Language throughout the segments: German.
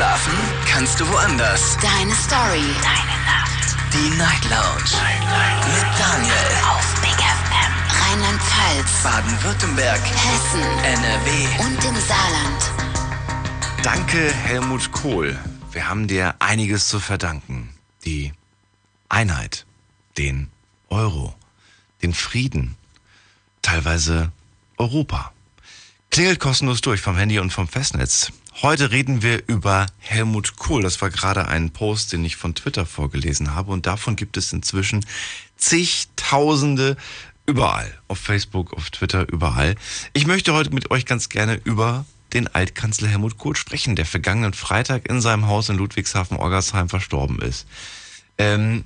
Schlafen kannst du woanders. Deine Story. Deine Nacht. Die Night Lounge. Mit Daniel. Auf Big FM. Rheinland-Pfalz. Baden-Württemberg. Hessen. NRW. Und im Saarland. Danke, Helmut Kohl. Wir haben dir einiges zu verdanken. Die Einheit, den Euro, den Frieden, teilweise Europa. Klingelt kostenlos durch vom Handy und vom Festnetz. Heute reden wir über Helmut Kohl. Das war gerade ein Post, den ich von Twitter vorgelesen habe. Und davon gibt es inzwischen zigtausende überall. Auf Facebook, auf Twitter, überall. Ich möchte heute mit euch ganz gerne über den Altkanzler Helmut Kohl sprechen, der vergangenen Freitag in seinem Haus in Ludwigshafen-Orgersheim verstorben ist. In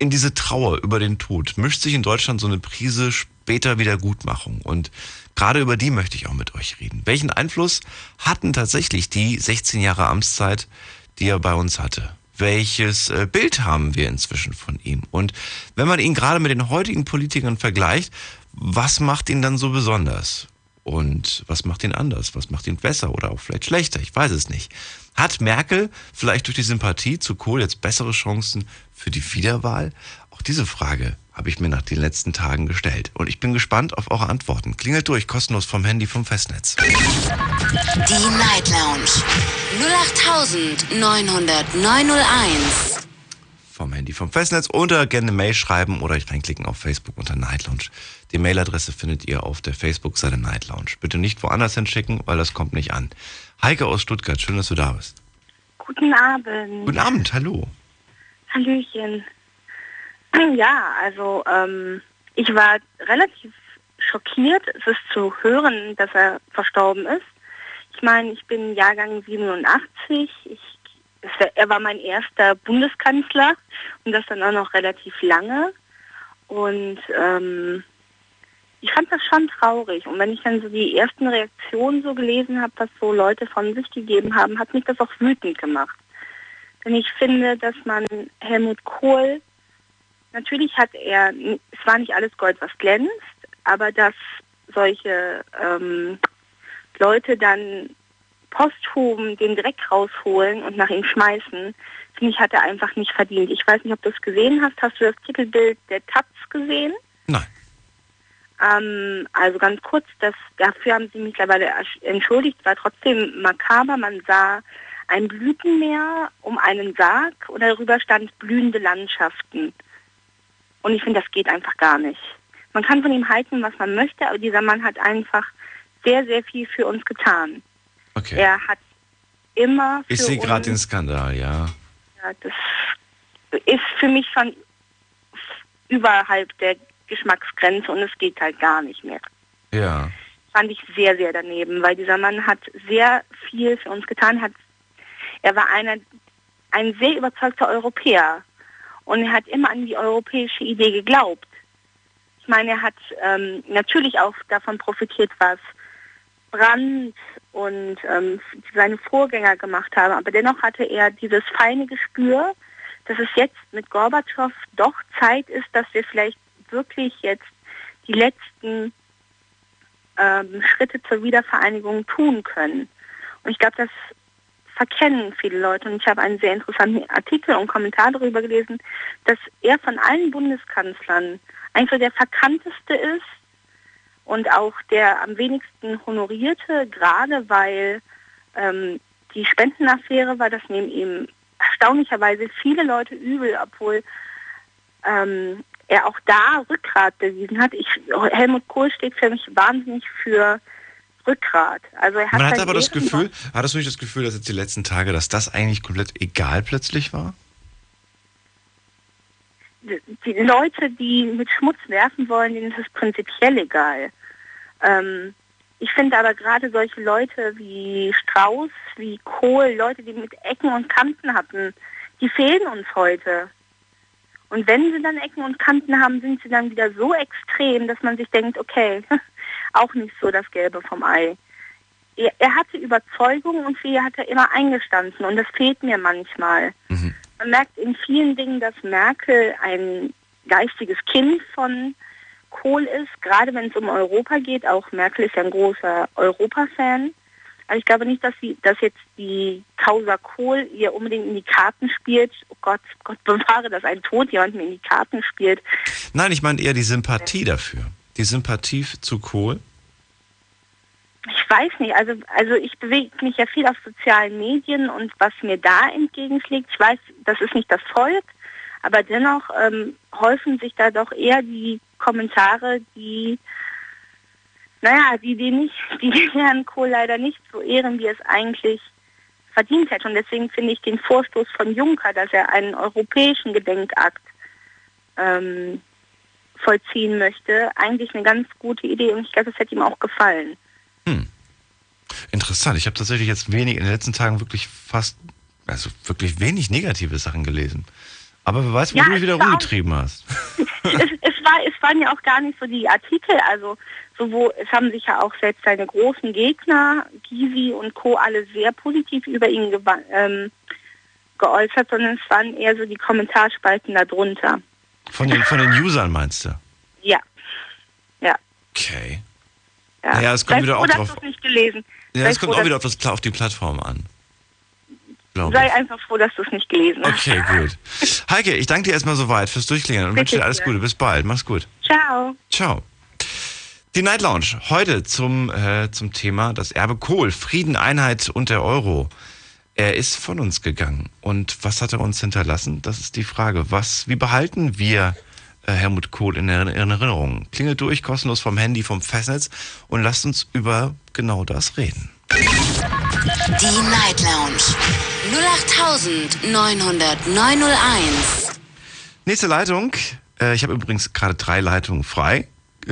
diese Trauer über den Tod mischt sich in Deutschland so eine Prise später Wiedergutmachung. Und gerade über die möchte ich auch mit euch reden. Welchen Einfluss hatten tatsächlich die 16 Jahre Amtszeit, die er bei uns hatte? Welches Bild haben wir inzwischen von ihm? Und wenn man ihn gerade mit den heutigen Politikern vergleicht, was macht ihn dann so besonders? Und was macht ihn anders? Was macht ihn besser oder auch vielleicht schlechter? Ich weiß es nicht. Hat Merkel vielleicht durch die Sympathie zu Kohl jetzt bessere Chancen für die Wiederwahl? Auch diese Frage habe ich mir nach den letzten Tagen gestellt. Und ich bin gespannt auf eure Antworten. Klingelt durch, kostenlos vom Handy, vom Festnetz. Die Night Lounge 08900901. Vom Handy, vom Festnetz oder gerne eine Mail schreiben oder euch reinklicken auf Facebook unter Night Lounge. Die Mailadresse findet ihr auf der Facebook-Seite Night Lounge. Bitte nicht woanders hinschicken, weil das kommt nicht an. Heike aus Stuttgart, schön, dass du da bist. Guten Abend. Guten Abend, hallo. Hallöchen. Ja, also ich war relativ schockiert, es ist zu hören, dass er verstorben ist. Ich meine, ich bin Jahrgang 87, er war mein erster Bundeskanzler und das dann auch noch relativ lange. Und ich fand das schon traurig. Und wenn ich dann so die ersten Reaktionen so gelesen habe, was so Leute von sich gegeben haben, hat mich das auch wütend gemacht. Denn ich finde, dass man Helmut Kohl, natürlich hat er, es war nicht alles Gold, was glänzt, aber dass solche Leute dann posthum den Dreck rausholen und nach ihm schmeißen, finde ich, hat er einfach nicht verdient. Ich weiß nicht, ob du es gesehen hast. Hast du das Titelbild der Taz gesehen? Nein. Also ganz kurz, dafür haben sie mittlerweile entschuldigt. War trotzdem makaber. Man sah ein Blütenmeer um einen Sarg und darüber stand blühende Landschaften. Und ich finde, das geht einfach gar nicht. Man kann von ihm halten, was man möchte, aber dieser Mann hat einfach sehr, sehr viel für uns getan. Okay. Er hat immer für uns... Ich sehe gerade den Skandal, ja. Ja, das ist für mich schon überhalb der Geschmacksgrenze und es geht halt gar nicht mehr. Ja. Fand ich sehr, sehr daneben, weil dieser Mann hat sehr viel für uns getan. Er war ein sehr überzeugter Europäer und er hat immer an die europäische Idee geglaubt. Ich meine, er hat natürlich auch davon profitiert, was Brandt und seine Vorgänger gemacht haben. Aber dennoch hatte er dieses feine Gespür, dass es jetzt mit Gorbatschow doch Zeit ist, dass wir vielleicht wirklich jetzt die letzten Schritte zur Wiedervereinigung tun können. Und ich glaube, das verkennen viele Leute. Und ich habe einen sehr interessanten Artikel und Kommentar darüber gelesen, dass er von allen Bundeskanzlern eigentlich so der verkannteste ist, und auch der am wenigsten honorierte, gerade weil die Spendenaffäre war, das nehmen ihm erstaunlicherweise viele Leute übel, obwohl er auch da Rückgrat bewiesen hat. Helmut Kohl steht für mich wahnsinnig für Rückgrat. Also er hat Man hat aber das Gefühl, hattest du nicht das Gefühl, dass jetzt die letzten Tage, dass das eigentlich komplett egal plötzlich war? Die Leute, die mit Schmutz werfen wollen, denen ist es prinzipiell egal. Ich finde aber gerade solche Leute wie Strauß, wie Kohl, Leute, die mit Ecken und Kanten hatten, die fehlen uns heute. Und wenn sie dann Ecken und Kanten haben, sind sie dann wieder so extrem, dass man sich denkt, okay, auch nicht so das Gelbe vom Ei. Er hatte Überzeugung und für ihn hat er immer eingestanden und das fehlt mir manchmal. Mhm. Man merkt in vielen Dingen, dass Merkel ein geistiges Kind von Kohl ist, gerade wenn es um Europa geht. Auch Merkel ist ja ein großer Europa-Fan. Also ich glaube nicht, dass jetzt die Causa Kohl ihr unbedingt in die Karten spielt. Oh Gott, Gott bewahre, dass ein Tod jemandem in die Karten spielt. Nein, ich meine eher die Sympathie dafür. Die Sympathie zu Kohl. Ich weiß nicht, also ich bewege mich ja viel auf sozialen Medien und was mir da entgegenschlägt, ich weiß, das ist nicht das Volk, aber dennoch häufen sich da doch eher die Kommentare, die Herrn Kohl leider nicht so ehren, wie er es eigentlich verdient hätte. Und deswegen finde ich den Vorstoß von Juncker, dass er einen europäischen Gedenkakt vollziehen möchte, eigentlich eine ganz gute Idee. Und ich glaube, das hätte ihm auch gefallen. Interessant. Ich habe tatsächlich jetzt in den letzten Tagen wirklich wenig negative Sachen gelesen. Aber wer weiß, wo du mich wieder rumgetrieben hast. Es waren ja auch gar nicht so die Artikel. Also es haben sich ja auch selbst seine großen Gegner, Gysi und Co., alle sehr positiv über ihn geäußert, sondern es waren eher so die Kommentarspalten darunter. Von den Usern meinst du? Ja. Okay. Ja, es kommt wieder auch drauf. Ja, es kommt auch wieder auf die Plattform an. Sei einfach froh, dass du es nicht gelesen hast. Okay, gut. Heike, ich danke dir erstmal soweit fürs Durchklingen und wünsche dir alles Gute. Bis bald. Mach's gut. Ciao. Ciao. Die Night Lounge. Heute zum Thema das Erbe Kohl, Frieden, Einheit und der Euro. Er ist von uns gegangen. Und was hat er uns hinterlassen? Das ist die Frage. Wie behalten wir Helmut Kohl in Erinnerung? Klingelt durch, kostenlos vom Handy, vom Festnetz und lasst uns über genau das reden. Die Night Lounge 08900 901. Nächste Leitung. Ich habe übrigens gerade 3 Leitungen frei.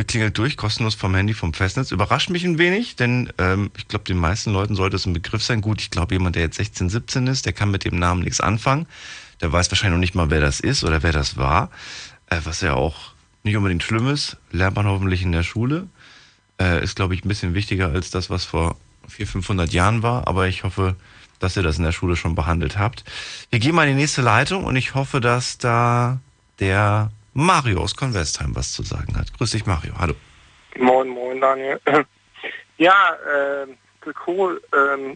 Klingelt durch, kostenlos vom Handy, vom Festnetz. Überrascht mich ein wenig, denn ich glaube, den meisten Leuten sollte es ein Begriff sein. Gut, ich glaube, jemand, der jetzt 16, 17 ist, der kann mit dem Namen nichts anfangen. Der weiß wahrscheinlich noch nicht mal, wer das ist oder wer das war. Was ja auch nicht unbedingt schlimm ist, lernt man hoffentlich in der Schule. Ist, glaube ich, ein bisschen wichtiger als das, was vor 400, 500 Jahren war. Aber ich hoffe, dass ihr das in der Schule schon behandelt habt. Wir gehen mal in die nächste Leitung und ich hoffe, dass da der Mario aus Convestheim was zu sagen hat. Grüß dich, Mario. Hallo. Moin, Daniel. Ja, Kohl.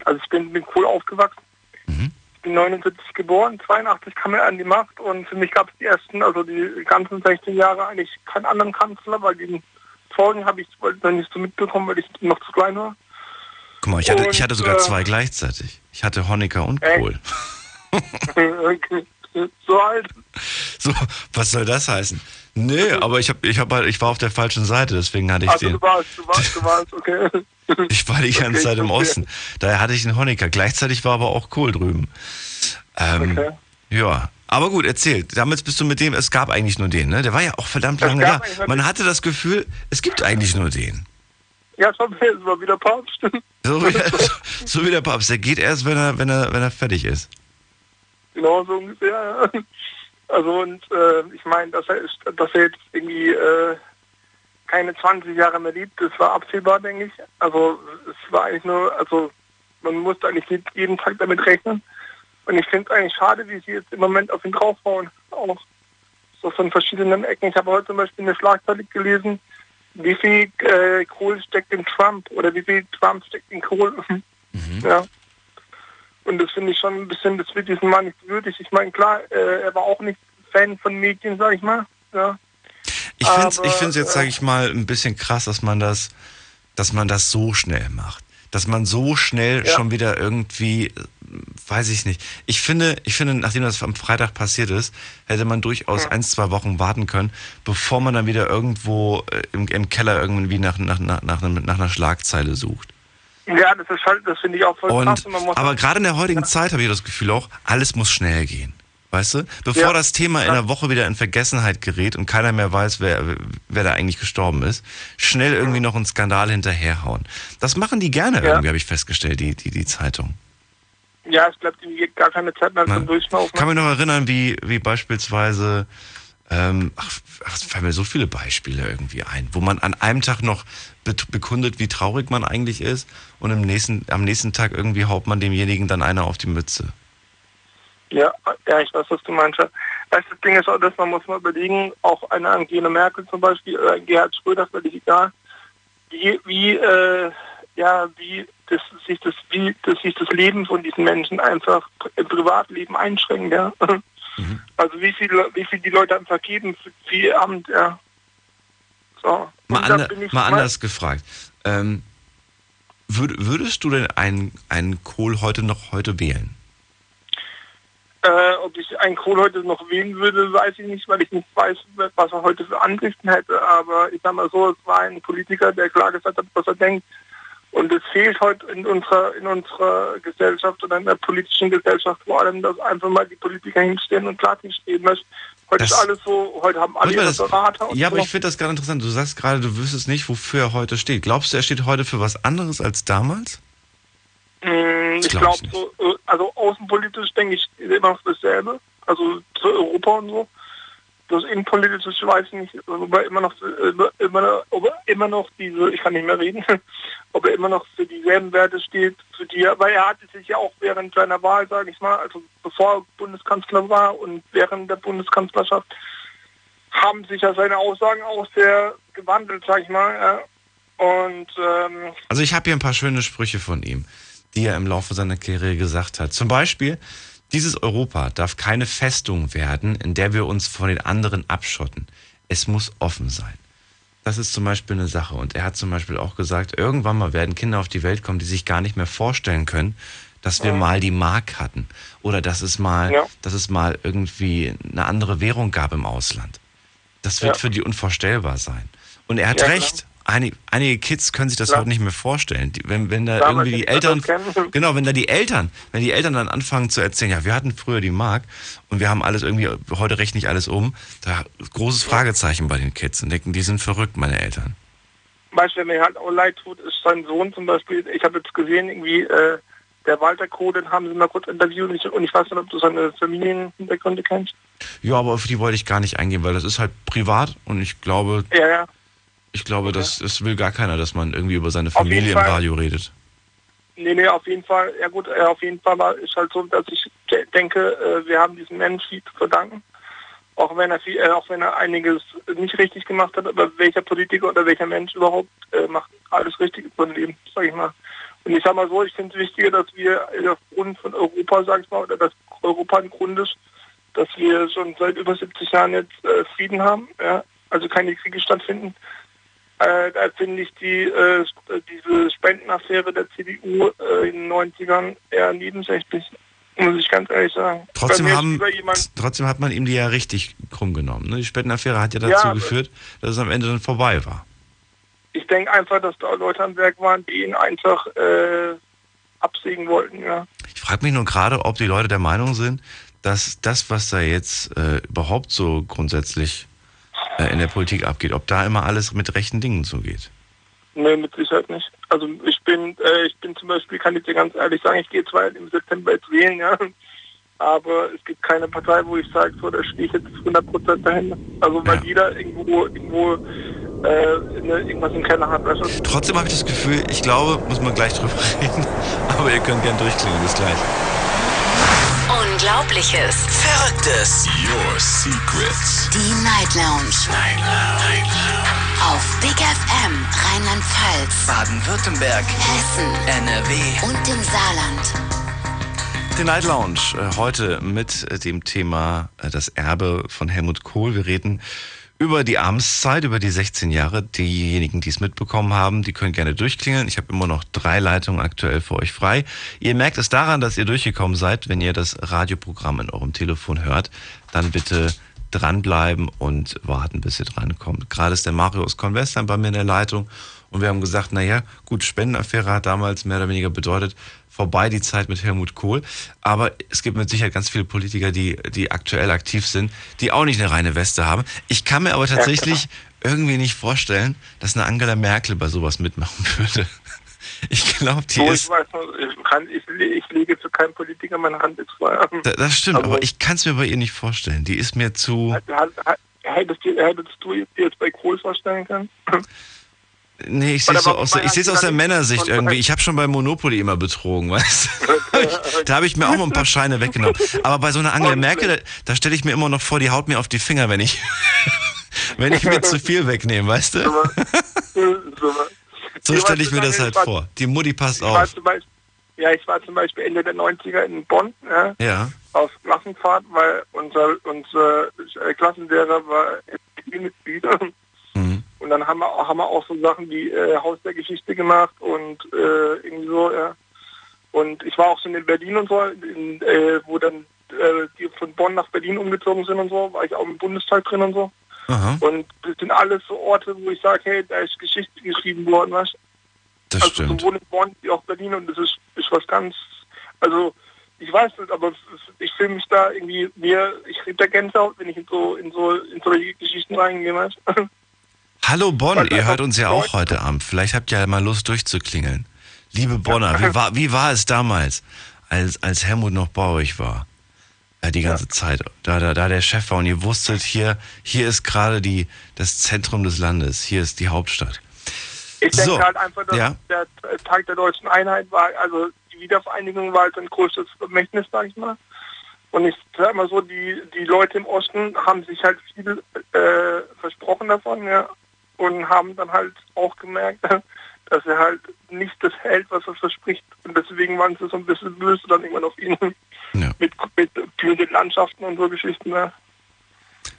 Also ich bin mit Kohl aufgewachsen. Mhm. Ich bin 79 geboren, 82 kam er an die Macht und für mich gab es die ersten, also die ganzen 16 Jahre eigentlich keinen anderen Kanzler, weil den Folgen habe ich noch nicht so mitbekommen, weil ich noch zu klein war. Guck mal, ich hatte sogar 2 gleichzeitig. Ich hatte Honecker und Kohl. So alt. So, was soll das heißen? Nee, aber ich war auf der falschen Seite, deswegen hatte ich den. Du warst, okay. Ich war die ganze Zeit im Osten. Daher hatte ich einen Honecker. Gleichzeitig war aber auch Kohl drüben. Okay. Ja, aber gut, erzähl. Damals bist du mit dem, es gab eigentlich nur den, ne? Der war ja auch verdammt lange da. Man hatte das Gefühl, es gibt eigentlich nur den. Ja, schon, es war wieder Papst. So wie der Papst. Der geht erst, wenn er fertig ist. Genau so ungefähr. Also und ich meine, dass er jetzt irgendwie keine 20 Jahre mehr lebt, das war absehbar, denke ich. Also es war eigentlich nur, also man musste eigentlich jeden Tag damit rechnen. Und ich finde es eigentlich schade, wie sie jetzt im Moment auf ihn draufhauen. Auch so von verschiedenen Ecken. Ich habe heute zum Beispiel eine Schlagzeile gelesen, wie viel Kohl steckt in Trump oder wie viel Trump steckt in Kohl. Mhm. Ja. Und das finde ich schon ein bisschen, das wird diesem Mann nicht würdig. Ich meine, klar, er war auch nicht Fan von Medien, sag ich mal. Ja. Ich finde es jetzt, sage ich mal, ein bisschen krass, dass man das so schnell macht. Dass man so schnell schon wieder irgendwie, weiß ich nicht. Ich finde, nachdem das am Freitag passiert ist, hätte man durchaus 1-2 Wochen warten können, bevor man dann wieder irgendwo im Keller irgendwie nach einer Schlagzeile sucht. Ja, das ist halt, das finde ich auch voll krass. Aber gerade in der heutigen Zeit habe ich das Gefühl auch, alles muss schnell gehen. Weißt du? Bevor das Thema in der Woche wieder in Vergessenheit gerät und keiner mehr weiß, wer da eigentlich gestorben ist, schnell irgendwie noch einen Skandal hinterherhauen. Das machen die gerne irgendwie, habe ich festgestellt, die Zeitung. Ja, es bleibt irgendwie gar keine Zeit mehr zum Durchschnaufen. Ich kann mich noch erinnern, wie beispielsweise... es fallen mir so viele Beispiele irgendwie ein, wo man an einem Tag noch bekundet, wie traurig man eigentlich ist und am nächsten Tag irgendwie haut man demjenigen dann einer auf die Mütze. Ja, ich weiß, was du meinst. Weißt, das Ding ist auch, dass man muss mal überlegen, auch eine Angela Merkel zum Beispiel, Gerhard Schröder, völlig egal, wie ja, wie sich das Leben von diesen Menschen einfach im Privatleben einschränkt, ja. Mhm. Also wie viel die Leute einfach geben für ihr Amt, ja. So. Mal anders gefragt. Würdest du denn einen Kohl heute noch wählen? Ob ich einen Kohl heute noch wählen würde, weiß ich nicht, weil ich nicht weiß, was er heute für Ansichten hätte. Aber ich sag mal so, es war ein Politiker, der klar gesagt hat, was er denkt. Und es fehlt heute in unserer Gesellschaft oder in der politischen Gesellschaft vor allem, dass einfach mal die Politiker hinstehen und Klartext reden möchten. Heute ist alles so, heute haben alle ihre Berater. Ja, aber ich finde das gerade interessant. Du sagst gerade, du wüsstest nicht, wofür er heute steht. Glaubst du, er steht heute für was anderes als damals? Ich glaube, so, also außenpolitisch denke ich immer noch dasselbe. Also zu Europa und so. Das innenpolitische, ich weiß nicht, ob er immer noch diese, ich kann nicht mehr reden, ob er immer noch für dieselben Werte steht, für die, weil er hatte sich ja auch während seiner Wahl, sage ich mal, also bevor er Bundeskanzler war und während der Bundeskanzlerschaft, haben sich ja seine Aussagen auch sehr gewandelt, sage ich mal. Ja. Und also ich habe hier ein paar schöne Sprüche von ihm, die er im Laufe seiner Karriere gesagt hat. Zum Beispiel: Dieses Europa darf keine Festung werden, in der wir uns von den anderen abschotten. Es muss offen sein. Das ist zum Beispiel eine Sache. Und er hat zum Beispiel auch gesagt, irgendwann mal werden Kinder auf die Welt kommen, die sich gar nicht mehr vorstellen können, dass wir mal die Mark hatten. Oder dass es mal irgendwie eine andere Währung gab im Ausland. Das wird für die unvorstellbar sein. Und er hat recht. Einige Kids können sich das heute nicht mehr vorstellen. Wenn die Eltern dann anfangen zu erzählen, ja, wir hatten früher die Mark und wir haben alles irgendwie, heute rechne ich alles um, da großes Fragezeichen bei den Kids und denken, die sind verrückt, meine Eltern. Beispiel, mir halt auch leid tut, ist sein Sohn zum Beispiel, ich habe jetzt gesehen, irgendwie der Walter Kohl, den haben sie mal kurz interviewt und ich weiß nicht, ob du seine Familienhintergründe kennst. Ja, aber auf die wollte ich gar nicht eingehen, weil das ist halt privat und ich glaube... Ja. Ich glaube, das will gar keiner, dass man irgendwie über seine Familie im Radio redet. Nee, auf jeden Fall. Ja gut, auf jeden Fall ist halt so, dass ich denke, wir haben diesem Menschen viel zu verdanken. Auch wenn er einiges nicht richtig gemacht hat, aber welcher Politiker oder welcher Mensch überhaupt macht alles richtig im Leben, sag ich mal. Und ich sag mal so, ich finde es wichtiger, dass wir aufgrund von Europa, sag ich mal, oder dass Europa ein Grund ist, dass wir schon seit über 70 Jahren jetzt Frieden haben, ja? Also keine Kriege stattfinden. Da finde ich diese Spendenaffäre der CDU in den 90ern eher nebensächlich, muss ich ganz ehrlich sagen. Trotzdem hat man ihm die ja richtig krumm genommen. Ne? Die Spendenaffäre hat ja dazu geführt, dass es am Ende dann vorbei war. Ich denke einfach, dass da Leute am Werk waren, die ihn einfach absägen wollten. Ja. Ich frage mich nur gerade, ob die Leute der Meinung sind, dass das, was da jetzt überhaupt so grundsätzlich in der Politik abgeht, ob da immer alles mit rechten Dingen zugeht? Nee, mit Sicherheit nicht. Also ich bin zum Beispiel, kann ich dir ganz ehrlich sagen, ich gehe zwar im September jetzt wählen, ja, aber es gibt keine Partei, wo ich sage, so, da stehe ich jetzt 100% dahinter. Also weil jeder irgendwo irgendwas im Keller hat. Also trotzdem habe ich das Gefühl, ich glaube, muss man gleich drüber reden, aber ihr könnt gern durchklingen, bis gleich. Unglaubliches, Verrücktes, Your Secrets, die Night Lounge, auf Big FM, Rheinland-Pfalz, Baden-Württemberg, Hessen, NRW und dem Saarland. Die Night Lounge, heute mit dem Thema das Erbe von Helmut Kohl. Wir reden über die Amtszeit, über die 16 Jahre. Diejenigen, die es mitbekommen haben, die können gerne durchklingeln. Ich habe immer noch 3 Leitungen aktuell für euch frei. Ihr merkt es daran, dass ihr durchgekommen seid. Wenn ihr das Radioprogramm in eurem Telefon hört, dann bitte dranbleiben und warten, bis ihr drankommt. Gerade ist der Mario aus Kornwestheim bei mir in der Leitung. Und wir haben gesagt, naja, gut, Spendenaffäre hat damals mehr oder weniger bedeutet, vorbei die Zeit mit Helmut Kohl. Aber es gibt mit Sicherheit ganz viele Politiker, die aktuell aktiv sind, die auch nicht eine reine Weste haben. Ich kann mir aber tatsächlich irgendwie nicht vorstellen, dass eine Angela Merkel bei sowas mitmachen würde. Ich glaube, ich lege zu keinem Politiker meine Hand ins Feuer. Das stimmt, aber ich kann es mir bei ihr nicht vorstellen. Die ist mir zu... Hättest du dir jetzt bei Kohl vorstellen können? Nee, ich sehe es aus der Männersicht irgendwie. Ich habe schon bei Monopoly immer betrogen, weißt du? Da habe ich mir auch mal ein paar Scheine weggenommen. Aber bei so einer Angela Merkel, da stelle ich mir immer noch vor, die haut mir auf die Finger, wenn ich mir zu viel wegnehme, weißt du? So stelle ich mir das halt vor. Die Mutti passt auf. Ich war zum Beispiel Ende der 90er in Bonn, ja, auf Klassenfahrt, weil unsere Klassenlehrer war Mitglied. Mhm. Und dann haben wir auch so Sachen wie Haus der Geschichte gemacht und irgendwie so, ja. Und ich war auch schon in Berlin und so, wo dann die von Bonn nach Berlin umgezogen sind und so, war ich auch im Bundestag drin und so. Aha. Und das sind alles so Orte, wo ich sage, hey, da ist Geschichte geschrieben worden, weißt du? Das also stimmt. Sowohl in Bonn wie auch Berlin, und das ist was ganz, also ich weiß nicht, aber ich fühle mich da irgendwie, ich kriege da Gänsehaut, wenn ich in solche Geschichten reingehe, weißt du? Hallo Bonn, ihr hört uns ja auch heute Abend, vielleicht habt ihr ja mal Lust durchzuklingeln. Liebe Bonner, wie war es damals, als Helmut noch bei euch war? Ja, die ganze Zeit, da der Chef war und ihr wusstet, hier ist gerade das Zentrum des Landes, hier ist die Hauptstadt. Ich denke halt einfach, dass der Tag der Deutschen Einheit war, also die Wiedervereinigung war halt ein großes Vermächtnis, sag ich mal. Und ich sag mal so, die Leute im Osten haben sich halt viel versprochen davon, ja, und haben dann halt auch gemerkt, dass er halt nicht das hält, was er verspricht. Und deswegen waren sie so ein bisschen böse dann irgendwann auf ihn. Ja. Mit Landschaften und so Geschichten. Ne?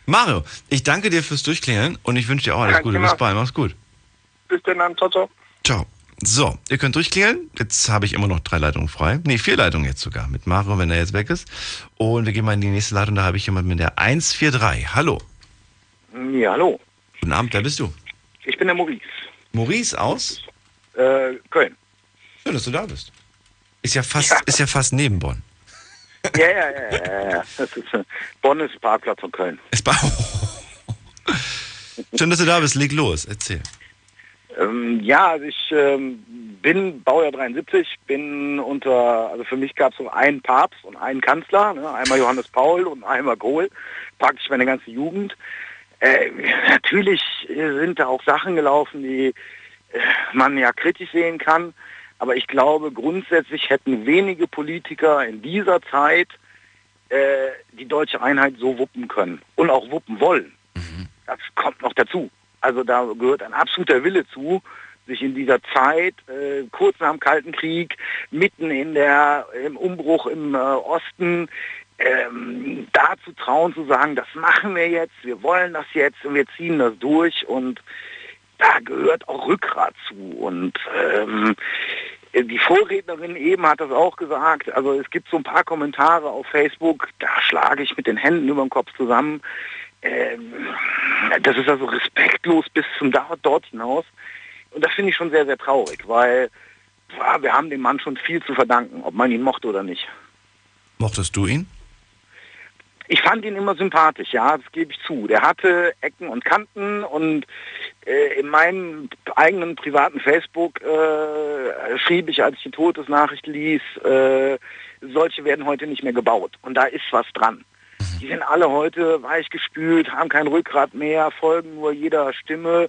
Mario, ich danke dir fürs Durchklingeln und ich wünsche dir auch alles Gute. Bis bald, mach's gut. Bis dann, ciao. Ciao. So, ihr könnt durchklingeln. Jetzt habe ich immer noch 3 Leitungen frei. Nee, 4 Leitungen jetzt sogar. Mit Mario, wenn er jetzt weg ist. Und wir gehen mal in die nächste Leitung. Da habe ich jemanden mit der 143. Hallo. Ja, hallo. Guten Abend, da bist du. Ich bin der Maurice. Maurice aus? Köln. Schön, dass du da bist. Ist ja fast neben Bonn. Ja. Das ist, Bonn ist Parkplatz von Köln. Schön, dass du da bist. Leg los, erzähl. Ich bin Baujahr 73, also für mich gab es so einen Papst und einen Kanzler, ne? Einmal Johannes Paul und einmal Kohl, praktisch meine ganze Jugend. Natürlich sind da auch Sachen gelaufen, die man ja kritisch sehen kann. Aber ich glaube, grundsätzlich hätten wenige Politiker in dieser Zeit die deutsche Einheit so wuppen können und auch wuppen wollen. Mhm. Das kommt noch dazu. Also da gehört ein absoluter Wille zu, sich in dieser Zeit, kurz nach dem Kalten Krieg, mitten im Umbruch im Osten, da zu trauen, zu sagen, das machen wir jetzt, wir wollen das jetzt und wir ziehen das durch, und da gehört auch Rückgrat zu. Und die Vorrednerin eben hat das auch gesagt, also es gibt so ein paar Kommentare auf Facebook, da schlage ich mit den Händen über den Kopf zusammen. Das ist also respektlos bis zum dort hinaus. Und das finde ich schon sehr, sehr traurig, weil wir haben dem Mann schon viel zu verdanken, ob man ihn mochte oder nicht. Mochtest du ihn? Ich fand ihn immer sympathisch, ja, das gebe ich zu. Der hatte Ecken und Kanten, und in meinem eigenen privaten Facebook schrieb ich, als ich die Todesnachricht ließ, solche werden heute nicht mehr gebaut. Und da ist was dran. Die sind alle heute weichgespült, haben kein Rückgrat mehr, folgen nur jeder Stimme.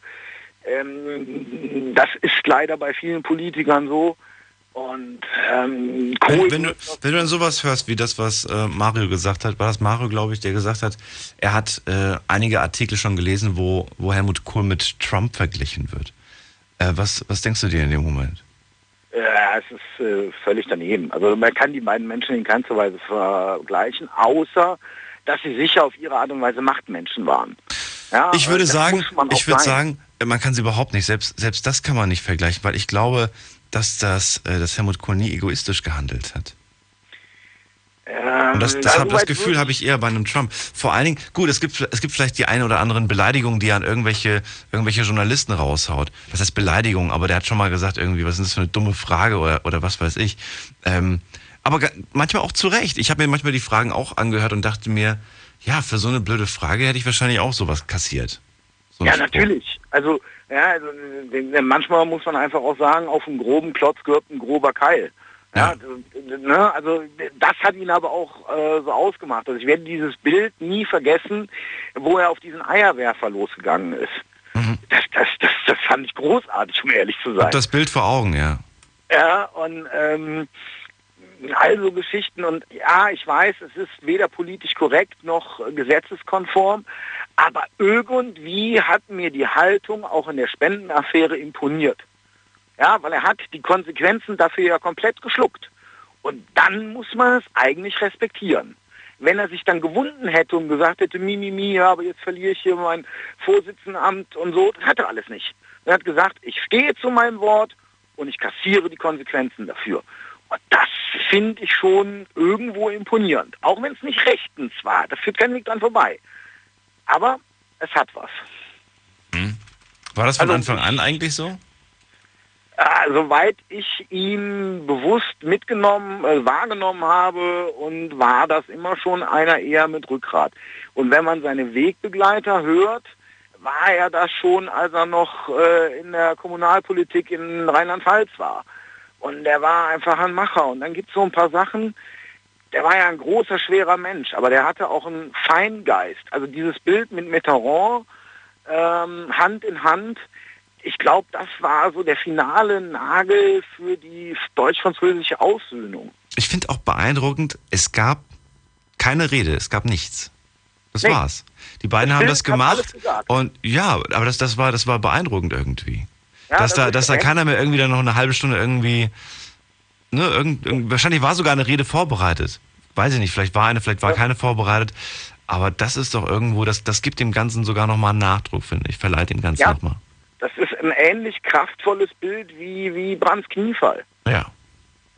Das ist leider bei vielen Politikern so. Und wenn du dann sowas hörst wie das, was Mario gesagt hat, war das Mario, glaube ich, der gesagt hat, er hat einige Artikel schon gelesen, wo Helmut Kohl mit Trump verglichen wird. Was denkst du dir in dem Moment? Ja, es ist völlig daneben. Also man kann die beiden Menschen in keiner Weise vergleichen, außer dass sie sicher auf ihre Art und Weise Machtmenschen waren. Ja, ich würde sagen, man kann sie überhaupt nicht, selbst das kann man nicht vergleichen, weil ich glaube, dass Helmut Kohl nie egoistisch gehandelt hat. Und das Gefühl habe ich eher bei einem Trump. Vor allen Dingen, gut, es gibt vielleicht die ein oder anderen Beleidigungen, die er an irgendwelche Journalisten raushaut. Was heißt Beleidigung? Aber der hat schon mal gesagt, irgendwie, was ist das für eine dumme Frage oder was weiß ich. Aber manchmal auch zu Recht. Ich habe mir manchmal die Fragen auch angehört und dachte mir, ja, für so eine blöde Frage hätte ich wahrscheinlich auch sowas kassiert. So ja, natürlich. Also manchmal muss man einfach auch sagen, auf einen groben Klotz gehört ein grober Keil. Ja. Ja, also das hat ihn aber auch so ausgemacht. Also ich werde dieses Bild nie vergessen, wo er auf diesen Eierwerfer losgegangen ist. Mhm. Das fand ich großartig, um ehrlich zu sein. Und das Bild vor Augen, ja. Ja, und all so Geschichten, und ja, ich weiß, es ist weder politisch korrekt noch gesetzeskonform, aber irgendwie hat mir die Haltung auch in der Spendenaffäre imponiert. Ja, weil er hat die Konsequenzen dafür ja komplett geschluckt. Und dann muss man es eigentlich respektieren. Wenn er sich dann gewunden hätte und gesagt hätte, ja, aber jetzt verliere ich hier mein Vorsitzendenamt und so, das hat er alles nicht. Er hat gesagt, ich stehe zu meinem Wort und ich kassiere die Konsequenzen dafür. Und das finde ich schon irgendwo imponierend. Auch wenn es nicht rechtens war, da führt kein Weg dran vorbei. Aber es hat was. Hm. War das von Anfang an eigentlich so? Soweit ich ihn bewusst mitgenommen, wahrgenommen habe, und war das immer schon einer eher mit Rückgrat. Und wenn man seine Wegbegleiter hört, war er das schon, als er noch in der Kommunalpolitik in Rheinland-Pfalz war. Und der war einfach ein Macher. Und dann gibt es so ein paar Sachen, der war ja ein großer, schwerer Mensch, aber der hatte auch einen Feingeist. Also dieses Bild mit Mitterrand, Hand in Hand, ich glaube, das war so der finale Nagel für die deutsch-französische Aussöhnung. Ich finde auch beeindruckend, es gab keine Rede, es gab nichts. Das war's. Die beiden haben das gemacht und ja, aber das war beeindruckend irgendwie. Ja, dass da keiner mehr irgendwie dann noch eine halbe Stunde irgendwie, ne, wahrscheinlich war sogar eine Rede vorbereitet. Weiß ich nicht, vielleicht war eine, vielleicht war keine vorbereitet. Aber das ist doch irgendwo, das gibt dem Ganzen sogar nochmal einen Nachdruck, finde ich. Verleiht dem Ganzen nochmal. Das ist ein ähnlich kraftvolles Bild wie Brandts Kniefall. Ja.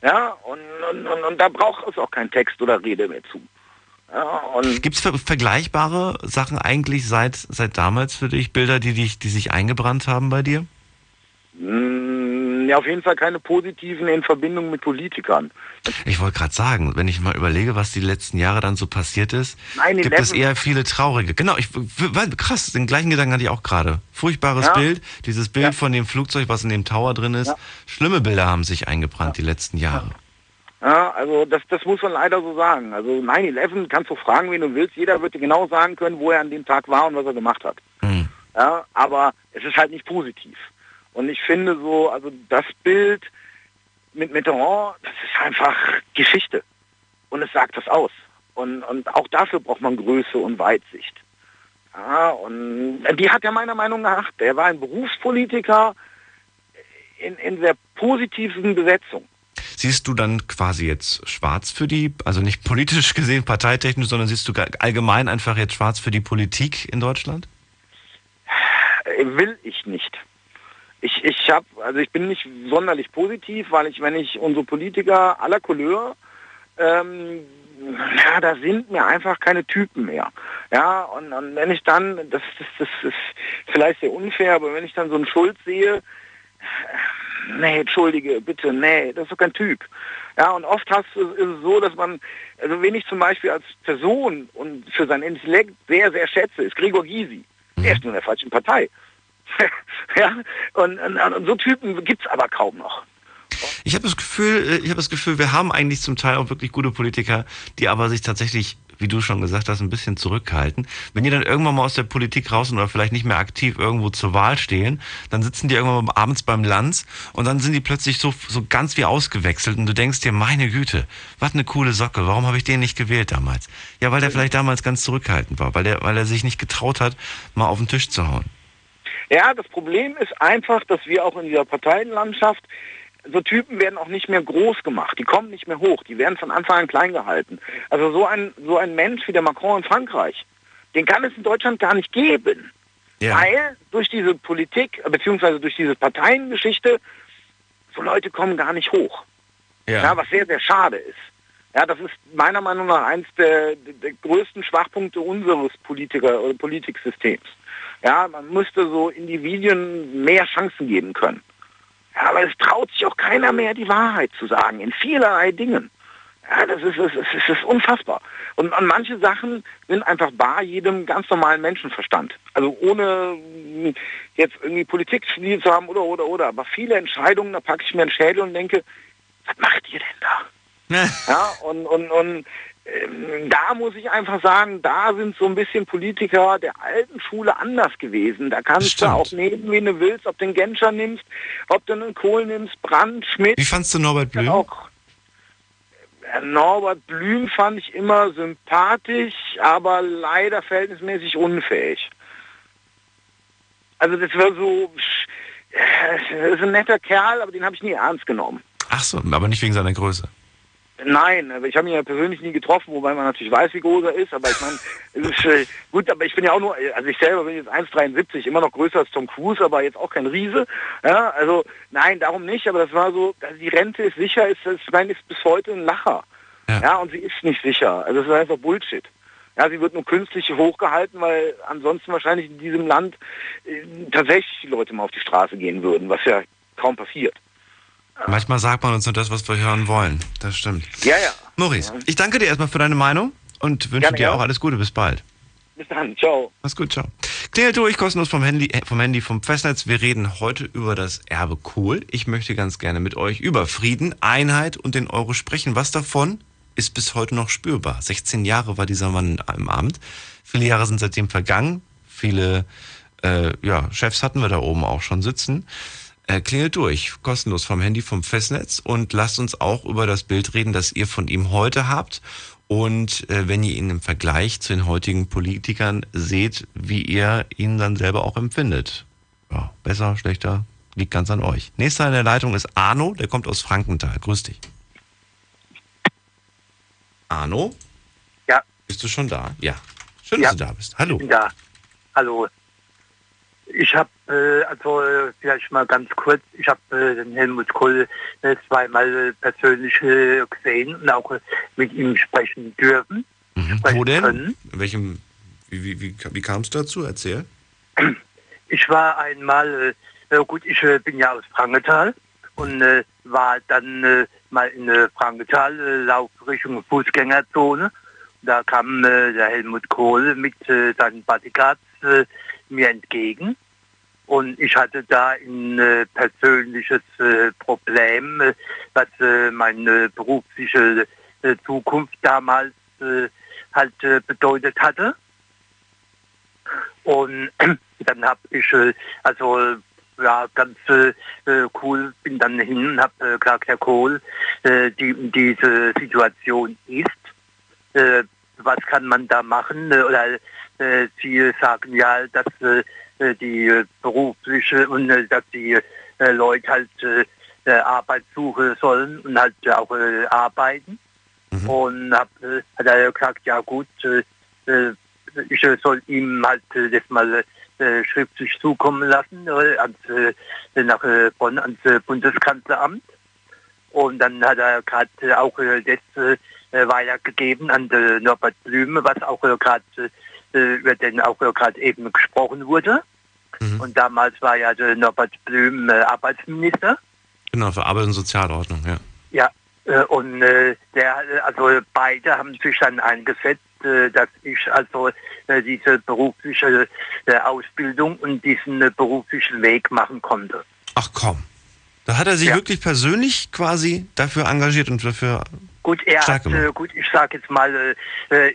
Ja, und da braucht es auch keinen Text oder Rede mehr zu. Ja, gibt es vergleichbare Sachen eigentlich seit damals für dich? Bilder, die sich eingebrannt haben bei dir? Ja, auf jeden Fall keine positiven in Verbindung mit Politikern. Ich wollte gerade sagen, wenn ich mal überlege, was die letzten Jahre dann so passiert ist, gibt es eher viele traurige. Genau, krass, den gleichen Gedanken hatte ich auch gerade. Furchtbares Bild, dieses Bild von dem Flugzeug, was in dem Tower drin ist. Ja. Schlimme Bilder haben sich eingebrannt die letzten Jahre. Ja, also das muss man leider so sagen. Also 9/11 kannst du fragen, wen du willst. Jeder wird dir genau sagen können, wo er an dem Tag war und was er gemacht hat. Mhm. Ja, aber es ist halt nicht positiv. Und ich finde so, also das Bild mit Mitterrand, das ist einfach Geschichte. Und es sagt das aus. Und auch dafür braucht man Größe und Weitsicht. Ja, und die hat er meiner Meinung nach. Der war ein Berufspolitiker in sehr positiven Besetzung. Siehst du dann quasi jetzt schwarz für die, also nicht politisch gesehen, parteitechnisch, sondern siehst du allgemein einfach jetzt schwarz für die Politik in Deutschland? Will ich nicht. Ich bin nicht sonderlich positiv, weil wenn ich unsere Politiker aller Couleur, da sind mir einfach keine Typen mehr. Ja, und wenn ich dann, das ist vielleicht sehr unfair, aber wenn ich dann so einen Schulz sehe, nee, entschuldige, bitte, nee, das ist doch kein Typ. Ja, und oft ist es so, dass man, also wen ich zum Beispiel als Person und für seinen Intellekt sehr, sehr schätze, ist Gregor Gysi. Der ist nur in der falschen Partei. Ja, und so Typen gibt es aber kaum noch. Ich habe das Gefühl, wir haben eigentlich zum Teil auch wirklich gute Politiker, die aber sich tatsächlich, wie du schon gesagt hast, ein bisschen zurückhalten. Wenn die dann irgendwann mal aus der Politik raus sind oder vielleicht nicht mehr aktiv irgendwo zur Wahl stehen, dann sitzen die irgendwann mal abends beim Lanz und dann sind die plötzlich so ganz wie ausgewechselt und du denkst dir, meine Güte, was eine coole Socke, warum habe ich den nicht gewählt damals? Ja, weil der vielleicht damals ganz zurückhaltend war, weil er sich nicht getraut hat, mal auf den Tisch zu hauen. Ja, das Problem ist einfach, dass wir auch in dieser Parteienlandschaft, so Typen werden auch nicht mehr groß gemacht, die kommen nicht mehr hoch, die werden von Anfang an klein gehalten. Also so ein Mensch wie der Macron in Frankreich, den kann es in Deutschland gar nicht geben, weil durch diese Politik, beziehungsweise durch diese Parteiengeschichte, so Leute kommen gar nicht hoch, was sehr, sehr schade ist. Ja, das ist meiner Meinung nach eins der größten Schwachpunkte unseres Politiker- oder Politiksystems. Ja, man müsste so Individuen mehr Chancen geben können. Ja, aber es traut sich auch keiner mehr, die Wahrheit zu sagen, in vielerlei Dingen. Ja, das ist unfassbar. Und an manche Sachen sind einfach bar jedem ganz normalen Menschenverstand. Also ohne jetzt irgendwie Politik studiert zu haben oder. Aber viele Entscheidungen, da packe ich mir einen Schädel und denke, was macht ihr denn da? Ja, und da muss ich einfach sagen, da sind so ein bisschen Politiker der alten Schule anders gewesen. Da kannst du auch nehmen, wen du willst, ob du einen Genscher nimmst, ob du einen Kohl nimmst, Brandt, Schmidt. Wie fandst du Norbert Blüm? Auch. Norbert Blüm fand ich immer sympathisch, aber leider verhältnismäßig unfähig. Also das war so... Das ist ein netter Kerl, aber den habe ich nie ernst genommen. Ach so, aber nicht wegen seiner Größe. Nein, ich habe ihn ja persönlich nie getroffen, wobei man natürlich weiß, wie groß er ist, aber ich meine, es ist gut, aber ich bin ja auch nur, also ich selber bin jetzt 1,73, immer noch größer als Tom Cruise, aber jetzt auch kein Riese, ja, also nein, darum nicht, aber das war so, also die Rente ist sicher, ist bis heute ein Lacher, ja, und sie ist nicht sicher, also es ist einfach Bullshit. Ja, sie wird nur künstlich hochgehalten, weil ansonsten wahrscheinlich in diesem Land tatsächlich die Leute mal auf die Straße gehen würden, was ja kaum passiert. Manchmal sagt man uns nur das, was wir hören wollen. Das stimmt. Ja, ja. Maurice, ja. Ich danke dir erstmal für deine Meinung und wünsche dir auch alles Gute. Bis bald. Bis dann. Ciao. Mach's gut. Ciao. Klingelt durch, kostenlos vom Handy, vom Festnetz. Wir reden heute über das Erbe Kohl. Ich möchte ganz gerne mit euch über Frieden, Einheit und den Euro sprechen. Was davon ist bis heute noch spürbar? 16 Jahre war dieser Mann im Amt. Viele Jahre sind seitdem vergangen. Viele Chefs hatten wir da oben auch schon sitzen. Klingelt durch, kostenlos vom Handy, vom Festnetz, und lasst uns auch über das Bild reden, das ihr von ihm heute habt, und wenn ihr ihn im Vergleich zu den heutigen Politikern seht, wie ihr ihn dann selber auch empfindet. Ja, besser, schlechter, liegt ganz an euch. Nächster in der Leitung ist Arno, der kommt aus Frankenthal. Grüß dich. Arno? Ja. Bist du schon da? Ja. Schön, dass du da bist. Hallo. Ich bin da. Hallo. Ich habe, vielleicht mal ganz kurz, ich habe den Helmut Kohl zweimal persönlich gesehen und auch mit ihm sprechen dürfen. Mhm. Sprechen. Wo denn? Können. In welchem, wie kam es dazu? Erzähl. Ich war einmal, ich bin ja aus Frankenthal und war dann mal in Frankenthal, lauf Richtung Fußgängerzone. Da kam der Helmut Kohl mit seinen Bodyguards mir entgegen, und ich hatte da ein persönliches Problem, was meine berufliche Zukunft damals bedeutet hatte. Und dann habe ich cool, bin dann hin und habe gesagt, Herr Kohl, diese Situation ist, was kann man da machen? Oder Sie sagen ja, dass die berufliche und dass die Leute halt Arbeit suchen sollen und halt auch arbeiten. Mhm. Und hat er gesagt, ja gut, ich soll ihm halt das mal schriftlich zukommen lassen nach Bonn ans Bundeskanzleramt. Und dann hat er gerade auch das weitergegeben an Norbert Blüm, was auch gerade über den auch gerade eben gesprochen wurde. Mhm. Und damals war ja der Norbert Blüm Arbeitsminister. Genau, für Arbeit und Sozialordnung, ja. Ja, und beide haben sich dann eingesetzt, dass ich diese berufliche Ausbildung und diesen beruflichen Weg machen konnte. Ach komm, da hat er sich wirklich persönlich quasi dafür engagiert und dafür... Gut, ich sage jetzt mal,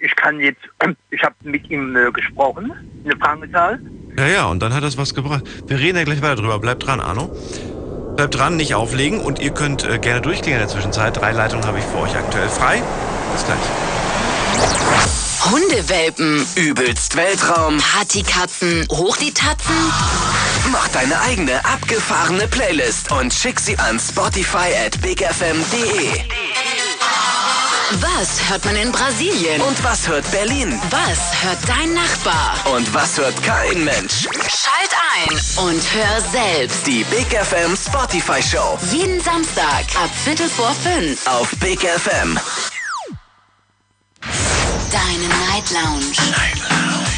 ich habe mit ihm gesprochen, in Frankenthal. Ja, ja, und dann hat das was gebracht. Wir reden ja gleich weiter drüber. Bleibt dran, Arno. Bleibt dran, nicht auflegen, und ihr könnt gerne durchklingen in der Zwischenzeit. 3 Leitungen habe ich für euch aktuell frei. Bis gleich. Hundewelpen, übelst Weltraum, Partykatzen, hoch die Tatzen. Mach deine eigene abgefahrene Playlist und schick sie an spotify@bigfm.de. Was hört man in Brasilien? Und was hört Berlin? Was hört dein Nachbar? Und was hört kein Mensch? Schalt ein und hör selbst die Big FM Spotify Show. Jeden Samstag ab 17:45 auf Big FM. Deine Night Lounge. Night Lounge.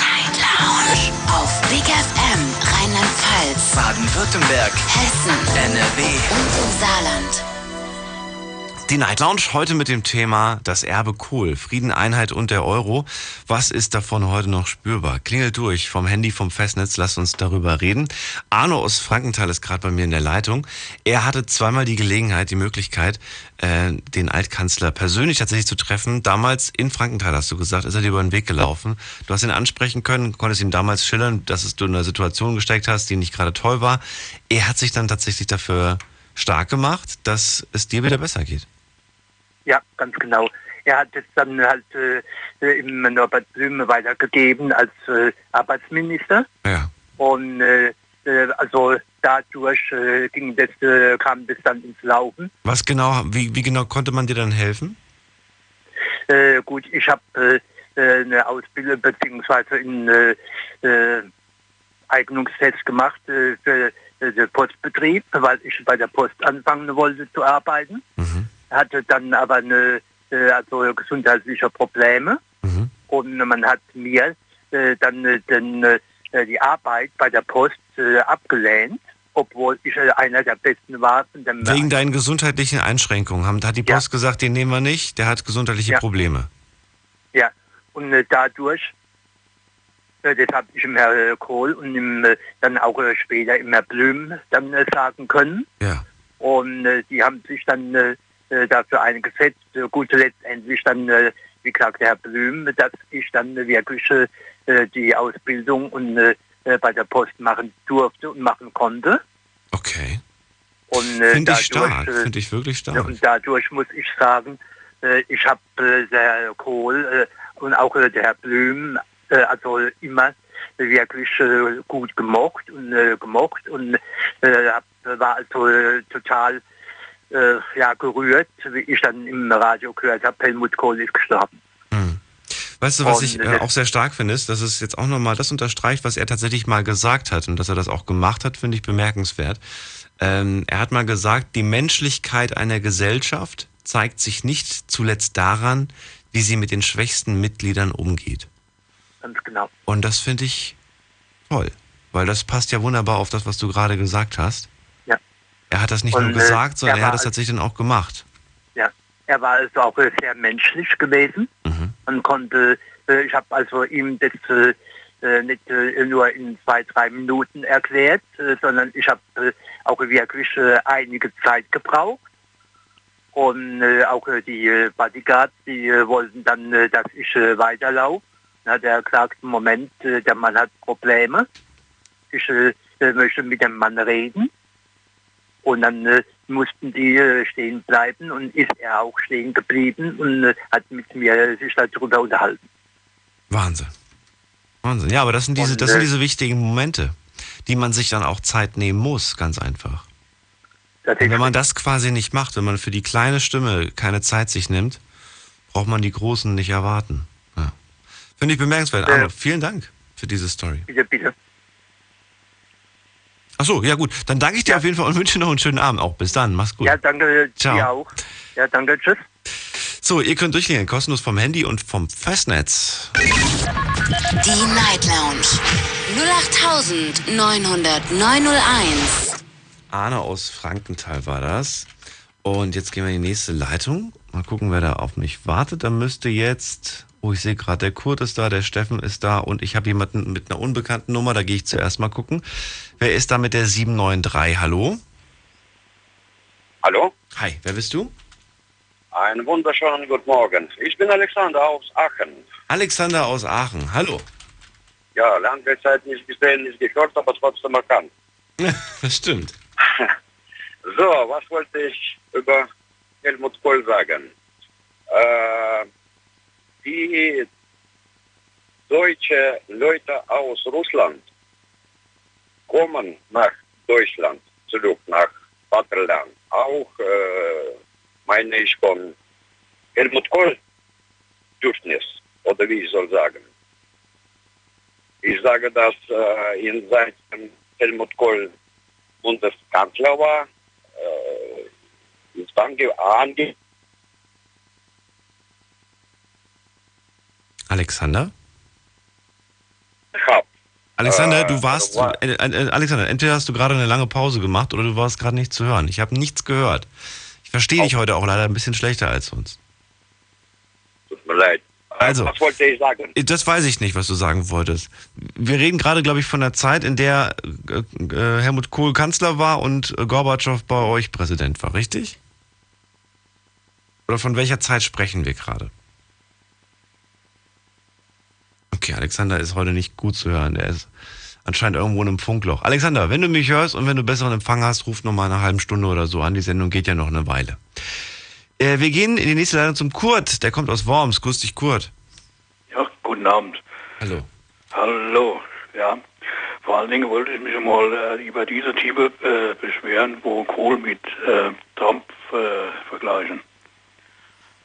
Night Lounge. Auf Big FM Rheinland-Pfalz, Baden-Württemberg, Hessen, NRW und im Saarland. Die Night Lounge heute mit dem Thema das Erbe Kohl, Frieden, Einheit und der Euro. Was ist davon heute noch spürbar? Klingelt durch vom Handy, vom Festnetz, lasst uns darüber reden. Arno aus Frankenthal ist gerade bei mir in der Leitung. Er hatte zweimal die Gelegenheit, die Möglichkeit, den Altkanzler persönlich tatsächlich zu treffen. Damals in Frankenthal, hast du gesagt, ist er dir über den Weg gelaufen. Du hast ihn ansprechen können, konntest ihm damals schildern, dass du in einer Situation gesteckt hast, die nicht gerade toll war. Er hat sich dann tatsächlich dafür stark gemacht, dass es dir wieder besser geht. Ja, ganz genau. Er hat es dann halt im Norbert Blüm weitergegeben als Arbeitsminister. Ja. Und dadurch ging das, kam das dann ins Laufen. Was genau, wie genau konnte man dir dann helfen? Gut, ich habe eine Ausbildung bzw. einen Eignungstest gemacht für den Postbetrieb, weil ich bei der Post anfangen wollte zu arbeiten. Mhm. Hatte dann aber eine, also gesundheitliche Probleme. Mhm. Und man hat mir dann die Arbeit bei der Post abgelehnt, obwohl ich einer der Besten war. Wegen deinen gesundheitlichen Einschränkungen. Hat die Post gesagt, den nehmen wir nicht, der hat gesundheitliche Probleme. Ja, und dadurch, das habe ich dem Herrn Kohl und dem, dann auch später im Herrn Blüm dann sagen können. Ja. Und die haben sich dann dafür eingesetzt. Gut, letztendlich dann, wie gesagt, der Herr Blüm, dass ich dann wirklich die Ausbildung und bei der Post machen durfte und machen konnte. Okay. Finde ich stark, finde ich wirklich stark. Und dadurch muss ich sagen, ich habe der Kohl und auch der Herr Blüm also immer wirklich gut gemocht und war also total gerührt, wie ich dann im Radio gehört habe, Helmut Kohl ist gestorben. Hm. Weißt du, was ich auch sehr stark finde, ist, dass es jetzt auch nochmal das unterstreicht, was er tatsächlich mal gesagt hat, und dass er das auch gemacht hat, finde ich bemerkenswert. Er hat mal gesagt, die Menschlichkeit einer Gesellschaft zeigt sich nicht zuletzt daran, wie sie mit den schwächsten Mitgliedern umgeht. Ganz genau. Und das finde ich toll, weil das passt ja wunderbar auf das, was du gerade gesagt hast. Ja. Er hat das nicht nur gesagt, sondern er hat es tatsächlich dann auch gemacht. Ja, er war also auch sehr menschlich gewesen. Mhm. Man konnte, ich habe also ihm das nicht nur in 2-3 Minuten erklärt, sondern ich habe auch wirklich einige Zeit gebraucht. Und auch die Bodyguards, die wollten dann, dass ich weiterlaufe. Dann hat er gesagt, Moment, der Mann hat Probleme. Ich möchte mit dem Mann reden. Und dann mussten die stehen bleiben, und ist er auch stehen geblieben und hat mit mir sich darüber unterhalten. Wahnsinn. Wahnsinn. Ja, aber das sind diese wichtigen Momente, die man sich dann auch Zeit nehmen muss, ganz einfach. Und wenn man das quasi nicht macht, wenn man für die kleine Stimme keine Zeit sich nimmt, braucht man die Großen nicht erwarten. Ja. Finde ich bemerkenswert. Arno, vielen Dank für diese Story. Bitte, bitte. Ach so, ja gut. Dann danke ich dir auf jeden Fall und wünsche noch einen schönen Abend auch. Bis dann, mach's gut. Ja, danke. Ciao. Dir auch. Ja, danke. Tschüss. So, ihr könnt durchklingeln, kostenlos vom Handy und vom Festnetz. Die Night Lounge 08900901. Arne aus Frankenthal war das. Und jetzt gehen wir in die nächste Leitung. Mal gucken, wer da auf mich wartet. Dann müsste jetzt... Oh, ich sehe gerade, der Kurt ist da, der Steffen ist da und ich habe jemanden mit einer unbekannten Nummer. Da gehe ich zuerst mal gucken. Wer ist da mit der 793? Hallo? Hallo? Hi, wer bist du? Einen wunderschönen guten Morgen. Ich bin Alexander aus Aachen. Alexander aus Aachen, hallo. Ja, lange Zeit nicht gesehen, nicht gehört, aber trotzdem erkannt. Das stimmt. So, was wollte ich über Helmut Kohl sagen? Die deutsche Leute aus Russland kommen nach Deutschland zurück, nach Vaterland. Auch, meine ich, von Helmut Kohl Bedürfnis, oder wie ich soll sagen. Ich sage das in Seiten Helmut Kohl Bundeskanzler war, ist ange... Alexander? Alexander, du warst... Alexander, entweder hast du gerade eine lange Pause gemacht oder du warst gerade nicht zu hören. Ich habe nichts gehört. Ich verstehe dich heute auch leider ein bisschen schlechter als sonst. Tut mir leid. Also, was wollte ich sagen? Das weiß ich nicht, was du sagen wolltest. Wir reden gerade, glaube ich, von der Zeit, in der Helmut Kohl Kanzler war und Gorbatschow bei euch Präsident war, richtig? Oder von welcher Zeit sprechen wir gerade? Okay, Alexander ist heute nicht gut zu hören. Er ist anscheinend irgendwo in einem Funkloch. Alexander, wenn du mich hörst und wenn du besseren Empfang hast, ruf nochmal in einer halben Stunde oder so an. Die Sendung geht ja noch eine Weile. Wir gehen in die nächste Leitung zum Kurt. Der kommt aus Worms. Grüß dich, Kurt. Ja, guten Abend. Hallo. Hallo, ja. Vor allen Dingen wollte ich mich mal über diese Themen beschweren, wo Kohl mit Trump vergleichen.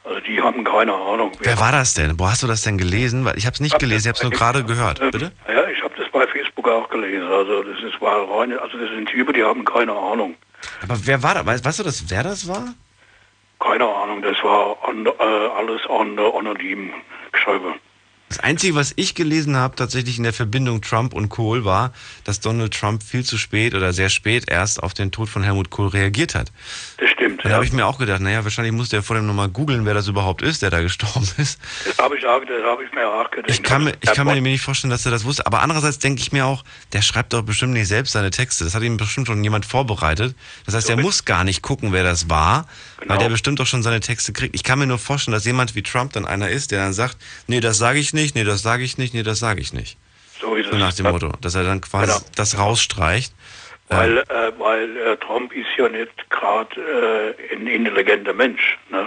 Also die haben keine Ahnung. Wer war das denn? Wo hast du das denn gelesen? Weil ich habe es nicht gelesen, ich habe es nur gerade gehört. Bitte? Ja, ich habe das bei Facebook auch gelesen. Also das ist rein, also das sind Typen, die haben keine Ahnung. Aber wer war da? Weißt du, wer das war? Keine Ahnung, das war alles anonym geschrieben. Das Einzige, was ich gelesen habe, tatsächlich in der Verbindung Trump und Kohl, war, dass Donald Trump viel zu spät oder sehr spät erst auf den Tod von Helmut Kohl reagiert hat. Das stimmt. Da habe ich mir auch gedacht, naja, wahrscheinlich musste er vor dem nochmal googeln, wer das überhaupt ist, der da gestorben ist. Das hab ich mir auch gedacht. Ich kann mir nicht vorstellen, dass er das wusste. Aber andererseits denke ich mir auch, der schreibt doch bestimmt nicht selbst seine Texte. Das hat ihm bestimmt schon jemand vorbereitet. Das heißt, er muss gar nicht gucken, wer das war, genau, weil der bestimmt doch schon seine Texte kriegt. Ich kann mir nur vorstellen, dass jemand wie Trump dann einer ist, der dann sagt, nee, das sage ich nicht, nee, das sage ich nicht, nee, das sage ich nicht. So ist es. So nach dem Motto, dass er dann quasi das rausstreicht. Weil Trump ist ja nicht gerade ein intelligenter Mensch. Ne?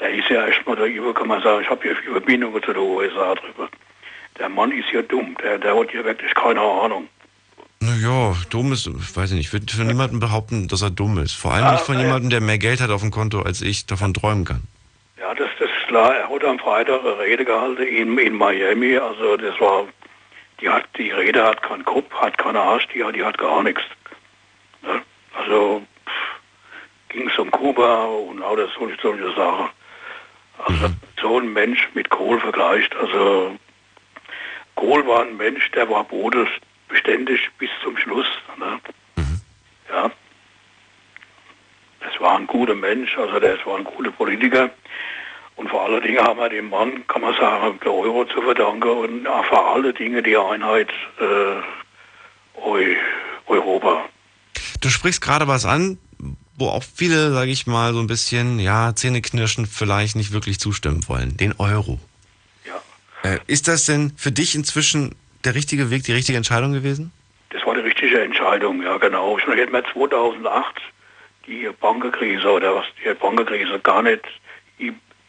Der ist ja erstmal darüber, kann man sagen, ich habe ja viel Verbindungen zu den USA drüber. Der Mann ist ja dumm, der hat ja wirklich keine Ahnung. Naja, dumm ist, weiß ich nicht, ich würde von niemandem behaupten, dass er dumm ist. Vor allem nicht von jemandem, der mehr Geld hat auf dem Konto, als ich davon träumen kann. Ja, das ist klar. Er hat am Freitag eine Rede gehalten in Miami. Also das war, die Rede hat keinen Kopf, hat keinen Arsch, die hat gar nichts. Ne? Also ging es um Kuba und auch das solche Sachen. Also so ein Mensch mit Kohl vergleicht. Also Kohl war ein Mensch, der war bodenständig bis zum Schluss. Ne? Ja. Das war ein guter Mensch, also das war ein guter Politiker. Und vor allen Dingen haben wir dem Mann, kann man sagen, der Euro zu verdanken und vor allen Dingen die Einheit Europa. Du sprichst gerade was an, wo auch viele, sage ich mal, so ein bisschen, ja, zähneknirschend vielleicht nicht wirklich zustimmen wollen. Den Euro. Ja. Ist das denn für dich inzwischen der richtige Weg, die richtige Entscheidung gewesen? Das war die richtige Entscheidung, ja genau. Schon hätten wir 2008 die Bankenkrise gar nicht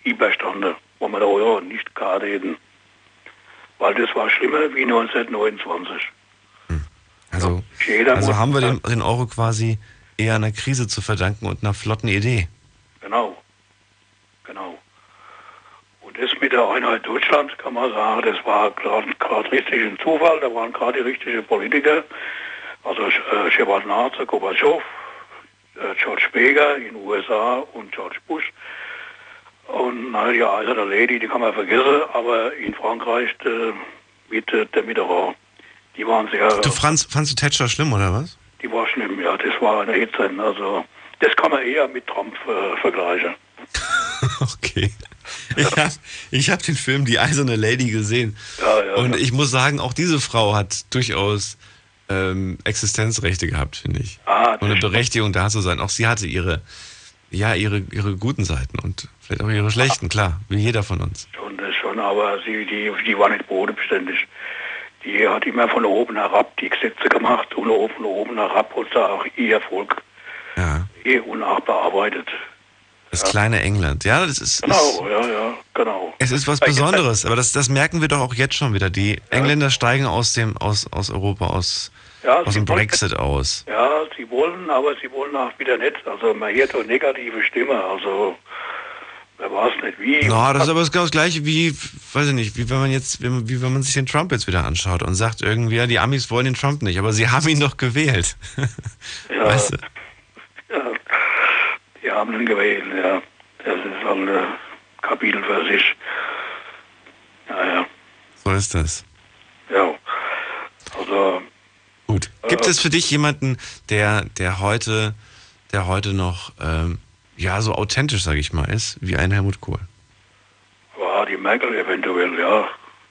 überstanden, wo wir den Euro nicht gerade hätten. Weil das war schlimmer wie 1929. Also haben wir den Euro quasi eher einer Krise zu verdanken und einer flotten Idee. Genau. Und das mit der Einheit Deutschlands, kann man sagen, das war gerade richtig ein Zufall, da waren gerade die richtigen Politiker, also Shevardnadze, Gorbatschow, George Baker in den USA und George Bush. Und ja, also der Lady, die kann man vergessen, aber in Frankreich der Mitterrand. Die waren sehr... Du fandst du Thatcher schlimm, oder was? Die war schlimm, ja. Das war eine Hitze. Also das kann man eher mit Trump vergleichen. Okay. Ich hab den Film Die Eiserne Lady gesehen. Ja, und ich muss sagen, auch diese Frau hat durchaus... Existenzrechte gehabt, finde ich. Und eine Berechtigung da zu sein. Auch sie hatte ihre guten Seiten und vielleicht auch ihre schlechten, klar, wie jeder von uns. Schon, aber die war nicht bodenständig. Die hat immer von oben herab die Gesetze gemacht und von oben herab und da auch ihr Volk bearbeitet. Das kleine England, ja, das ist... Genau. Es ist was Besonderes, aber das merken wir doch auch jetzt schon wieder. Die Engländer steigen aus Europa, aus dem Brexit aus. Ja, sie wollen, aber sie wollen auch wieder nicht. Also man hört so negative Stimme, also wer weiß nicht wie. Ja, das ist aber das Gleiche wie, weiß ich nicht, wie wenn man sich den Trump jetzt wieder anschaut und sagt irgendwie, ja, die Amis wollen den Trump nicht, aber sie haben ihn doch gewählt. Ja. Weißt du? Die haben ihn gewählt, ja. Das ist halt ein Kapitel für sich. Naja. So ist das. Ja. Also. Gut. Gibt es für dich jemanden, der heute noch so authentisch, sage ich mal, ist, wie ein Helmut Kohl? War die Merkel eventuell, ja.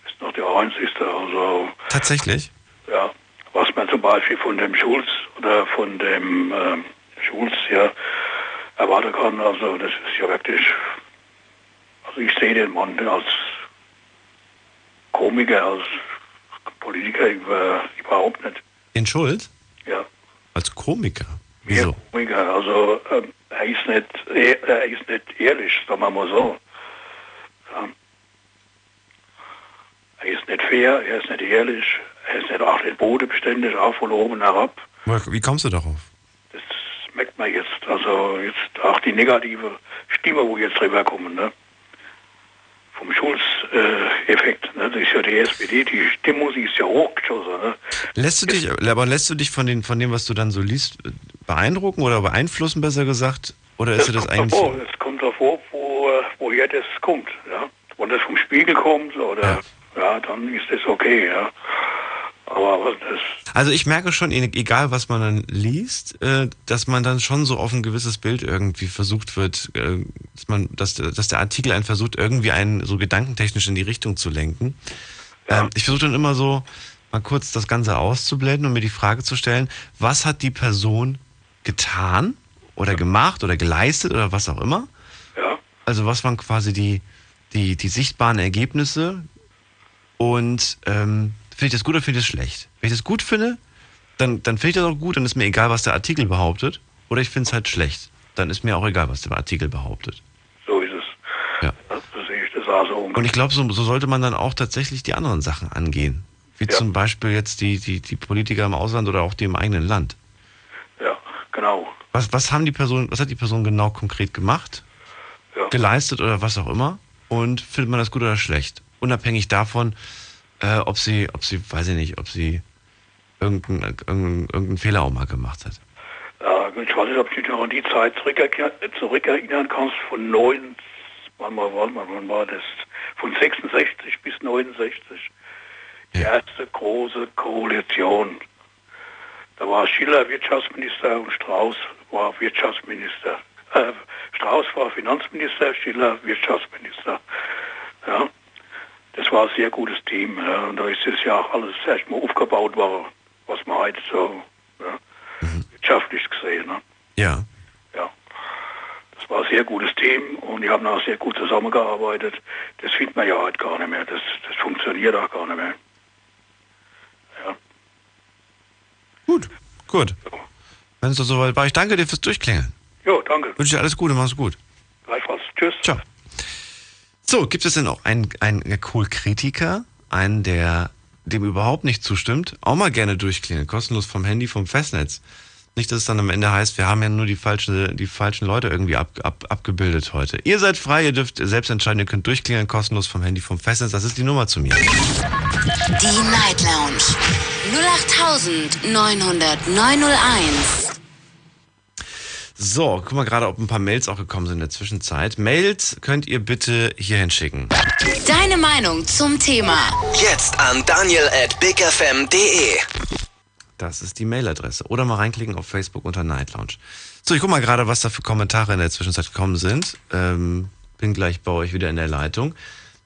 Ist noch der einzigste. Also, tatsächlich? Ja. Was man zum Beispiel von dem Schulz oder von dem Schulz, ja, erwarten kann, also das ist ja wirklich, also ich sehe den Mann als Komiker, als Politiker überhaupt nicht. Den Schulz? Ja. Als Komiker? Wieso? Ja, Komiker, also er ist nicht ehrlich, sagen wir mal so. Ja. Er ist nicht fair, er ist nicht ehrlich, sind auch den Bodenbestand ist auch von oben herab. Wie kommst du darauf? Das merkt man jetzt. Also jetzt auch die negative Stimme, wo jetzt rüberkommen, ne? Vom Schulz-Effekt, ne? Das ist ja die SPD, die Stimmung, die ist ja hochgeschossen, ne? Aber lässt du dich von dem, was du dann so liest, beeindrucken oder beeinflussen, besser gesagt? Oder ist das eigentlich... Es kommt drauf vor, woher das kommt, ja? Wenn das vom Spiegel kommt oder... Ja, dann ist das okay, ja. Aber was das... Also ich merke schon, egal was man dann liest, dass man dann schon so auf ein gewisses Bild irgendwie versucht wird, dass der Artikel einen versucht, irgendwie einen so gedankentechnisch in die Richtung zu lenken. Ja. Ich versuche dann immer so, mal kurz das Ganze auszublenden und mir die Frage zu stellen, was hat die Person getan oder gemacht oder geleistet oder was auch immer? Ja. Also was waren quasi die sichtbaren Ergebnisse? Und finde ich das gut oder finde ich das schlecht? Wenn ich das gut finde, dann finde ich das auch gut, dann ist mir egal, was der Artikel behauptet. Oder ich finde es halt schlecht. Dann ist mir auch egal, was der Artikel behauptet. So ist es. Ja. Das sehe ich, das war so. Und ich glaube, so sollte man dann auch tatsächlich die anderen Sachen angehen. Wie zum Beispiel jetzt die Politiker im Ausland oder auch die im eigenen Land. Ja, genau. Was hat die Person genau konkret gemacht? Ja. Geleistet oder was auch immer? Und findet man das gut oder schlecht? Unabhängig davon, ob sie irgendeinen Fehler auch mal gemacht hat. Ja, ich weiß nicht, ob du dich noch an die Zeit zurückerinnern kannst, wann war das? Von 66 bis 69. Die erste große Koalition. Da war Schiller Wirtschaftsminister und Strauß war Wirtschaftsminister. Strauß war Finanzminister, Schiller Wirtschaftsminister. Ja. Das war ein sehr gutes Team, ja, und da ist es ja auch alles erstmal aufgebaut worden, was man heute so wirtschaftlich gesehen, ne? Ja. Ja. Das war ein sehr gutes Team und die haben auch sehr gut zusammengearbeitet. Das findet man ja heute gar nicht mehr, das funktioniert auch gar nicht mehr. Ja. Gut. Ja. Wenn es doch soweit war, ich danke dir fürs Durchklingeln. Jo, danke. Wünsche dir alles Gute, mach's gut. Gleichfalls, tschüss. Ciao. So, gibt es denn auch einen Kohl-Kritiker, einen, der dem überhaupt nicht zustimmt? Auch mal gerne durchklingeln, kostenlos vom Handy, vom Festnetz. Nicht, dass es dann am Ende heißt, wir haben ja nur die falschen Leute irgendwie abgebildet heute. Ihr seid frei, ihr dürft selbst entscheiden, ihr könnt durchklingeln, kostenlos vom Handy, vom Festnetz. Das ist die Nummer zu mir. Die Night Lounge 08900901. So, guck mal gerade, ob ein paar Mails auch gekommen sind in der Zwischenzeit. Mails könnt ihr bitte hierhin schicken. Deine Meinung zum Thema. Jetzt an daniel@bigfm.de. Das ist die Mailadresse. Oder mal reinklicken auf Facebook unter Night Lounge. So, ich guck mal gerade, was da für Kommentare in der Zwischenzeit gekommen sind. Bin gleich bei euch wieder in der Leitung.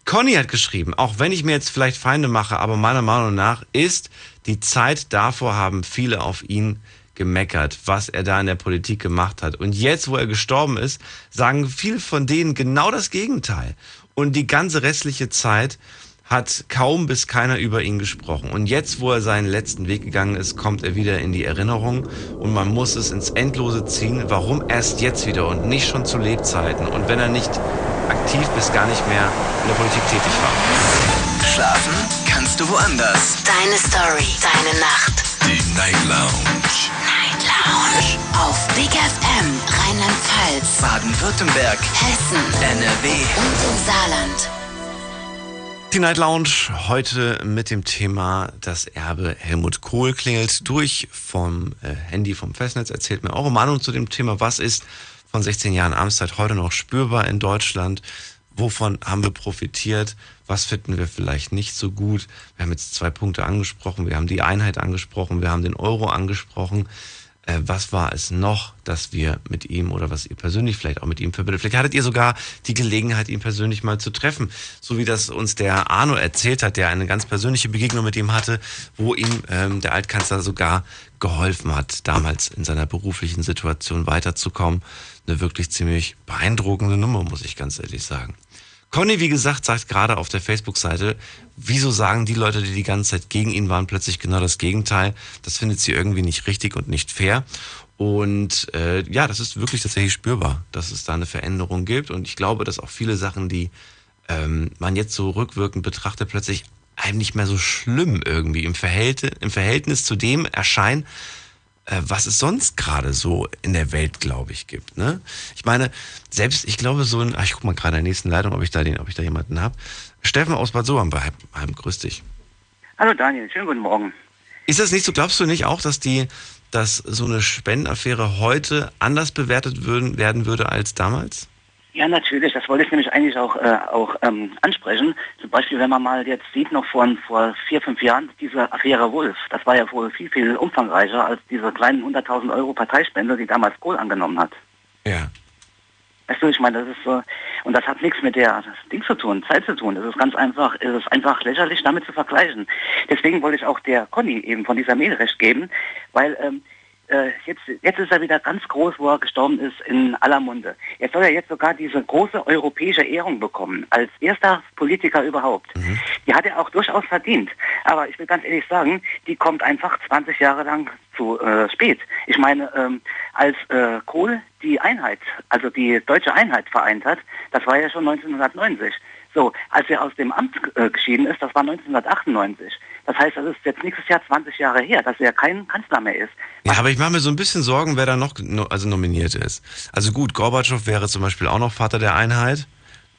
Conny hat geschrieben, auch wenn ich mir jetzt vielleicht Feinde mache, aber meiner Meinung nach ist die Zeit davor, haben viele auf ihn gemeckert, was er da in der Politik gemacht hat. Und jetzt, wo er gestorben ist, sagen viele von denen genau das Gegenteil. Und die ganze restliche Zeit hat kaum bis keiner über ihn gesprochen. Und jetzt, wo er seinen letzten Weg gegangen ist, kommt er wieder in die Erinnerung. Und man muss es ins Endlose ziehen. Warum erst jetzt wieder und nicht schon zu Lebzeiten? Und wenn er nicht aktiv bis gar nicht mehr in der Politik tätig war. Schlafen kannst du woanders. Deine Story, deine Nacht. Die Night Lounge. Night Lounge. Auf Big FM, Rheinland-Pfalz, Baden-Württemberg, Hessen, NRW und im Saarland. Die Night Lounge heute mit dem Thema das Erbe Helmut Kohl. Klingelt durch vom Handy, vom Festnetz. Erzählt mir eure Meinung zu dem Thema. Was ist von 16 Jahren Amtszeit heute noch spürbar in Deutschland? Wovon haben wir profitiert? Was finden wir vielleicht nicht so gut? Wir haben jetzt 2 Punkte angesprochen. Wir haben die Einheit angesprochen. Wir haben den Euro angesprochen. Was war es noch, dass wir mit ihm oder was ihr persönlich vielleicht auch mit ihm verbindet? Vielleicht hattet ihr sogar die Gelegenheit, ihn persönlich mal zu treffen. So wie das uns der Arno erzählt hat, der eine ganz persönliche Begegnung mit ihm hatte, wo ihm der Altkanzler sogar geholfen hat, damals in seiner beruflichen Situation weiterzukommen. Eine wirklich ziemlich beeindruckende Nummer, muss ich ganz ehrlich sagen. Conny, wie gesagt, sagt gerade auf der Facebook-Seite, wieso sagen die Leute, die ganze Zeit gegen ihn waren, plötzlich genau das Gegenteil? Das findet sie irgendwie nicht richtig und nicht fair. Und ja, das ist wirklich tatsächlich spürbar, dass es da eine Veränderung gibt. Und ich glaube, dass auch viele Sachen, die man jetzt so rückwirkend betrachtet, plötzlich einem nicht mehr so schlimm irgendwie im Verhältnis zu dem Erscheinen, was es sonst gerade so in der Welt, glaube ich, gibt. Ne? Ich meine, selbst, ich glaube, so ein, ich gucke mal gerade in der nächsten Leitung, ob ich da jemanden habe. Steffen aus Bad Sohambheim, grüß dich. Hallo Daniel, schönen guten Morgen. Ist das nicht so, glaubst du nicht auch, dass so eine Spendenaffäre heute anders bewertet werden würde als damals? Ja, natürlich. Das wollte ich nämlich eigentlich auch ansprechen. Zum Beispiel, wenn man mal jetzt sieht, noch vor 4-5 Jahren, diese Affäre Wolf. Das war ja wohl viel, viel umfangreicher als diese kleinen 100.000 Euro Parteispende, die damals Kohl angenommen hat. Ja. Weißt du, ich meine, das ist so, und das hat nichts mit der Zeit zu tun. Das ist ganz einfach, es ist einfach lächerlich, damit zu vergleichen. Deswegen wollte ich auch der Conny eben von dieser Mail recht geben, weil, jetzt ist er wieder ganz groß, wo er gestorben ist, in aller Munde. Jetzt soll er jetzt sogar diese große europäische Ehrung bekommen, als erster Politiker überhaupt. Mhm. Die hat er auch durchaus verdient. Aber ich will ganz ehrlich sagen, die kommt einfach 20 Jahre lang zu spät. Ich meine, als Kohl die Einheit, also die deutsche Einheit vereint hat, das war ja schon 1990. So, als er aus dem Amt geschieden ist, das war 1998. Das heißt, das ist jetzt nächstes Jahr 20 Jahre her, dass er kein Kanzler mehr ist. Ja, aber ich mache mir so ein bisschen Sorgen, wer da noch nominiert ist. Also gut, Gorbatschow wäre zum Beispiel auch noch Vater der Einheit.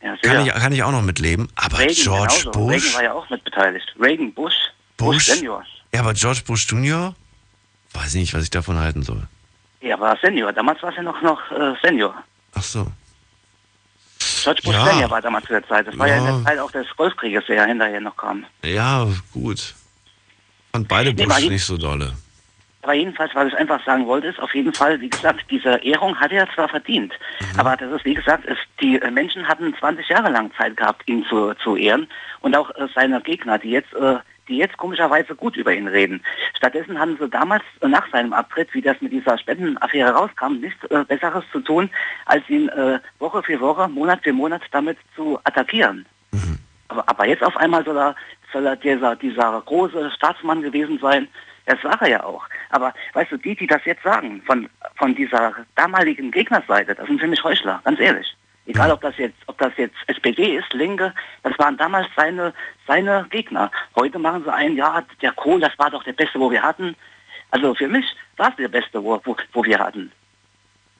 Ja, kann ich auch noch mitleben. Aber Reagan, George genauso. Bush... Reagan war ja auch mitbeteiligt. Reagan, Bush Senior. Ja, aber George Bush Junior? Weiß ich nicht, was ich davon halten soll. Ja, war Senior. Damals war es ja noch Senior. Ach so. George Bush Senior war damals zu der Zeit. Das war ja in der Zeit auch des Golfkrieges, der ja hinterher noch kam. Ja, gut. Fand beide Bush nicht so dolle. Aber jedenfalls, was ich einfach sagen wollte, ist auf jeden Fall, wie gesagt, diese Ehrung hat er zwar verdient, aber das ist, wie gesagt, die Menschen hatten 20 Jahre lang Zeit gehabt, ihn zu ehren, und auch seine Gegner, die jetzt komischerweise gut über ihn reden. Stattdessen haben sie damals nach seinem Abtritt, wie das mit dieser Spendenaffäre rauskam, nichts Besseres zu tun, als ihn Woche für Woche, Monat für Monat damit zu attackieren. Mhm. Aber jetzt auf einmal soll er dieser große Staatsmann gewesen sein. Das war er ja auch. Aber weißt du, die das jetzt sagen, von dieser damaligen Gegnerseite, das sind für mich Heuchler, ganz ehrlich. Egal, ob das jetzt SPD ist, Linke, das waren damals seine Gegner. Heute machen sie ein, ja, der Kohl, das war doch der Beste, wo wir hatten. Also für mich war es der Beste, wo wir hatten.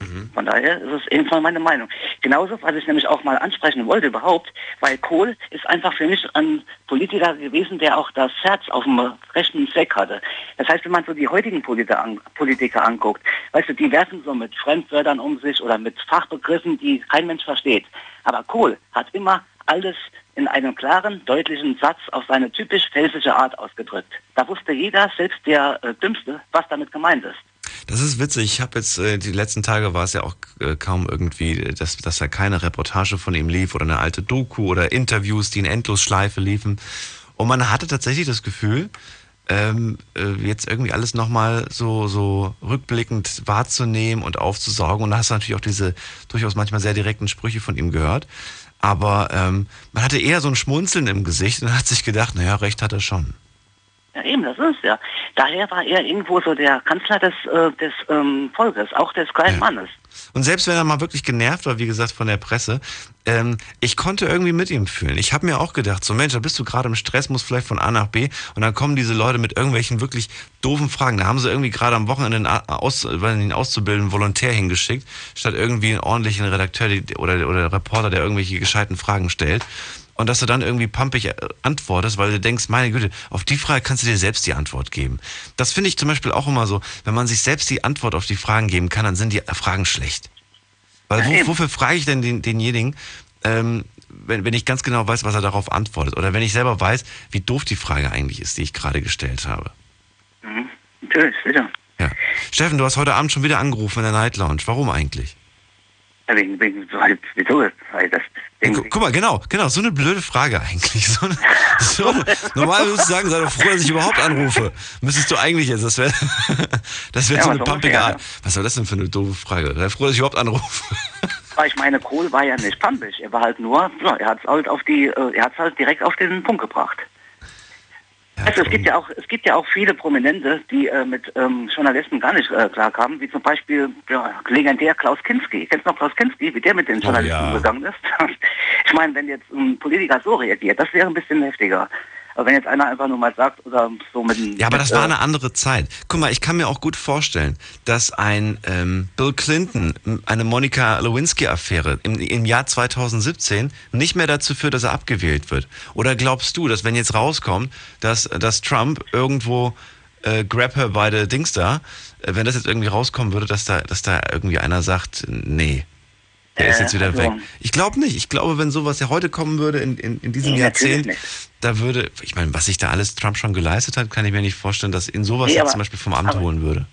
Mhm. Von daher ist es ebenfalls meine Meinung. Genauso, was ich nämlich auch mal ansprechen wollte überhaupt, weil Kohl ist einfach für mich ein Politiker gewesen, der auch das Herz auf dem rechten Fleck hatte. Das heißt, wenn man so die heutigen Politiker anguckt, weißt du, die werfen so mit Fremdwörtern um sich oder mit Fachbegriffen, die kein Mensch versteht. Aber Kohl hat immer alles in einem klaren, deutlichen Satz auf seine typisch pfälzische Art ausgedrückt. Da wusste jeder, selbst der Dümmste, was damit gemeint ist. Das ist witzig. Ich habe jetzt, die letzten Tage war es ja auch kaum irgendwie, dass da keine Reportage von ihm lief oder eine alte Doku oder Interviews, die in Endlosschleife liefen. Und man hatte tatsächlich das Gefühl, jetzt irgendwie alles nochmal so rückblickend wahrzunehmen und aufzusaugen. Und da hast du natürlich auch diese durchaus manchmal sehr direkten Sprüche von ihm gehört. Aber man hatte eher so ein Schmunzeln im Gesicht und hat sich gedacht, naja, recht hat er schon. Ja, eben, das ist ja. Daher war er irgendwo so der Kanzler des Volkes, auch des kleinen Mannes. Und selbst wenn er mal wirklich genervt war, wie gesagt, von der Presse, ich konnte irgendwie mit ihm fühlen. Ich habe mir auch gedacht, so Mensch, da bist du gerade im Stress, musst vielleicht von A nach B, und dann kommen diese Leute mit irgendwelchen wirklich doofen Fragen. Da haben sie irgendwie gerade am Wochenende einen Auszubildenden Volontär hingeschickt, statt irgendwie einen ordentlichen Redakteur oder Reporter, der irgendwelche gescheiten Fragen stellt. Und dass du dann irgendwie pampig antwortest, weil du denkst, meine Güte, auf die Frage kannst du dir selbst die Antwort geben. Das finde ich zum Beispiel auch immer so, wenn man sich selbst die Antwort auf die Fragen geben kann, dann sind die Fragen schlecht. Weil wofür frage ich denn denjenigen, wenn ich ganz genau weiß, was er darauf antwortet? Oder wenn ich selber weiß, wie doof die Frage eigentlich ist, die ich gerade gestellt habe. Mhm. Natürlich, sicher. Ja. Steffen, du hast heute Abend schon wieder angerufen in der Night Lounge. Warum eigentlich? Guck mal, genau, so eine blöde Frage eigentlich. Normal würdest du sagen, sei doch froh, dass ich überhaupt anrufe. Müsstest du eigentlich jetzt, das wäre so eine pampige Art. Was soll das denn für eine doofe Frage? Sei froh, dass ich überhaupt anrufe. Ich meine, Kohl war ja nicht pampig, er war halt nur, er hat es halt direkt auf den Punkt gebracht. Also es gibt ja auch viele Prominente, die mit Journalisten gar nicht klarkamen, wie zum Beispiel legendär Klaus Kinski. Kennst du noch Klaus Kinski, wie der mit den Journalisten gegangen ist? Ich meine, wenn jetzt ein Politiker so reagiert, das wäre ein bisschen heftiger. Aber wenn jetzt einer einfach nur mal sagt oder so mit... Ja, aber das war eine andere Zeit. Guck mal, ich kann mir auch gut vorstellen, dass ein Bill Clinton, eine Monica Lewinsky-Affäre im Jahr 2017 nicht mehr dazu führt, dass er abgewählt wird. Oder glaubst du, dass wenn jetzt rauskommt, dass Trump irgendwo grab her by the Dings da, wenn das jetzt irgendwie rauskommen würde, dass da irgendwie einer sagt, nee, der ist jetzt wieder weg. Ich glaube nicht. Ich glaube, wenn sowas ja heute kommen würde, in diesem Jahrzehnt, da würde, ich meine, was sich da alles Trump schon geleistet hat, kann ich mir nicht vorstellen, dass ihn sowas jetzt zum Beispiel vom Amt holen würde.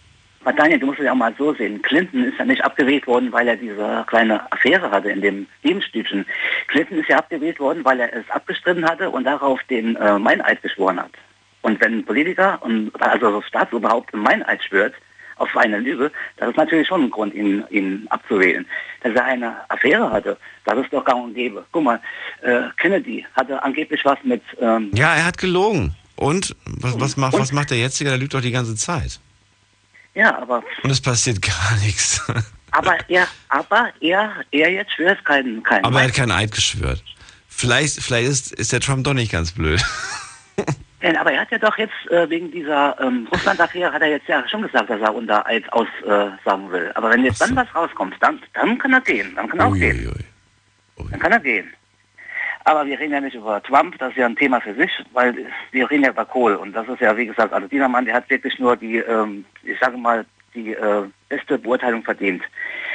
Aber Daniel, du musst es ja auch mal so sehen. Clinton ist ja nicht abgewählt worden, weil er diese kleine Affäre hatte in dem Nebenstübchen. Clinton ist ja abgewählt worden, weil er es abgestritten hatte und darauf den Meineid geschworen hat. Und wenn ein Politiker, also das Staatsoberhaupt im Meineid schwört, auf eine Lüge, das ist natürlich schon ein Grund, ihn abzuwählen. Dass er eine Affäre hatte, das ist doch gang und gäbe. Guck mal, Kennedy hatte angeblich was mit... ja, er hat gelogen. Und? Was macht der Jetzige? Der lügt doch die ganze Zeit. Ja, aber... Und es passiert gar nichts. Aber er jetzt schwört keinen Eid. Aber er hat keinen Eid geschwört. Vielleicht ist der Trump doch nicht ganz blöd. Aber er hat ja doch jetzt wegen dieser Russland-Affäre hat er jetzt ja schon gesagt, dass er unter Eid aussagen will. Aber wenn jetzt dann was rauskommt, dann kann er gehen. Dann kann er auch gehen. Dann kann er gehen. Aber wir reden ja nicht über Trump, das ist ja ein Thema für sich, weil wir reden ja über Kohl. Und das ist ja, wie gesagt, also dieser Mann, der hat wirklich nur die, ich sage mal, die beste Beurteilung verdient.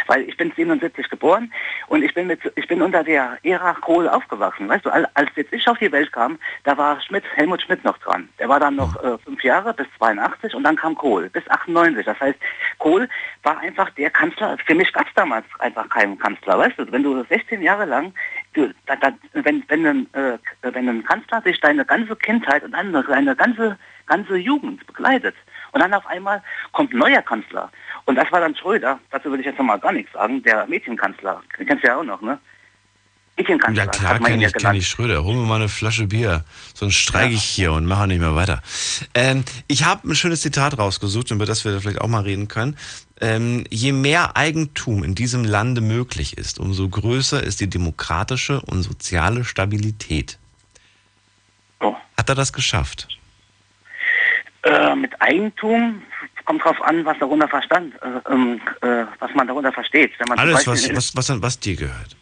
Weil ich bin 77 geboren und ich bin unter der Ära Kohl aufgewachsen. Weißt du, als jetzt ich auf die Welt kam, da war Helmut Schmidt noch dran. Der war dann noch 5 Jahre bis 82 und dann kam Kohl bis 98. Das heißt, Kohl war einfach der Kanzler. Für mich gab es damals einfach keinen Kanzler. Weißt du, wenn du 16 Jahre lang, wenn ein Kanzler sich deine ganze Kindheit und deine ganze Jugend begleitet, und dann auf einmal kommt ein neuer Kanzler. Und das war dann Schröder, dazu würde ich jetzt nochmal gar nichts sagen, der Mädchenkanzler. Den kennst du ja auch noch, ne? Mädchenkanzler. Ja klar, kenn ich Schröder. Hol mir mal eine Flasche Bier, sonst streike ich hier und mache nicht mehr weiter. Ich habe ein schönes Zitat rausgesucht, über das wir vielleicht auch mal reden können. Je mehr Eigentum in diesem Lande möglich ist, umso größer ist die demokratische und soziale Stabilität. Oh. Hat er das geschafft? Mit Eigentum kommt drauf an, was darunter was man darunter versteht. Wenn man alles, was dir gehört.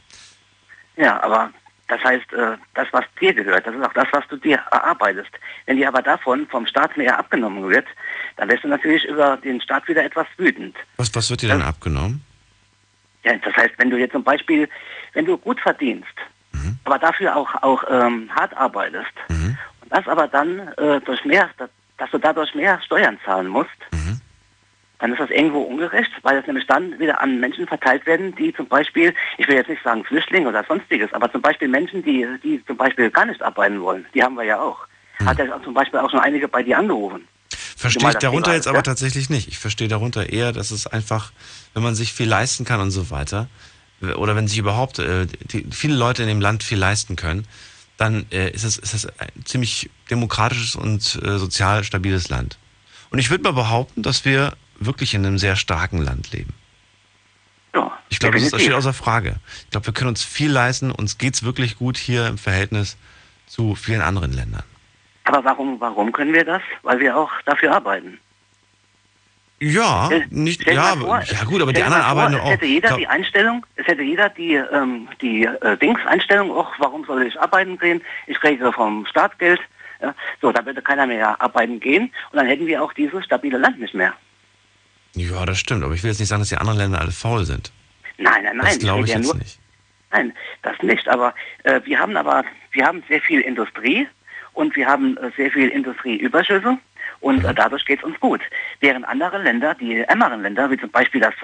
Ja, aber das heißt, das, was dir gehört, das ist auch das, was du dir erarbeitest. Wenn dir aber davon vom Staat mehr abgenommen wird, dann wirst du natürlich über den Staat wieder etwas wütend. Was wird dir dann abgenommen? Ja, das heißt, wenn du jetzt zum Beispiel, wenn du gut verdienst, aber dafür auch hart arbeitest, und das aber dann dass du dadurch mehr Steuern zahlen musst, dann ist das irgendwo ungerecht, weil das nämlich dann wieder an Menschen verteilt werden, die zum Beispiel, ich will jetzt nicht sagen Flüchtlinge oder sonstiges, aber zum Beispiel Menschen, die zum Beispiel gar nicht arbeiten wollen, die haben wir ja auch. Hat ja zum Beispiel auch schon einige bei dir angerufen. Verstehe ich darunter jetzt aber tatsächlich nicht. Ich verstehe darunter eher, dass es einfach, wenn man sich viel leisten kann und so weiter, oder wenn sich überhaupt viele Leute in dem Land viel leisten können, dann ist es ein ziemlich demokratisches und sozial stabiles Land. Und ich würde mal behaupten, dass wir wirklich in einem sehr starken Land leben. Ja, ich glaube, das steht außer Frage. Ich glaube, wir können uns viel leisten, uns geht's wirklich gut hier im Verhältnis zu vielen anderen Ländern. Aber warum können wir das? Weil wir auch dafür arbeiten. Ja, gut, aber die anderen arbeiten auch. Es hätte jeder die Dings-Einstellung, auch warum soll ich arbeiten gehen? Ich kriege vom Staat Geld. Ja, so, da würde keiner mehr arbeiten gehen und dann hätten wir auch dieses stabile Land nicht mehr. Ja, das stimmt, aber ich will jetzt nicht sagen, dass die anderen Länder alle faul sind. Nein. Das glaube ich jetzt nicht. Nein, das nicht, aber wir haben sehr viel Industrie und wir haben sehr viel Industrieüberschüsse. Und dadurch geht es uns gut. Während andere Länder, die ärmeren Länder, wie zum Beispiel das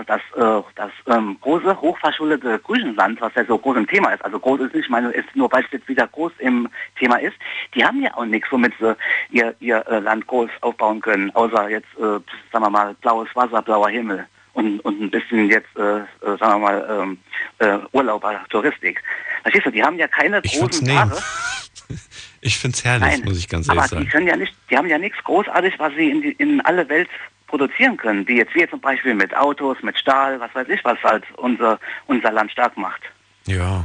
große, hochverschuldete Griechenland, was ja so groß im Thema ist, also groß ist nicht, ich meine, ist nur, weil es jetzt wieder groß im Thema ist, die haben ja auch nichts, womit sie ihr Land groß aufbauen können, außer jetzt, sagen wir mal, blaues Wasser, blauer Himmel und ein bisschen jetzt, sagen wir mal, Urlauber, Touristik. Verstehst du, die haben ja keine großen Paare. Ich finde es herrlich, muss ich ganz ehrlich sagen. Aber die können ja nicht, die haben ja nichts Großartiges, was sie in alle Welt produzieren können, wie jetzt wir zum Beispiel mit Autos, mit Stahl, was weiß ich, was halt unser Land stark macht. Ja.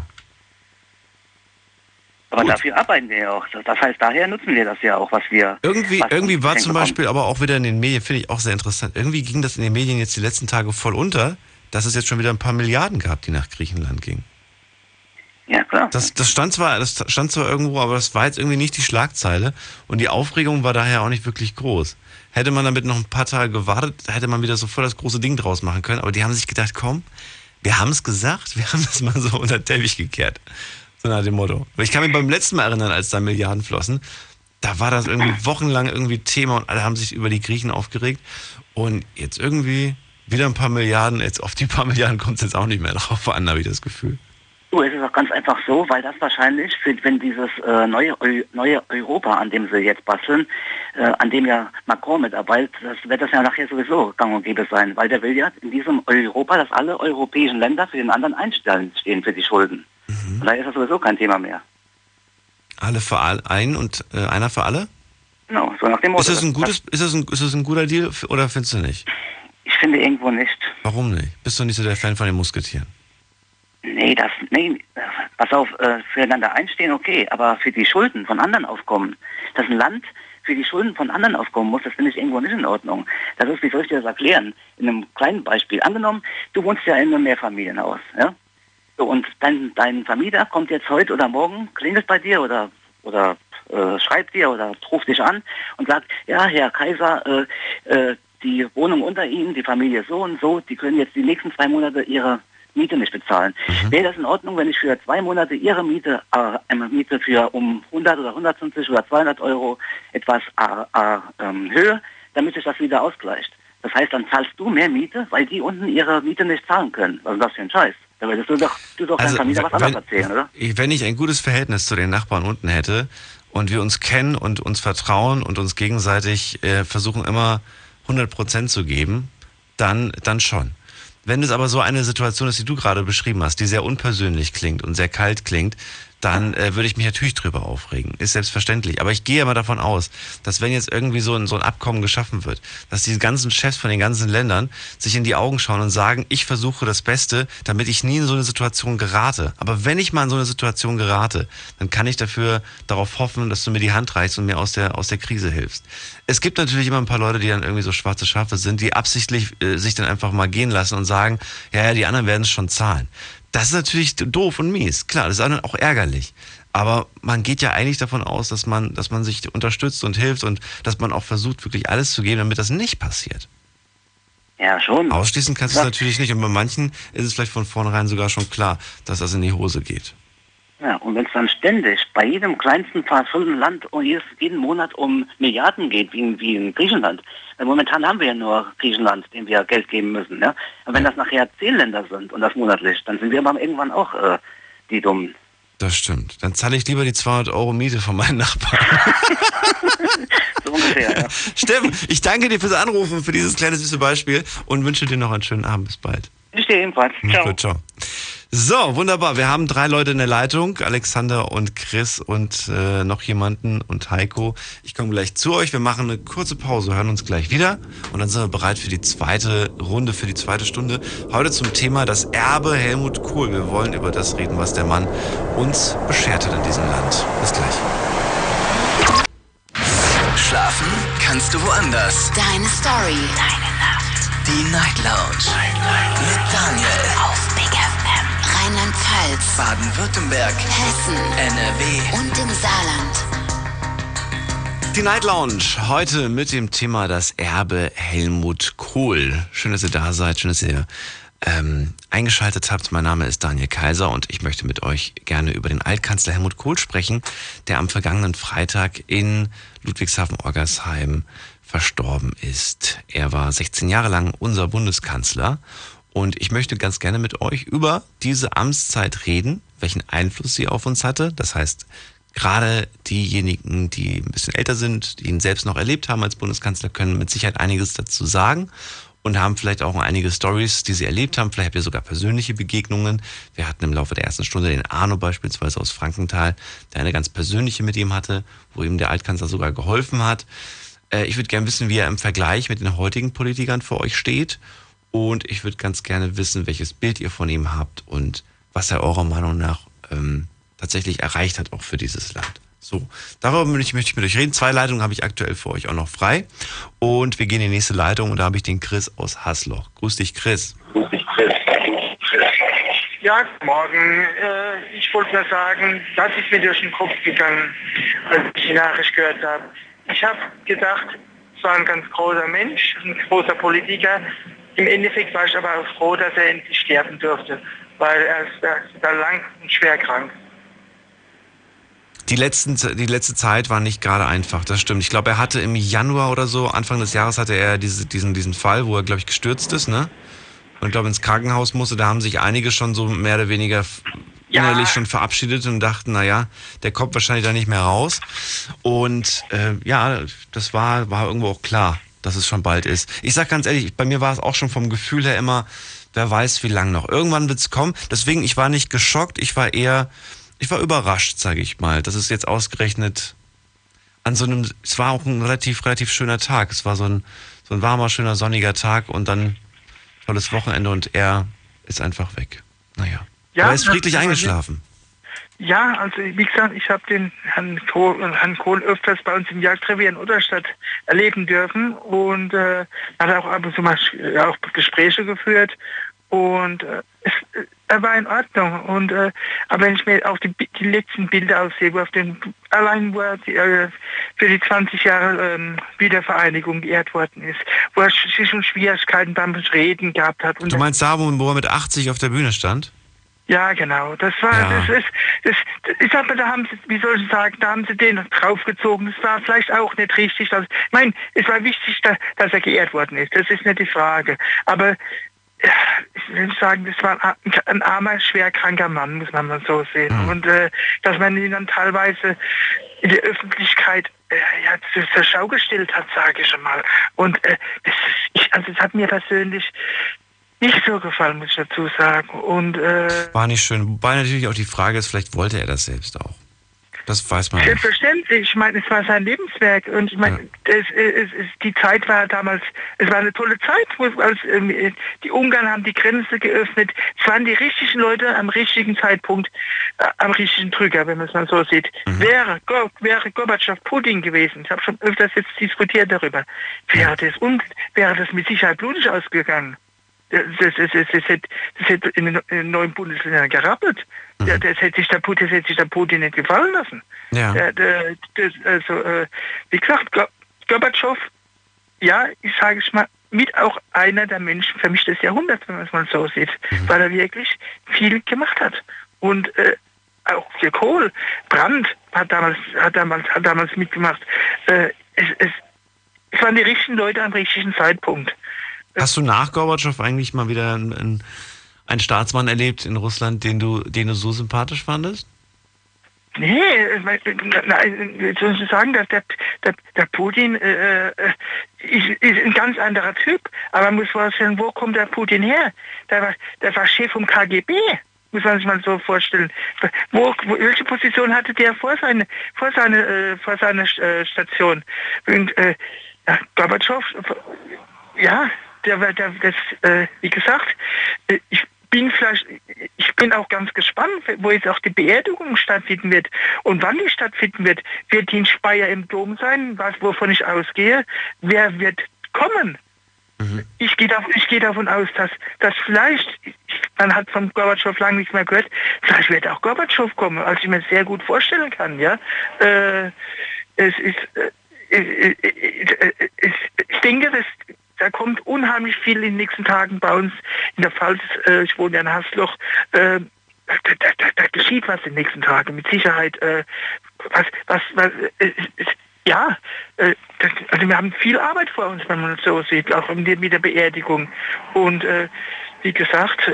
Aber gut, dafür arbeiten wir ja auch. Das heißt, daher nutzen wir das ja auch, was wir... Irgendwie war zum Beispiel aber auch wieder in den Medien, finde ich auch sehr interessant, irgendwie ging das in den Medien jetzt die letzten Tage voll unter, dass es jetzt schon wieder ein paar Milliarden gab, die nach Griechenland gingen. Ja, klar. Das stand zwar irgendwo, aber das war jetzt irgendwie nicht die Schlagzeile und die Aufregung war daher auch nicht wirklich groß. Hätte man damit noch ein paar Tage gewartet, hätte man wieder sofort das große Ding draus machen können, aber die haben sich gedacht, komm, wir haben es gesagt, wir haben das mal so unter den Teppich gekehrt. So nach dem Motto. Ich kann mich beim letzten Mal erinnern, als da Milliarden flossen, da war das irgendwie wochenlang irgendwie Thema und alle haben sich über die Griechen aufgeregt und jetzt irgendwie wieder ein paar Milliarden, jetzt auf die paar Milliarden kommt es jetzt auch nicht mehr drauf an, habe ich das Gefühl. Es ist auch ganz einfach so, weil das wahrscheinlich, wenn dieses neue Europa, an dem sie jetzt basteln, an dem ja Macron mitarbeitet, das wird das ja nachher sowieso gang und gäbe sein, weil der will ja in diesem Europa, dass alle europäischen Länder für den anderen einstehen für die Schulden. Mhm. Und da ist das sowieso kein Thema mehr. Alle für einen und einer für alle? Genau, so nach dem Motto. Ist das ein guter Deal oder findest du nicht? Ich finde irgendwo nicht. Warum nicht? Bist du nicht so der Fan von den Musketieren? Nee, pass auf, füreinander einstehen, okay, aber für die Schulden von anderen aufkommen, dass ein Land für die Schulden von anderen aufkommen muss, das finde ich irgendwo nicht in Ordnung. Das ist, wie soll ich dir das erklären? In einem kleinen Beispiel. Angenommen, du wohnst ja in einem Mehrfamilienhaus, ja? So, und dein Vermieter kommt jetzt heute oder morgen, klingelt bei dir oder schreibt dir oder ruft dich an und sagt, ja, Herr Kaiser, die Wohnung unter Ihnen, die Familie so und so, die können jetzt die nächsten 2 Monate ihre Miete nicht bezahlen. Mhm. Wäre das in Ordnung, wenn ich für 2 Monate Ihre Miete, Miete für um 100 oder 150 oder 200 Euro etwas höhe, damit sich das wieder ausgleicht? Das heißt, dann zahlst du mehr Miete, weil die unten ihre Miete nicht zahlen können. Also das ist ja ein Scheiß. Da würdest du doch deiner Familie was anderes erzählen, oder? Wenn ich ein gutes Verhältnis zu den Nachbarn unten hätte und wir uns kennen und uns vertrauen und uns gegenseitig versuchen immer 100% zu geben, dann schon. Wenn es aber so eine Situation ist, die du gerade beschrieben hast, die sehr unpersönlich klingt und sehr kalt klingt, dann würde ich mich natürlich drüber aufregen. Ist selbstverständlich. Aber ich gehe immer davon aus, dass wenn jetzt irgendwie so ein Abkommen geschaffen wird, dass die ganzen Chefs von den ganzen Ländern sich in die Augen schauen und sagen, ich versuche das Beste, damit ich nie in so eine Situation gerate. Aber wenn ich mal in so eine Situation gerate, dann kann ich darauf hoffen, dass du mir die Hand reichst und mir aus der Krise hilfst. Es gibt natürlich immer ein paar Leute, die dann irgendwie so schwarze Schafe sind, die absichtlich sich dann einfach mal gehen lassen und sagen, ja, die anderen werden es schon zahlen. Das ist natürlich doof und mies, klar, das ist auch ärgerlich. Aber man geht ja eigentlich davon aus, dass man sich unterstützt und hilft und dass man auch versucht, wirklich alles zu geben, damit das nicht passiert. Ja, schon. Ausschließen kannst du es natürlich nicht. Und bei manchen ist es vielleicht von vornherein sogar schon klar, dass das in die Hose geht. Ja, und wenn es dann ständig bei jedem kleinsten verschuldeten Land und jeden Monat um Milliarden geht, wie in Griechenland, momentan haben wir ja nur Griechenland, dem wir Geld geben müssen. Ja? Und wenn das nachher 10 Länder sind und das monatlich, dann sind wir aber irgendwann auch die Dummen. Das stimmt. Dann zahle ich lieber die 200 Euro Miete von meinen Nachbarn. So ungefähr, ja. Steffen, ich danke dir fürs Anrufen, für dieses kleine süße Beispiel und wünsche dir noch einen schönen Abend. Bis bald. Ich dir ebenfalls. Ciao. Gut, ciao. So, wunderbar. Wir haben 3 Leute in der Leitung. Alexander und Chris und noch jemanden und Heiko. Ich komme gleich zu euch. Wir machen eine kurze Pause, hören uns gleich wieder. Und dann sind wir bereit für die zweite Runde, für die zweite Stunde. Heute zum Thema das Erbe Helmut Kohl. Wir wollen über das reden, was der Mann uns beschert hat in diesem Land. Bis gleich. Schlafen kannst du woanders. Deine Story. Deine Nacht. Die Night Lounge. Mit Daniel. Auf Big FM. Rheinland-Pfalz, Baden-Württemberg, Hessen, NRW und im Saarland. Die Night Lounge heute mit dem Thema das Erbe Helmut Kohl. Schön, dass ihr da seid, schön, dass ihr eingeschaltet habt. Mein Name ist Daniel Kaiser und ich möchte mit euch gerne über den Altkanzler Helmut Kohl sprechen, der am vergangenen Freitag in Ludwigshafen-Orgersheim verstorben ist. Er war 16 Jahre lang unser Bundeskanzler. Und ich möchte ganz gerne mit euch über diese Amtszeit reden, welchen Einfluss sie auf uns hatte. Das heißt, gerade diejenigen, die ein bisschen älter sind, die ihn selbst noch erlebt haben als Bundeskanzler, können mit Sicherheit einiges dazu sagen und haben vielleicht auch einige Storys, die sie erlebt haben. Vielleicht habt ihr sogar persönliche Begegnungen. Wir hatten im Laufe der ersten Stunde den Arno beispielsweise aus Frankenthal, der eine ganz persönliche mit ihm hatte, wo ihm der Altkanzler sogar geholfen hat. Ich würde gerne wissen, wie er im Vergleich mit den heutigen Politikern für euch steht. Und ich würde ganz gerne wissen, welches Bild ihr von ihm habt und was er eurer Meinung nach tatsächlich erreicht hat, auch für dieses Land. So, darüber möchte ich mit euch reden. 2 Leitungen habe ich aktuell für euch auch noch frei. Und wir gehen in die nächste Leitung und da habe ich den Chris aus Haßloch. Grüß dich, Chris. Grüß dich, Chris. Ja, guten Morgen. Ich wollte nur sagen, das ist mir durch den Kopf gegangen, als ich die Nachricht gehört habe. Ich habe gedacht, es war ein ganz großer Mensch, ein großer Politiker. Im Endeffekt war ich aber auch froh, dass er endlich sterben durfte, weil er ist da lang und schwer krank. Die letzte Zeit war nicht gerade einfach, das stimmt. Ich glaube, er hatte im Januar oder so, Anfang des Jahres hatte er diesen Fall, wo er, glaube ich, gestürzt ist, ne? Und ich glaube, ins Krankenhaus musste, da haben sich einige schon so mehr oder weniger innerlich schon verabschiedet und dachten, naja, der kommt wahrscheinlich da nicht mehr raus. Und ja, das war irgendwo auch klar, dass es schon bald ist. Ich sag ganz ehrlich, bei mir war es auch schon vom Gefühl her immer, wer weiß, wie lang noch. Irgendwann wird's kommen. Deswegen, ich war nicht geschockt, ich war überrascht, sage ich mal. Das ist jetzt ausgerechnet an so einem, es war auch ein relativ schöner Tag. Es war so ein warmer, schöner, sonniger Tag und dann tolles Wochenende und er ist einfach weg. Naja, ja, er ist friedlich eingeschlafen. Ja, also wie gesagt, ich habe den Herrn Kohl öfters bei uns im Jagdrevier in Unterstadt erleben dürfen und hat auch ab und zu mal auch Gespräche geführt und er war in Ordnung. Und aber wenn ich mir auch die letzten Bilder aussehe, wo auf dem allein wo er für die 20 Jahre Wiedervereinigung geehrt worden ist, wo er sich schon Schwierigkeiten beim Reden gehabt hat. Und du meinst da, wo er mit 80 auf der Bühne stand? Ja, genau. Das war, ja. Das ist, ich sag mal, da haben sie, wie soll ich sagen, da haben sie den draufgezogen. Das war vielleicht auch nicht richtig. Also, ich meine, es war wichtig, dass er geehrt worden ist. Das ist nicht die Frage. Aber ich will sagen, das war ein armer, schwer kranker Mann, muss man mal so sehen. Mhm. Und dass man ihn dann teilweise in der Öffentlichkeit zur Schau gestellt hat, sage ich schon mal. Und das hat mir persönlich nicht so gefallen, muss ich dazu sagen. Und, war nicht schön. Wobei natürlich auch die Frage ist, vielleicht wollte er das selbst auch. Das weiß man nicht. Selbstverständlich. Ich meine, es war sein Lebenswerk. Und ich meine, die Zeit war damals, es war eine tolle Zeit. Die Ungarn haben die Grenze geöffnet. Es waren die richtigen Leute am richtigen Zeitpunkt, am richtigen Drücker, wenn man es mal so sieht. Mhm. Wäre Gorbatschow Putin gewesen, ich habe schon öfters jetzt diskutiert darüber, wäre das mit Sicherheit blutig ausgegangen. Das hätte in den neuen Bundesländern gerappelt. Mhm. Das hätte sich der Putin nicht gefallen lassen. Ja. Wie gesagt, Gorbatschow, ja, ich sage es mal, mit auch einer der Menschen für mich des Jahrhunderts, wenn man es mal so sieht, weil er wirklich viel gemacht hat. Und auch der Kohl, Brandt hat damals mitgemacht. Es waren die richtigen Leute am richtigen Zeitpunkt. Hast du nach Gorbatschow eigentlich mal wieder einen Staatsmann erlebt in Russland, den du so sympathisch fandest? Nee, nein, soll ich sagen, dass der Putin ist ein ganz anderer Typ. Aber man muss vorstellen, wo kommt der Putin her? Der war Chef vom KGB. Muss man sich mal so vorstellen. Welche Position hatte der vor seiner Station? Und, Gorbatschow, ja. Wie gesagt, ich bin auch ganz gespannt, wo jetzt auch die Beerdigung stattfinden wird und wann die stattfinden wird. Wird die in Speyer im Dom sein, wovon ich ausgehe? Wer wird kommen? Mhm. Ich gehe davon aus, dass vielleicht, man hat von Gorbatschow lange nichts mehr gehört, vielleicht wird auch Gorbatschow kommen, als ich mir sehr gut vorstellen kann. Ja, ich denke, dass da kommt unheimlich viel in den nächsten Tagen bei uns in der Pfalz. Ich wohne ja in Haßloch. Da geschieht was in den nächsten Tagen, mit Sicherheit. Also wir haben viel Arbeit vor uns, wenn man es so sieht, auch mit der Beerdigung. Und wie gesagt,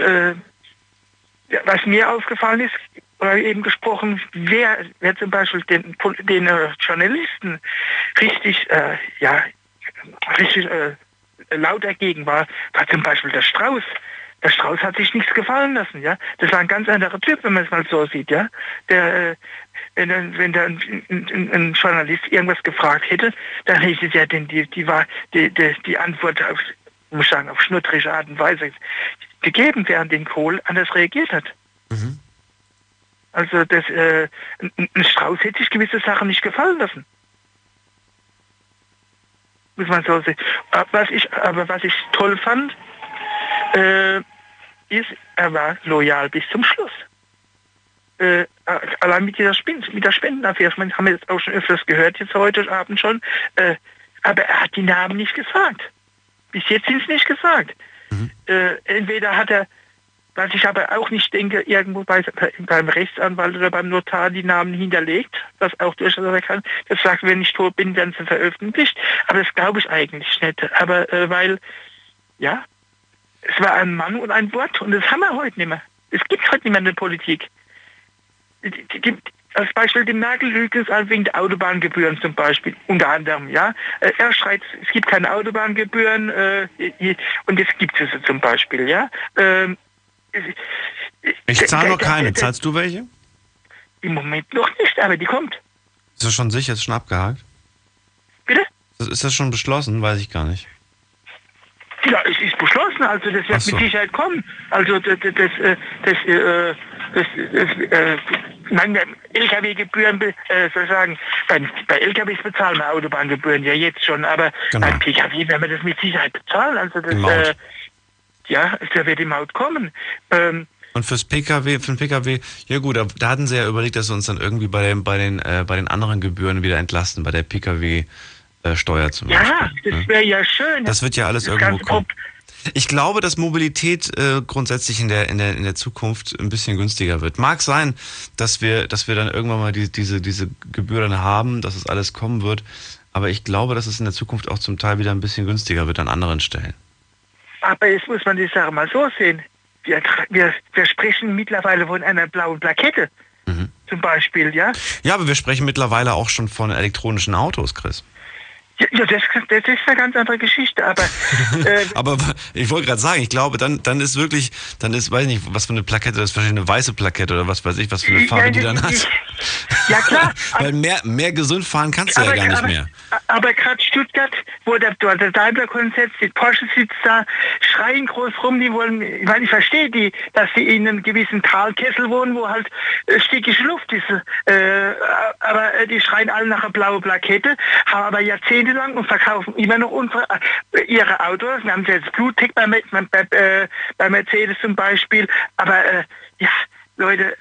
was mir aufgefallen ist, oder eben gesprochen, wer zum Beispiel den Journalisten richtig laut dagegen war zum Beispiel der Strauß. Der Strauß hat sich nichts gefallen lassen, ja. Das war ein ganz anderer Typ, wenn man es mal so sieht, ja. Wenn ein Journalist irgendwas gefragt hätte, dann hätte ja die Antwort auf, muss ich sagen, auf schnuttrige Art und Weise gegeben, während den Kohl anders reagiert hat. Mhm. Also das, ein Strauß hätte sich gewisse Sachen nicht gefallen lassen. Muss man so sehen. Aber was ich toll fand, ist, er war loyal bis zum Schluss. Allein mit dieser Spendenaffäre, das haben wir jetzt auch schon öfters gehört, jetzt heute Abend schon, aber er hat die Namen nicht gesagt. Bis jetzt sind es nicht gesagt. Mhm. Entweder hat er, was ich aber auch nicht denke, irgendwo beim Rechtsanwalt oder beim Notar die Namen hinterlegt, was auch durchaus kann, das sagt, wenn ich tot bin, werden sie veröffentlicht, aber das glaube ich eigentlich nicht. Aber weil, ja, es war ein Mann und ein Wort und das haben wir heute nicht mehr. Es gibt heute nicht mehr eine Politik. Als Beispiel, die Merkel lügt es an wegen der Autobahngebühren zum Beispiel, unter anderem, ja. Er schreit, es gibt keine Autobahngebühren und es gibt es zum Beispiel, ja. Ich zahle noch keine. Zahlst du welche? Im Moment noch nicht, aber die kommt. Ist das schon sicher? Ist schon abgehakt? Bitte? Ist das schon beschlossen? Weiß ich gar nicht. Ja, es ist beschlossen, also das wird mit Sicherheit kommen. Also LKW-Gebühren, sozusagen, bei LKWs bezahlen wir Autobahngebühren ja jetzt schon, aber genau. Beim PKW werden wir das mit Sicherheit bezahlen. Also das, ja, da wird die Maut kommen. Und für den PKW, ja gut, da hatten sie ja überlegt, dass sie uns dann irgendwie bei den anderen Gebühren wieder entlasten, bei der PKW. Steuer zum Beispiel. Ja, das wäre ja schön. Das wird ja alles das irgendwo kommen. Ich glaube, dass Mobilität grundsätzlich in der Zukunft ein bisschen günstiger wird. Mag sein, dass wir dann irgendwann mal diese Gebühren haben, dass es alles kommen wird. Aber ich glaube, dass es in der Zukunft auch zum Teil wieder ein bisschen günstiger wird an anderen Stellen. Aber jetzt muss man die Sache mal so sehen. Wir sprechen mittlerweile von einer blauen Plakette. Mhm. Zum Beispiel, ja? Ja, aber wir sprechen mittlerweile auch schon von elektronischen Autos, Chris. Ja, das ist eine ganz andere Geschichte, aber... aber ich wollte gerade sagen, ich glaube, dann ist wirklich, weiß ich nicht, was für eine Plakette, das ist wahrscheinlich eine weiße Plakette oder was weiß ich, was für eine Farbe die dann hat. Ja, klar. Weil mehr gesund fahren kannst du ja gar nicht mehr. Aber gerade Stuttgart, wo der Daimler-Konzert sitzt, Porsche sitzt da, schreien groß rum, die wollen, ich meine, ich verstehe die, dass sie in einem gewissen Talkessel wohnen, wo halt stickige Luft ist. Aber die schreien alle nach einer blauen Plakette, haben aber jahrzehntelang und verkaufen immer noch ihre Autos. Wir haben jetzt Bluttech bei Mercedes zum Beispiel, aber ja, Leute...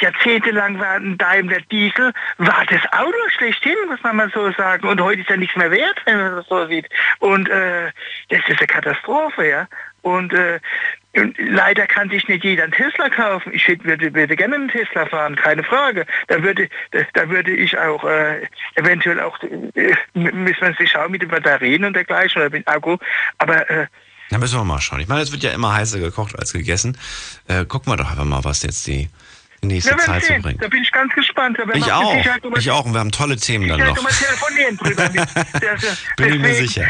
Jahrzehntelang war ein Daimler Diesel, war das Auto schlechthin, muss man mal so sagen. Und heute ist ja nichts mehr wert, wenn man das so sieht. Und das ist eine Katastrophe, ja. Und leider kann sich nicht jeder einen Tesla kaufen. Ich würde gerne einen Tesla fahren, keine Frage. Da würde ich auch eventuell auch, müssen wir sich schauen mit den Batterien und dergleichen oder mit dem Akku. Aber... da müssen wir mal schauen. Ich meine, es wird ja immer heißer gekocht als gegessen. Gucken wir doch einfach mal, was jetzt die... nächste Zeit zu bringen. Da bin ich ganz gespannt. Ich auch. Und wir haben tolle Themen dann noch. Bin ich mir sicher.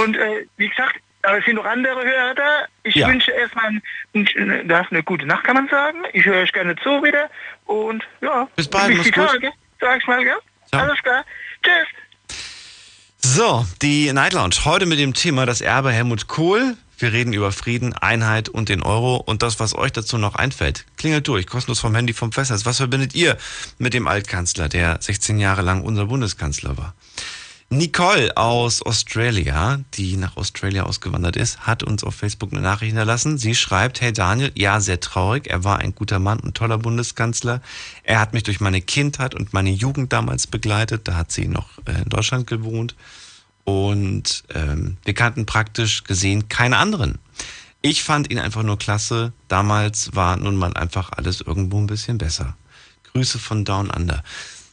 Und wie gesagt, aber es sind noch andere Hörer da. Ich wünsche erstmal eine gute Nacht, kann man sagen. Ich höre euch gerne zu wieder. Und ja, bis bald. Bis die Tage, sag ich mal, ja? Ja. Alles klar. Tschüss. So, die Night Lounge. Heute mit dem Thema das Erbe Helmut Kohl. Wir reden über Frieden, Einheit und den Euro und das, was euch dazu noch einfällt. Klingelt durch, kostenlos vom Handy, vom Festnetz. Was verbindet ihr mit dem Altkanzler, der 16 Jahre lang unser Bundeskanzler war? Nicole aus Australia, die nach Australien ausgewandert ist, hat uns auf Facebook eine Nachricht hinterlassen. Sie schreibt, hey Daniel, ja, sehr traurig. Er war ein guter Mann und toller Bundeskanzler. Er hat mich durch meine Kindheit und meine Jugend damals begleitet. Da hat sie noch in Deutschland gewohnt. Und wir kannten praktisch gesehen keine anderen. Ich fand ihn einfach nur klasse. Damals war nun mal einfach alles irgendwo ein bisschen besser. Grüße von Down Under.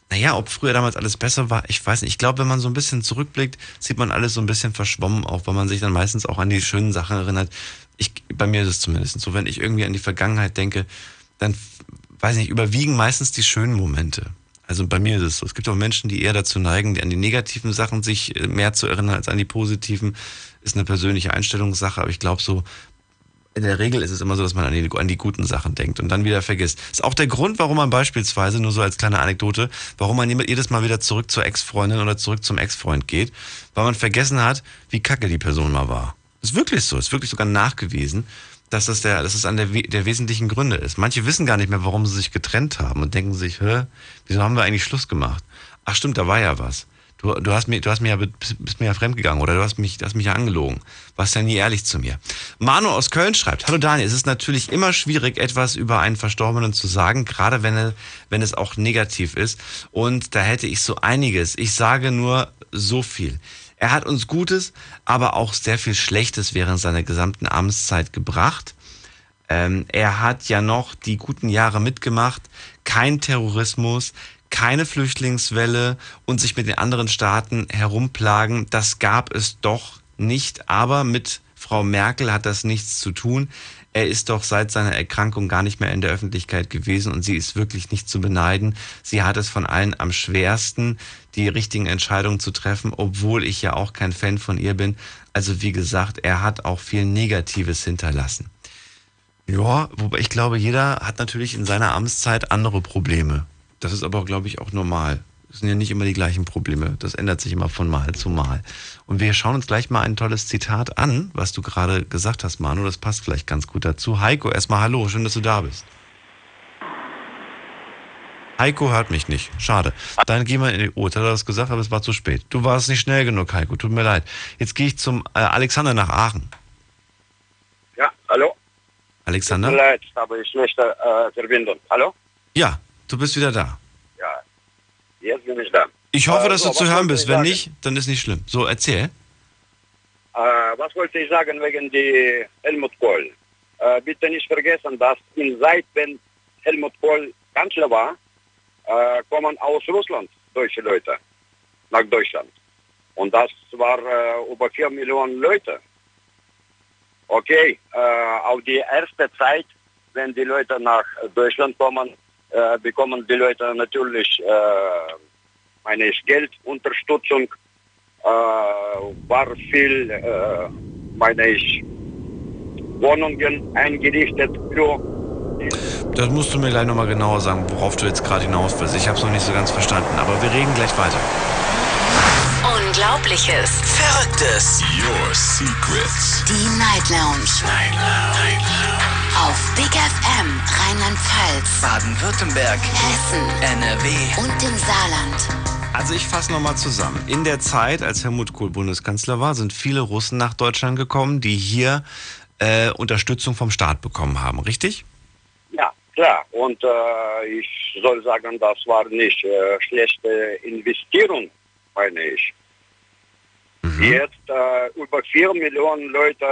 Naja, ob früher damals alles besser war, ich weiß nicht. Ich glaube, wenn man so ein bisschen zurückblickt, sieht man alles so ein bisschen verschwommen, auch weil man sich dann meistens auch an die schönen Sachen erinnert. Bei mir ist es zumindest so, wenn ich irgendwie an die Vergangenheit denke, dann, weiß ich nicht, überwiegen meistens die schönen Momente. Also bei mir ist es so. Es gibt auch Menschen, die eher dazu neigen, an die negativen Sachen sich mehr zu erinnern als an die positiven. Ist eine persönliche Einstellungssache, aber ich glaube so, in der Regel ist es immer so, dass man an die guten Sachen denkt und dann wieder vergisst. Ist auch der Grund, warum man beispielsweise, nur so als kleine Anekdote, warum man jedes Mal wieder zurück zur Ex-Freundin oder zurück zum Ex-Freund geht, weil man vergessen hat, wie kacke die Person mal war. Ist wirklich so, ist wirklich sogar nachgewiesen. dass das der wesentlichen Gründe ist. Manche wissen gar nicht mehr, warum sie sich getrennt haben und denken sich, wieso haben wir eigentlich Schluss gemacht? Ach stimmt, da war ja was. Du bist mir ja fremdgegangen oder du hast mich ja angelogen. Warst ja nie ehrlich zu mir. Manu aus Köln schreibt, hallo Daniel, es ist natürlich immer schwierig, etwas über einen Verstorbenen zu sagen, gerade wenn es auch negativ ist. Und da hätte ich so einiges. Ich sage nur so viel. Er hat uns Gutes, aber auch sehr viel Schlechtes während seiner gesamten Amtszeit gebracht. Er hat ja noch die guten Jahre mitgemacht. Kein Terrorismus, keine Flüchtlingswelle und sich mit den anderen Staaten herumplagen, das gab es doch nicht. Aber mit Frau Merkel hat das nichts zu tun. Er ist doch seit seiner Erkrankung gar nicht mehr in der Öffentlichkeit gewesen und sie ist wirklich nicht zu beneiden. Sie hat es von allen am schwersten, die richtigen Entscheidungen zu treffen, obwohl ich ja auch kein Fan von ihr bin. Also wie gesagt, er hat auch viel Negatives hinterlassen. Ja, wobei ich glaube, jeder hat natürlich in seiner Amtszeit andere Probleme. Das ist aber, glaube ich, auch normal. Es sind ja nicht immer die gleichen Probleme. Das ändert sich immer von Mal zu Mal. Und wir schauen uns gleich mal ein tolles Zitat an, was du gerade gesagt hast, Manu. Das passt vielleicht ganz gut dazu. Heiko, erstmal hallo. Schön, dass du da bist. Heiko hört mich nicht. Schade. Dann gehen wir in die Uhr. Hat er das gesagt, aber es war zu spät. Du warst nicht schnell genug, Heiko. Tut mir leid. Jetzt gehe ich zum Alexander nach Aachen. Ja, hallo. Alexander? Tut mir leid, aber ich möchte verbinden. Hallo? Ja. Du bist wieder da. Ja, jetzt bin ich da. Ich hoffe, dass du zu hören bist. Wenn nicht, dann ist nicht schlimm. So, erzähl. Was wollte ich sagen wegen die Helmut Kohl? Bitte nicht vergessen, dass wenn Helmut Kohl Kanzler war, kommen aus Russland deutsche Leute nach Deutschland. Und das war über 4 Millionen Leute. Okay, auf die erste Zeit, wenn die Leute nach Deutschland kommen, bekommen die Leute natürlich eine Geldunterstützung, war viel, Wohnungen eingerichtet. Das musst du mir gleich nochmal genauer sagen, worauf du jetzt gerade hinaus willst. Ich habe es noch nicht so ganz verstanden, aber wir reden gleich weiter. Unglaubliches, Verrücktes, Your Secrets, die Night Lounge. Auf Big FM, Rheinland-Pfalz, Baden-Württemberg, Hessen, NRW und im Saarland. Also ich fasse nochmal zusammen. In der Zeit, als Helmut Kohl Bundeskanzler war, sind viele Russen nach Deutschland gekommen, die hier Unterstützung vom Staat bekommen haben, richtig? Ja, klar. Und ich soll sagen, das war nicht schlechte Investition, meine ich. Mhm. Jetzt über 4 Millionen Leute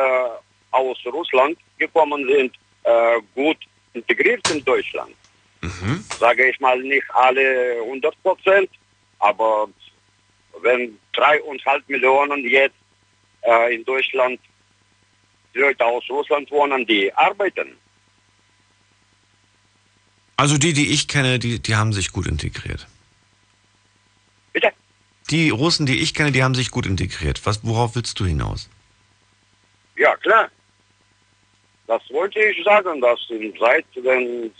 aus Russland gekommen sind, gut integriert in Deutschland. Mhm. Sage ich mal, nicht alle 100%, aber wenn 3,5 Millionen jetzt in Deutschland Leute aus Russland wohnen, die arbeiten. Also die ich kenne, die haben sich gut integriert. Bitte? Die Russen, die ich kenne, die haben sich gut integriert. Worauf willst du hinaus? Ja, klar. Das wollte ich sagen, dass seit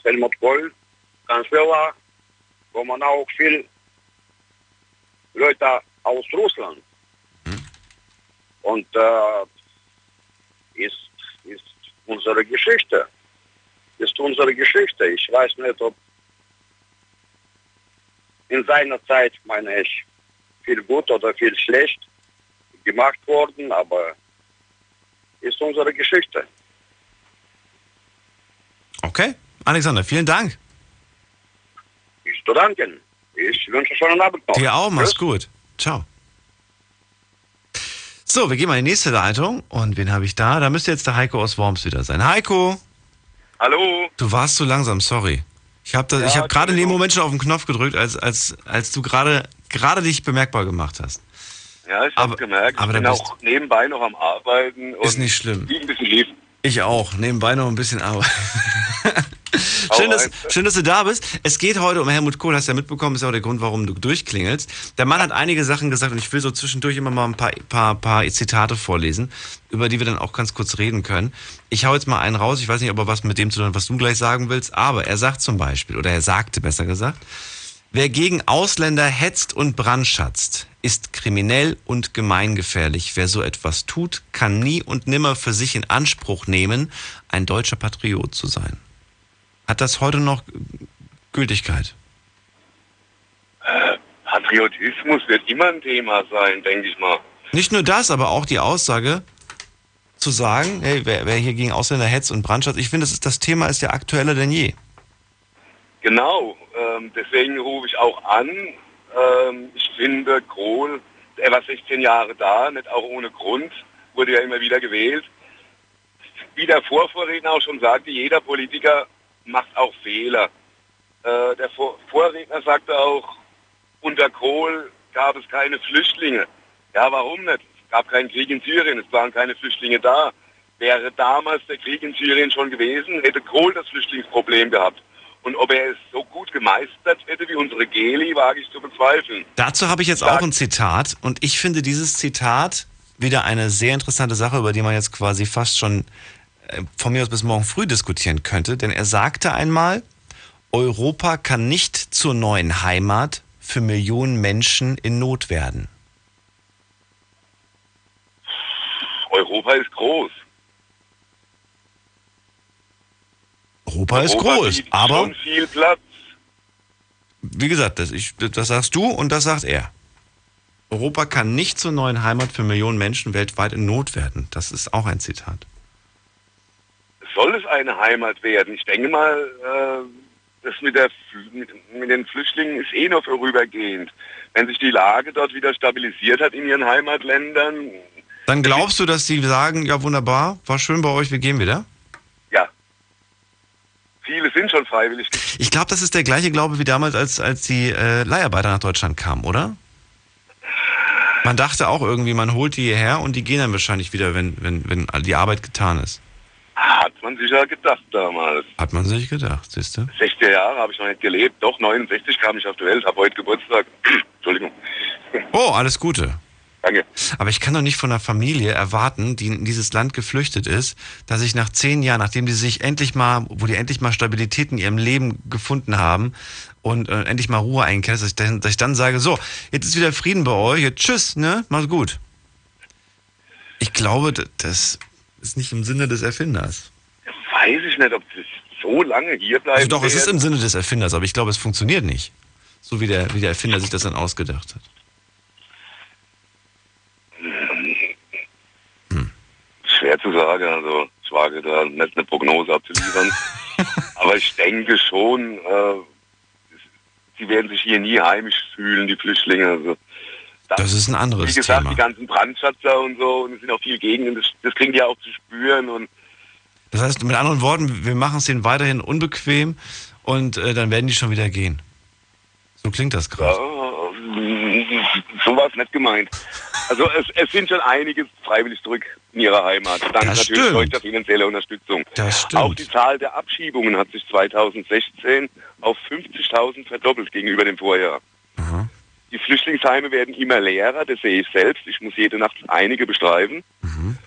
Helmut Kohl Kanzler war, kommen auch viele Leute aus Russland. Hm. Und ist unsere Geschichte. Ich weiß nicht, ob in seiner Zeit, meine ich, viel gut oder viel schlecht gemacht worden, aber ist unsere Geschichte. Okay, Alexander, vielen Dank. Ich zu danken. Ich wünsche schon einen Abend noch. Dir auch, mach's gut. Ciao. So, wir gehen mal in die nächste Leitung. Und wen habe ich da? Da müsste jetzt der Heiko aus Worms wieder sein. Heiko! Hallo! Du warst zu langsam, sorry. Ich hab gerade in dem Moment schon auf den Knopf gedrückt, als du gerade dich bemerkbar gemacht hast. Ja, ich habe gemerkt, aber ich bin auch nebenbei noch am Arbeiten. Und ist nicht schlimm. Ein bisschen leben. Ich auch, nebenbei noch ein bisschen Arbeit. Schön, dass du da bist. Es geht heute um Helmut Kohl, hast du ja mitbekommen, ist ja auch der Grund, warum du durchklingelst. Der Mann hat einige Sachen gesagt und ich will so zwischendurch immer mal ein paar Zitate vorlesen, über die wir dann auch ganz kurz reden können. Ich hau jetzt mal einen raus, ich weiß nicht, ob er was mit dem zu tun hat, was du gleich sagen willst, aber er sagt zum Beispiel, oder er sagte besser gesagt, Wer gegen Ausländer hetzt und brandschatzt, ist kriminell und gemeingefährlich. Wer so etwas tut, kann nie und nimmer für sich in Anspruch nehmen, ein deutscher Patriot zu sein. Hat das heute noch Gültigkeit? Patriotismus wird immer ein Thema sein, denke ich mal. Nicht nur das, aber auch die Aussage zu sagen, hey, wer hier gegen Ausländer hetzt und brandschatzt, ich finde, das Thema ist ja aktueller denn je. Genau, deswegen rufe ich auch an. Ich finde, Kohl, er war 16 Jahre da, nicht auch ohne Grund, wurde ja immer wieder gewählt. Wie der Vorredner auch schon sagte, jeder Politiker macht auch Fehler. Der Vorredner sagte auch, unter Kohl gab es keine Flüchtlinge. Ja, warum nicht? Es gab keinen Krieg in Syrien, es waren keine Flüchtlinge da. Wäre damals der Krieg in Syrien schon gewesen, hätte Kohl das Flüchtlingsproblem gehabt. Und ob er es so gut gemeistert hätte wie unsere Geli, wage ich zu bezweifeln. Dazu habe ich jetzt auch ein Zitat. Und ich finde dieses Zitat wieder eine sehr interessante Sache, über die man jetzt quasi fast schon von mir aus bis morgen früh diskutieren könnte. Denn er sagte einmal, Europa kann nicht zur neuen Heimat für Millionen Menschen in Not werden. Europa ist groß. Europa ist groß, aber schon viel Platz. Wie gesagt, das sagst du und das sagt er. Europa kann nicht zur neuen Heimat für Millionen Menschen weltweit in Not werden. Das ist auch ein Zitat. Soll es eine Heimat werden? Ich denke mal, das mit den Flüchtlingen ist eh nur vorübergehend. Wenn sich die Lage dort wieder stabilisiert hat in ihren Heimatländern... Dann glaubst du, dass die sagen, ja wunderbar, war schön bei euch, wir gehen wieder? Viele sind schon freiwillig. Ich glaube, das ist der gleiche Glaube wie damals, als die Leiharbeiter nach Deutschland kamen, oder? Man dachte auch irgendwie, man holt die hierher und die gehen dann wahrscheinlich wieder, wenn die Arbeit getan ist. Hat man sich ja gedacht damals. Hat man sich gedacht, siehst du? 60 Jahre habe ich noch nicht gelebt. Doch, 69 kam ich auf die Welt, habe heute Geburtstag. Entschuldigung. Oh, alles Gute. Danke. Aber ich kann doch nicht von einer Familie erwarten, die in dieses Land geflüchtet ist, dass ich nach 10 Jahren, nachdem die sich endlich mal Stabilität in ihrem Leben gefunden haben und endlich mal Ruhe einkehrt, dass ich dann sage, so, jetzt ist wieder Frieden bei euch, jetzt tschüss, ne, mach's gut. Ich glaube, das ist nicht im Sinne des Erfinders. Weiß ich nicht, ob das so lange hier bleibt. Also doch, es ist im Sinne des Erfinders, aber ich glaube, es funktioniert nicht. So wie der Erfinder sich das dann ausgedacht hat. Schwer zu sagen, also ich wage da nicht eine Prognose abzuliefern. Aber ich denke schon, sie werden sich hier nie heimisch fühlen, die Flüchtlinge. Also, das ist ein anderes Thema. Wie gesagt, Thema. Die ganzen Brandschatzer und so, und es sind auch viele Gegenden, das kriegen die ja auch zu spüren. Und das heißt, mit anderen Worten, wir machen es denen weiterhin unbequem und dann werden die schon wieder gehen. So klingt das gerade. So war es nicht gemeint. Also es sind schon einiges freiwillig zurück in ihre Heimat. Dank natürlich deutscher finanzieller Unterstützung. Das stimmt. Auch die Zahl der Abschiebungen hat sich 2016 auf 50.000 verdoppelt gegenüber dem Vorjahr. Mhm. Die Flüchtlingsheime werden immer leerer, das sehe ich selbst. Ich muss jede Nacht einige bestreifen. Mhm.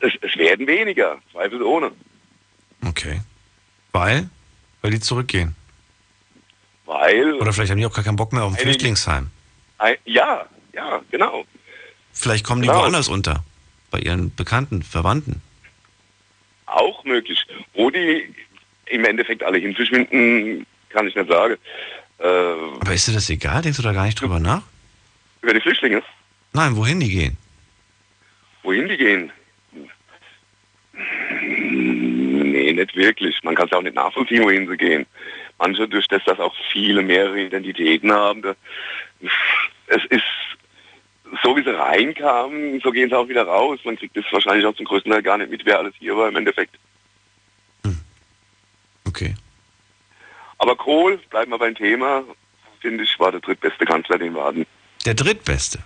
Es werden weniger, zweifelsohne. Okay. Weil die zurückgehen. Oder vielleicht haben die auch gar keinen Bock mehr auf ein Flüchtlingsheim. Ja, genau. Vielleicht kommen die woanders unter, bei ihren Bekannten, Verwandten. Auch möglich. Wo die im Endeffekt alle hinzuschwinden, kann ich nicht sagen. Aber ist dir das egal? Denkst du da gar nicht drüber nach? Über die Flüchtlinge? Nein, wohin die gehen. Nee, nicht wirklich. Man kann es auch nicht nachvollziehen, wohin sie gehen. Manche, durch das auch viele mehrere Identitäten haben. Es ist so, wie sie reinkamen, so gehen sie auch wieder raus. Man kriegt das wahrscheinlich auch zum größten Teil gar nicht mit, wer alles hier war im Endeffekt. Okay. Aber Kohl, bleiben wir beim Thema, finde ich, war der drittbeste Kanzler, den wir hatten. Der drittbeste?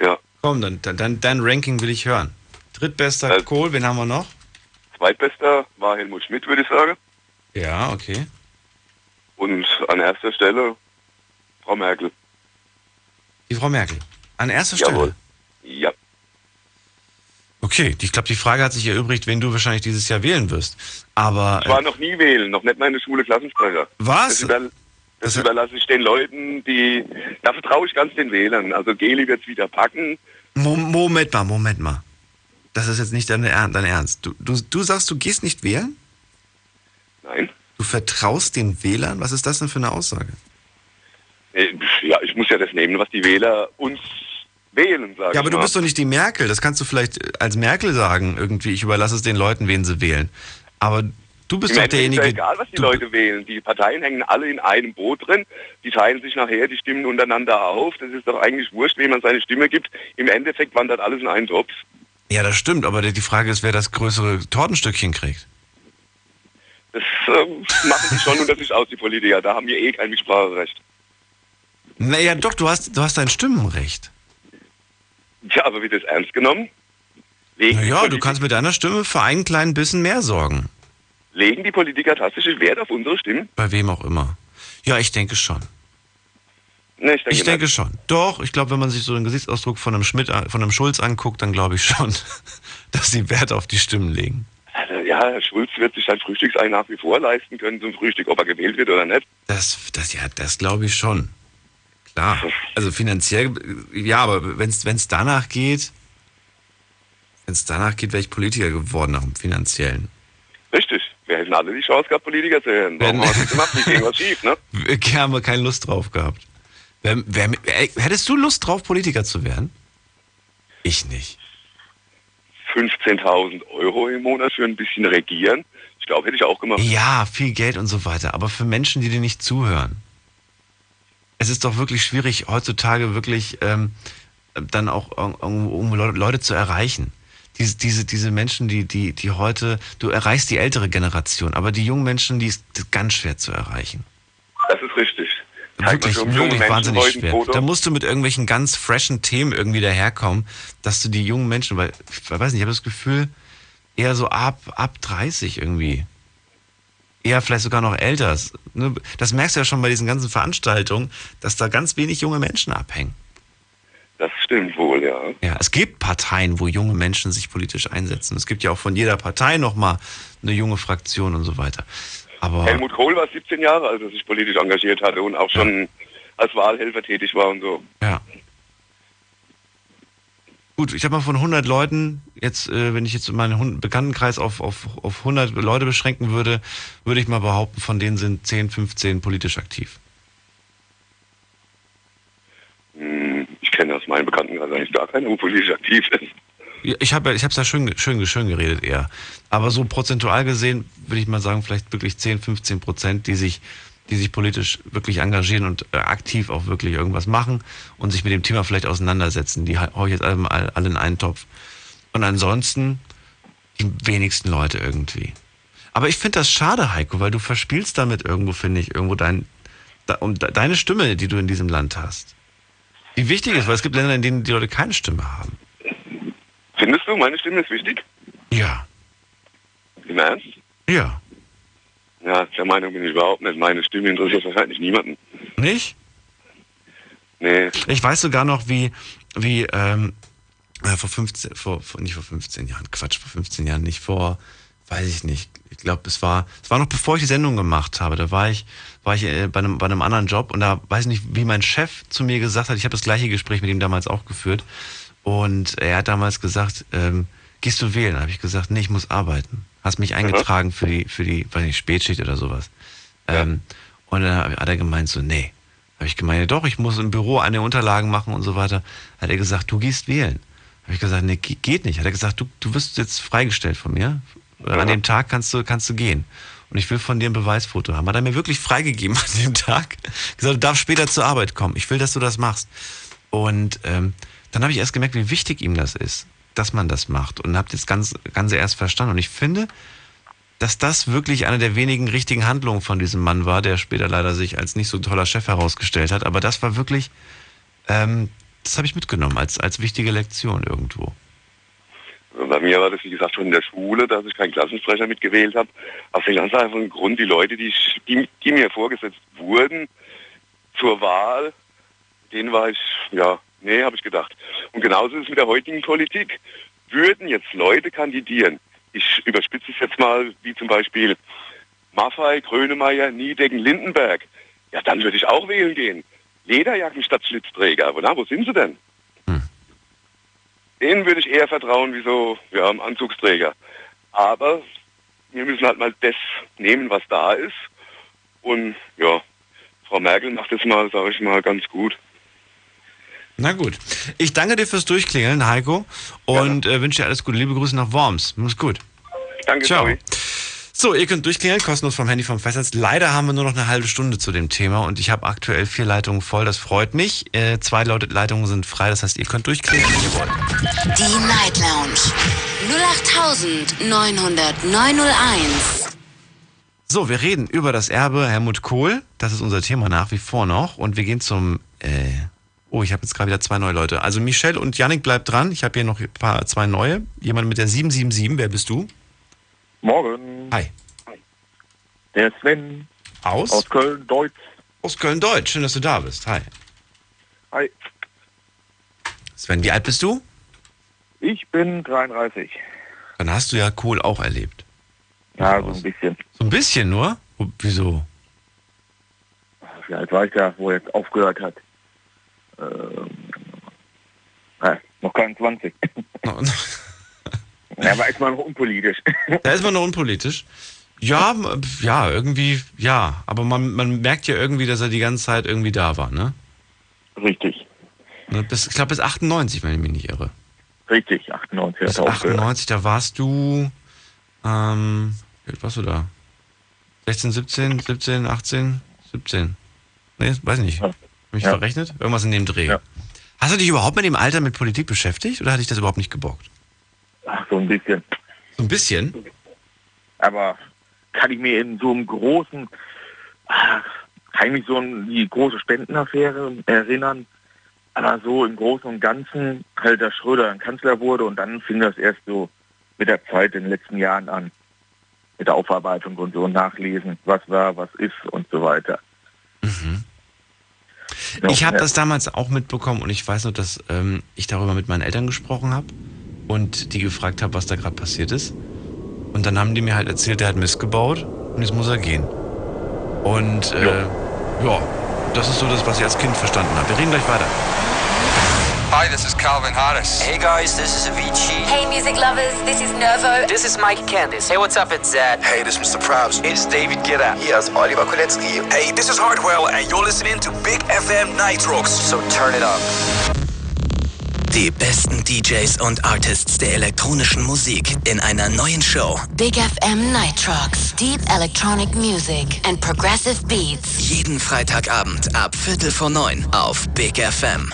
Ja. Komm, dann dein Ranking will ich hören. Drittbester Kohl, wen haben wir noch? Zweitbester war Helmut Schmidt, würde ich sagen. Ja, okay. Und an erster Stelle Frau Merkel. Die Frau Merkel. An erster Stelle? Jawohl. Ja. Okay, ich glaube, die Frage hat sich erübrigt, wen du wahrscheinlich dieses Jahr wählen wirst. Aber ich war noch nie wählen, noch nicht meine Schule Klassensprecher. Was? Das überlasse ich den Leuten, die... Da vertraue ich ganz den Wählern. Also Geli wird es wieder packen. Moment mal. Das ist jetzt nicht dein Ernst. Du sagst, du gehst nicht wählen? Nein. Du vertraust den Wählern? Was ist das denn für eine Aussage? Ja, ich muss ja das nehmen, was die Wähler uns wählen, sagen. Ja, aber du bist doch nicht die Merkel. Das kannst du vielleicht als Merkel sagen, irgendwie. Ich überlasse es den Leuten, wen sie wählen. Aber du bist doch derjenige... Ist ja egal, was die Leute wählen. Die Parteien hängen alle in einem Boot drin. Die teilen sich nachher, die stimmen untereinander auf. Das ist doch eigentlich wurscht, wem man seine Stimme gibt. Im Endeffekt wandert alles in einen Topf. Ja, das stimmt. Aber die Frage ist, wer das größere Tortenstückchen kriegt. Das machen sie schon unter sich aus, die Politiker. Da haben wir eh kein Mitspracherecht. Naja, doch, du hast dein Stimmenrecht. Ja, aber wird das ernst genommen? Naja, du kannst mit deiner Stimme für einen kleinen Bissen mehr sorgen. Legen die Politiker tatsächlich Wert auf unsere Stimmen? Bei wem auch immer. Ja, ich denke schon. Nee, ich denke schon. Doch, ich glaube, wenn man sich so den Gesichtsausdruck von einem Schmidt, von einem Schulz anguckt, dann glaube ich schon, dass sie Wert auf die Stimmen legen. Also, ja, Herr Schulz wird sich sein Frühstücksei nach wie vor leisten können zum Frühstück, ob er gewählt wird oder nicht. Das glaube ich schon. Klar. Also finanziell, ja, aber wenn es danach geht, wäre ich Politiker geworden nach dem Finanziellen. Richtig. Wir hätten alle die Chance gehabt, Politiker zu werden. Warum haben wir das gemacht? Nicht irgendwas schief, ne? Wir haben keine Lust drauf gehabt. Hättest du Lust drauf, Politiker zu werden? Ich nicht. 15.000 € im Monat für ein bisschen regieren. Ich glaube, hätte ich auch gemacht. Ja, viel Geld und so weiter. Aber für Menschen, die dir nicht zuhören. Es ist doch wirklich schwierig, heutzutage wirklich dann auch um Leute zu erreichen. Diese Menschen, die heute, du erreichst die ältere Generation, aber die jungen Menschen, die ist ganz schwer zu erreichen. Das ist richtig. Wirklich wahnsinnig schwer. Da musst du mit irgendwelchen ganz freshen Themen irgendwie daherkommen, dass du die jungen Menschen, weil, ich weiß nicht, ich habe das Gefühl, eher so ab 30 irgendwie. Eher vielleicht sogar noch älter. Das merkst du ja schon bei diesen ganzen Veranstaltungen, dass da ganz wenig junge Menschen abhängen. Das stimmt wohl, ja. Ja, es gibt Parteien, wo junge Menschen sich politisch einsetzen. Es gibt ja auch von jeder Partei nochmal eine junge Fraktion und so weiter. Aber Helmut Kohl war 17 Jahre alt, als er sich politisch engagiert hatte und auch schon als Wahlhelfer tätig war und so. Ja. Gut, ich habe mal von 100 Leuten, jetzt, wenn ich jetzt meinen Bekanntenkreis auf 100 Leute beschränken würde, würde ich mal behaupten, von denen sind 10, 15 politisch aktiv. Ich kenne aus meinem Bekanntenkreis eigentlich gar keiner, der politisch aktiv ist. Ich habe es ja schön geredet eher. Aber so prozentual gesehen würde ich mal sagen, vielleicht wirklich 10, 15%, die sich politisch wirklich engagieren und aktiv auch wirklich irgendwas machen und sich mit dem Thema vielleicht auseinandersetzen. Die haue ich jetzt alle in einen Topf. Und ansonsten die wenigsten Leute irgendwie. Aber ich finde das schade, Heiko, weil du verspielst damit irgendwo, finde ich, irgendwo deine Stimme, die du in diesem Land hast. Die wichtig ist, weil es gibt Länder, in denen die Leute keine Stimme haben. Findest du, meine Stimme ist wichtig? Ja. Im Ernst? Ja. Ja, der Meinung bin ich überhaupt nicht. Meine Stimme interessiert wahrscheinlich niemanden. Nicht? Nee. Ich weiß sogar noch, wie vor 15 Jahren, ich glaube, es war noch bevor ich die Sendung gemacht habe, da war ich bei einem anderen Job und da weiß ich nicht, wie mein Chef zu mir gesagt hat, ich habe das gleiche Gespräch mit ihm damals auch geführt und er hat damals gesagt, gehst du wählen? Da habe ich gesagt, nee, ich muss arbeiten. Hast mich eingetragen für die weiß nicht, Spätschicht oder sowas. Ja. Und dann hat er gemeint so, nee. Habe ich gemeint, doch, ich muss im Büro eine Unterlagen machen und so weiter. Hat er gesagt, du gehst wählen. Habe ich gesagt, nee, geht nicht. Hat er gesagt, du wirst jetzt freigestellt von mir. Ja. An dem Tag kannst du gehen. Und ich will von dir ein Beweisfoto haben. Hat er mir wirklich freigegeben an dem Tag. Gesagt, du darfst später zur Arbeit kommen. Ich will, dass du das machst. Und dann habe ich erst gemerkt, wie wichtig ihm das ist, dass man das macht. Und habe das Ganze erst verstanden. Und ich finde, dass das wirklich eine der wenigen richtigen Handlungen von diesem Mann war, der später leider sich als nicht so toller Chef herausgestellt hat. Aber das war wirklich, das habe ich mitgenommen als wichtige Lektion irgendwo. Bei mir war das, wie gesagt, schon in der Schule, dass ich keinen Klassensprecher mitgewählt habe. Aus dem ganz einfachen Grund, die Leute, die mir vorgesetzt wurden zur Wahl, denen war ich, ja, nee, habe ich gedacht. Und genauso ist es mit der heutigen Politik. Würden jetzt Leute kandidieren, ich überspitze es jetzt mal, wie zum Beispiel Maffay, Grönemeyer, Niedecken, Lindenberg, Ja, dann würde ich auch wählen gehen. Lederjacken statt Schlitzträger. Na, wo sind sie denn? Denen würde ich eher vertrauen wie so einem Anzugsträger. Aber wir müssen halt mal das nehmen, was da ist. Und ja, Frau Merkel macht das mal, sage ich mal, ganz gut. Na gut. Ich danke dir fürs Durchklingeln, Heiko. Und wünsche dir alles Gute. Liebe Grüße nach Worms. Mach's gut. Danke, ciao. Sorry. So, ihr könnt durchklingeln, kostenlos vom Handy vom Festnetz. Leider haben wir nur noch eine halbe Stunde zu dem Thema und ich habe aktuell 4 Leitungen voll, das freut mich. 2 Leitungen sind frei, das heißt, ihr könnt durchklingeln, wenn ihr wollt. Die Night Lounge 08900901. So, wir reden über das Erbe Helmut Kohl, das ist unser Thema nach wie vor noch und wir gehen zum... Oh, ich habe jetzt gerade wieder 2 neue Leute. Also Michelle und Yannick, bleibt dran, ich habe hier noch 2 neue. Jemand mit der 777, wer bist du? Morgen. Hi. Der Sven. Aus Köln-Deutz. Aus Köln-Deutz. Schön, dass du da bist. Hi. Hi. Sven, wie alt bist du? Ich bin 33. Dann hast du ja Kohl auch erlebt. Ja, so ein bisschen. So ein bisschen nur? Wieso? Wie alt war ich da, wo er jetzt aufgehört hat? Noch kein 20. Ja, aber ist man noch unpolitisch. Da ist man noch unpolitisch. Ja, ja, irgendwie, ja. Aber man merkt ja irgendwie, dass er die ganze Zeit irgendwie da war, ne? Richtig. Ich glaube, bis 98, wenn ich mich nicht irre. Richtig, 98. Bis 98, da warst du, wie alt warst du da? 16, 17, 17, 18, 17. Ne, weiß nicht. Hab ich verrechnet? Irgendwas in dem Dreh. Ja. Hast du dich überhaupt mit dem Alter mit Politik beschäftigt oder hatte ich das überhaupt nicht gebockt? Ach, so ein bisschen. So ein bisschen? Aber kann ich mir in so einem großen, kann ich mich so an die große Spendenaffäre erinnern, aber so im Großen und Ganzen, halt, dass Schröder ein Kanzler wurde und dann fing das erst so mit der Zeit in den letzten Jahren an. Mit der Aufarbeitung und so, nachlesen, was war, was ist und so weiter. Mhm. Ich habe das damals auch mitbekommen und ich weiß noch, dass ich darüber mit meinen Eltern gesprochen habe. Und die gefragt habe, was da gerade passiert ist. Und dann haben die mir halt erzählt, der hat Mist gebaut und jetzt muss er gehen. Und ja, das ist so das, was ich als Kind verstanden habe. Wir reden gleich weiter. Hi, this is Calvin Harris. Hey guys, this is Avicii. Hey music lovers, this is Nervo. This is Mike Candice. Hey, what's up, it's Zed. Hey, this is Mr. Probst. It's David Guetta. Here's Oliver Kolecki. Hey, this is Hardwell and you're listening to Big FM Night Rocks. So turn it up. Die besten DJs und Artists der elektronischen Musik in einer neuen Show. Big FM Night Rocks. Deep Electronic Music and Progressive Beats. Jeden Freitagabend ab 20:45 auf Big FM.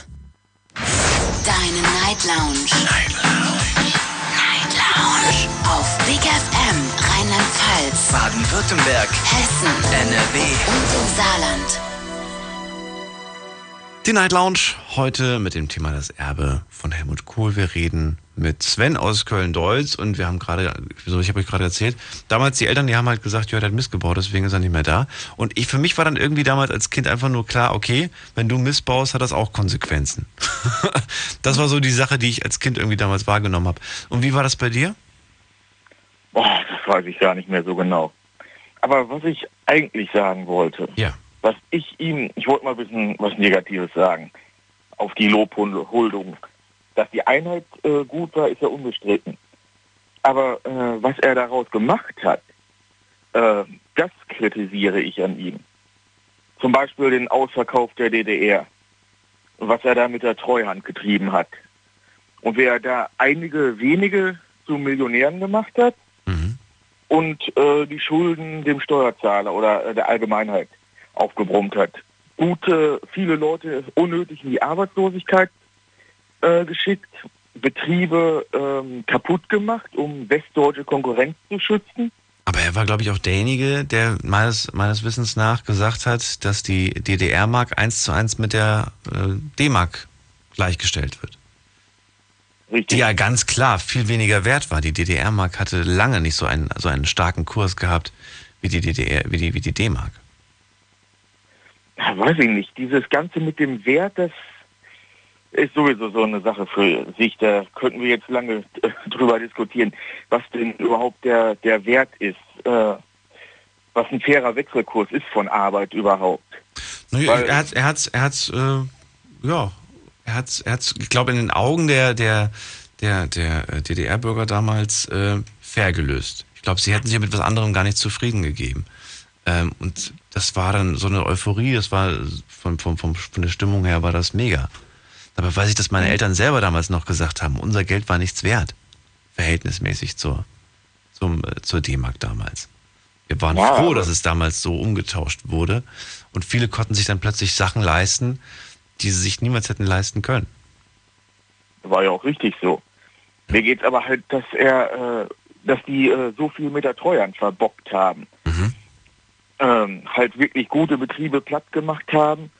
Deine Night Lounge. Night Lounge. Night Lounge. Auf Big FM Rheinland-Pfalz, Baden-Württemberg, Hessen, NRW und im Saarland. Die Night Lounge, heute mit dem Thema das Erbe von Helmut Kohl. Wir reden mit Sven aus Köln-Deutz und wir haben gerade, ich habe euch gerade erzählt, damals die Eltern, die haben halt gesagt, ja, der hat Mist gebaut, deswegen ist er nicht mehr da. Und für mich war dann irgendwie damals als Kind einfach nur klar, okay, wenn du Mist baust, hat das auch Konsequenzen. Das war so die Sache, die ich als Kind irgendwie damals wahrgenommen habe. Und wie war das bei dir? Boah, das weiß ich gar nicht mehr so genau. Aber was ich eigentlich sagen wollte... Ja. Was ich wollte mal ein bisschen was Negatives sagen, auf die Lobhuldung. Dass die Einheit gut war, ist ja unbestritten. Aber was er daraus gemacht hat, das kritisiere ich an ihm. Zum Beispiel den Ausverkauf der DDR, was er da mit der Treuhand getrieben hat. Und wer da einige wenige zu Millionären gemacht hat und die Schulden dem Steuerzahler oder der Allgemeinheit aufgebrummt hat. Viele Leute unnötig in die Arbeitslosigkeit geschickt, Betriebe kaputt gemacht, um westdeutsche Konkurrenz zu schützen. Aber er war, glaube ich, auch derjenige, der meines Wissens nach gesagt hat, dass die DDR-Mark 1:1 mit der D-Mark gleichgestellt wird. Richtig. Die ja ganz klar viel weniger wert war. Die DDR-Mark hatte lange nicht so einen starken Kurs gehabt wie die DDR, wie die D-Mark. Ja, weiß ich nicht. Dieses Ganze mit dem Wert, das ist sowieso so eine Sache für sich. Da könnten wir jetzt lange drüber diskutieren, was denn überhaupt der Wert ist. was ein fairer Wechselkurs ist von Arbeit überhaupt. Naja, er hat's, ich glaube, in den Augen der DDR-Bürger damals fair gelöst. Ich glaube, sie hätten sich mit was anderem gar nicht zufrieden gegeben. Und das war dann so eine Euphorie, das war von der Stimmung her war das mega. Dabei weiß ich, dass meine Eltern selber damals noch gesagt haben, unser Geld war nichts wert, verhältnismäßig zur D-Mark damals. Wir waren froh, dass es damals so umgetauscht wurde und viele konnten sich dann plötzlich Sachen leisten, die sie sich niemals hätten leisten können. War ja auch richtig so. Ja. Mir geht's aber halt, dass die so viel mit der Treuhand verbockt haben. Mhm. Halt wirklich gute Betriebe platt gemacht haben,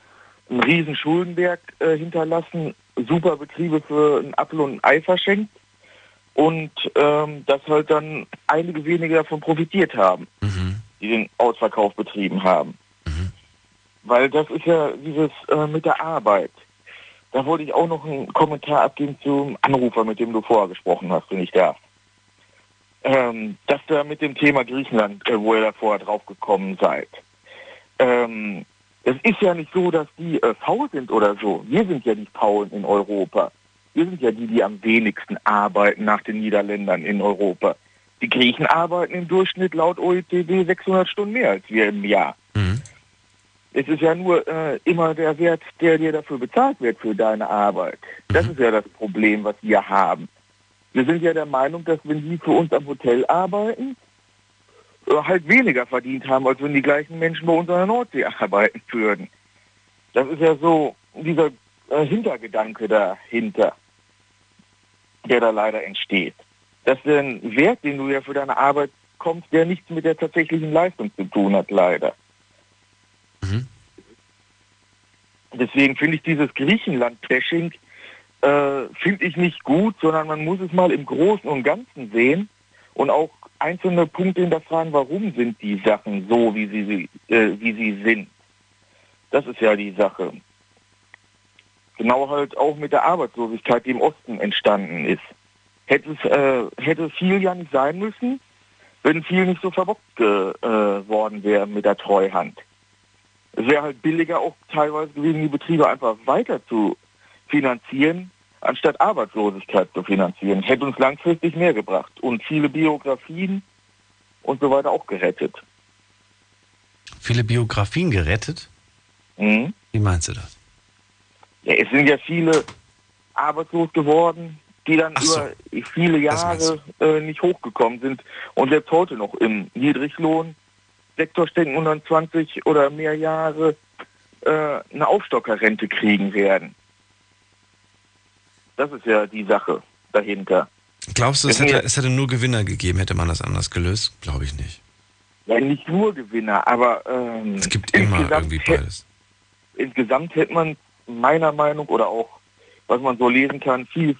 einen riesen Schuldenberg hinterlassen, super Betriebe für einen Apfel und ein Ei verschenkt und dass halt dann einige wenige davon profitiert haben, die den Ausverkauf betrieben haben. Mhm. Weil das ist ja dieses mit der Arbeit. Da wollte ich auch noch einen Kommentar abgeben zum Anrufer, mit dem du vorher gesprochen hast, wenn ich darf. Dass da mit dem Thema Griechenland, wo ihr da vorher drauf gekommen seid. Es ist ja nicht so, dass die faul sind oder so. Wir sind ja die Faulen in Europa. Wir sind ja die, die am wenigsten arbeiten nach den Niederländern in Europa. Die Griechen arbeiten im Durchschnitt laut OECD 600 Stunden mehr als wir im Jahr. Mhm. Es ist ja nur immer der Wert, der dir dafür bezahlt wird für deine Arbeit. Das ist ja das Problem, was wir haben. Wir sind ja der Meinung, dass wenn die für uns am Hotel arbeiten, halt weniger verdient haben, als wenn die gleichen Menschen bei uns an der Nordsee arbeiten würden. Das ist ja so dieser Hintergedanke dahinter, der da leider entsteht. Dass der Wert, den du ja für deine Arbeit kommst, der nichts mit der tatsächlichen Leistung zu tun hat, leider. Mhm. Deswegen finde ich dieses Griechenland-Bashing finde ich nicht gut, sondern man muss es mal im Großen und Ganzen sehen und auch einzelne Punkte hinterfragen, warum sind die Sachen so, wie sie sind. Das ist ja die Sache. Genau halt auch mit der Arbeitslosigkeit, die im Osten entstanden ist. Hätte viel ja nicht sein müssen, wenn viel nicht so verbockt worden wäre mit der Treuhand. Es wäre halt billiger auch teilweise gewesen, die Betriebe einfach weiter zu finanzieren, anstatt Arbeitslosigkeit zu finanzieren. Hätte uns langfristig mehr gebracht und viele Biografien und so weiter auch gerettet. Viele Biografien gerettet? Mhm. Wie meinst du das? Ja, es sind ja viele arbeitslos geworden, die dann über viele Jahre nicht hochgekommen sind und selbst heute noch im Niedriglohnsektor stecken und dann 20 oder mehr Jahre eine Aufstockerrente kriegen werden. Das ist ja die Sache dahinter. Glaubst du, es hätte nur Gewinner gegeben, hätte man das anders gelöst? Glaube ich nicht. Ja, nicht nur Gewinner, aber es gibt immer irgendwie beides. Insgesamt hätte man meiner Meinung oder auch, was man so lesen kann, viel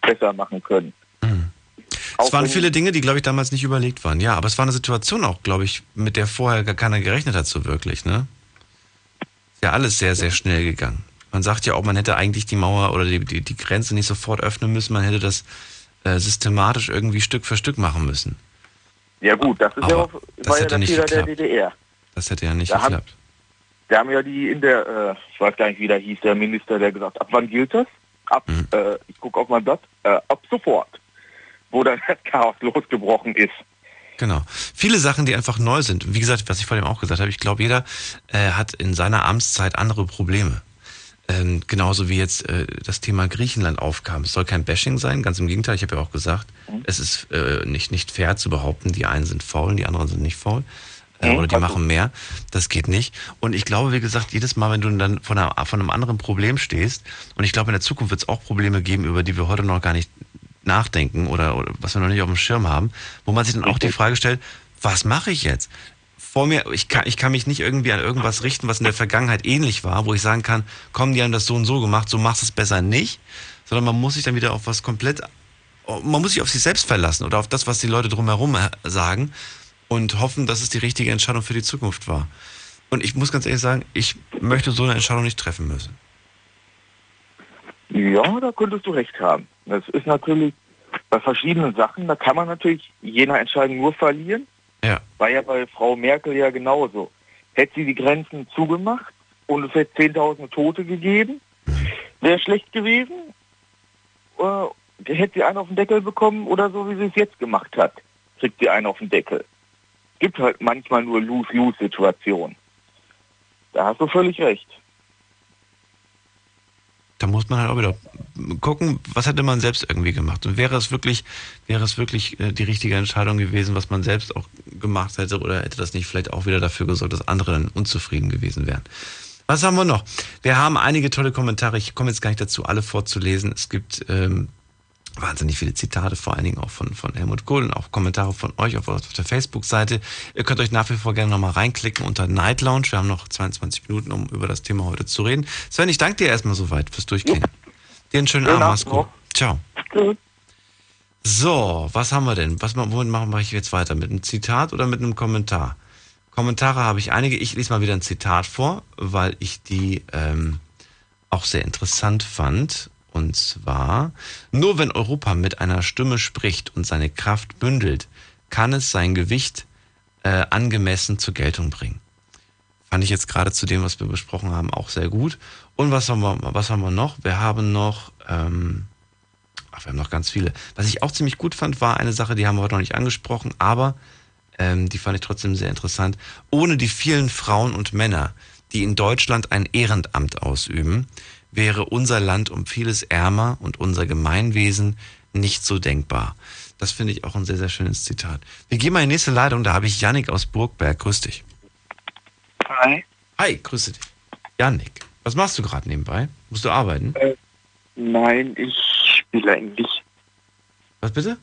besser machen können. Mhm. Es waren viele Dinge, die, glaube ich, damals nicht überlegt waren. Ja, aber es war eine Situation auch, glaube ich, mit der vorher gar keiner gerechnet hat so wirklich, ne? Ist ja alles sehr, sehr schnell gegangen. Man sagt ja auch, man hätte eigentlich die Mauer oder die Grenze nicht sofort öffnen müssen, man hätte das systematisch irgendwie Stück für Stück machen müssen. Ja gut, das ist aber ja auch, das war ja der Fehler der DDR. Das hätte ja nicht geklappt. Da haben ja die in der, ich weiß gar nicht, wie der hieß, der Minister, der gesagt, ab wann gilt das? Ich gucke auf mein Blatt, ab sofort, wo dann das Chaos losgebrochen ist. Genau. Viele Sachen, die einfach neu sind. Wie gesagt, was ich vorhin auch gesagt habe, ich glaube, jeder hat in seiner Amtszeit andere Probleme. Genauso wie jetzt das Thema Griechenland aufkam. Es soll kein Bashing sein, ganz im Gegenteil. Ich habe ja auch gesagt, es ist nicht fair zu behaupten, die einen sind faul, die anderen sind nicht faul. Oder die machen mehr. Das geht nicht. Und ich glaube, wie gesagt, jedes Mal, wenn du dann von einem anderen Problem stehst, und ich glaube, in der Zukunft wird es auch Probleme geben, über die wir heute noch gar nicht nachdenken oder was wir noch nicht auf dem Schirm haben, wo man sich dann auch die Frage stellt, was mache ich jetzt? Vor mir, ich kann mich nicht irgendwie an irgendwas richten, was in der Vergangenheit ähnlich war, wo ich sagen kann, komm, die haben das so und so gemacht, so machst du es besser nicht, sondern man muss sich dann wieder auf was komplett, man muss sich auf sich selbst verlassen oder auf das, was die Leute drumherum sagen und hoffen, dass es die richtige Entscheidung für die Zukunft war. Und ich muss ganz ehrlich sagen, ich möchte so eine Entscheidung nicht treffen müssen. Ja, da könntest du recht haben. Das ist natürlich bei verschiedenen Sachen, da kann man natürlich je nach Entscheidung nur verlieren. Ja. War ja bei Frau Merkel ja genauso. Hätte sie die Grenzen zugemacht und es hätte 10.000 Tote gegeben, wäre schlecht gewesen. Hätte sie einen auf den Deckel bekommen oder so, wie sie es jetzt gemacht hat, kriegt sie einen auf den Deckel. Es gibt halt manchmal nur Lose-Lose-Situationen. Da hast du völlig recht. Da muss man halt auch wieder gucken, was hätte man selbst irgendwie gemacht. Und wäre es wirklich die richtige Entscheidung gewesen, was man selbst auch gemacht hätte, oder hätte das nicht vielleicht auch wieder dafür gesorgt, dass andere dann unzufrieden gewesen wären. Was haben wir noch? Wir haben einige tolle Kommentare. Ich komme jetzt gar nicht dazu, alle vorzulesen. Es gibt wahnsinnig viele Zitate, vor allen Dingen auch von Helmut Kohl und auch Kommentare von euch auf der Facebook-Seite. Ihr könnt euch nach wie vor gerne nochmal reinklicken unter Night Lounge. Wir haben noch 22 Minuten, um über das Thema heute zu reden. Sven, ich danke dir erstmal soweit fürs Durchgehen. Dir einen schönen Abend, mach's gut. Ciao. Tschüss. So, was haben wir denn? Wohin mache ich jetzt weiter? Mit einem Zitat oder mit einem Kommentar? Kommentare habe ich einige. Ich lese mal wieder ein Zitat vor, weil ich die auch sehr interessant fand. Und zwar, nur wenn Europa mit einer Stimme spricht und seine Kraft bündelt, kann es sein Gewicht angemessen zur Geltung bringen. Fand ich jetzt gerade zu dem, was wir besprochen haben, auch sehr gut. Und was haben wir noch? Wir haben noch, wir haben noch ganz viele. Was ich auch ziemlich gut fand, war eine Sache, die haben wir heute noch nicht angesprochen, aber die fand ich trotzdem sehr interessant. Ohne die vielen Frauen und Männer, die in Deutschland ein Ehrenamt ausüben, wäre unser Land um vieles ärmer und unser Gemeinwesen nicht so denkbar. Das finde ich auch ein sehr, sehr schönes Zitat. Wir gehen mal in die nächste Leitung, da habe ich Jannik aus Burgberg. Grüß dich. Hi. Hi, grüße dich. Jannik, was machst du gerade nebenbei? Musst du arbeiten? Nein, ich spiele eigentlich. Was bitte?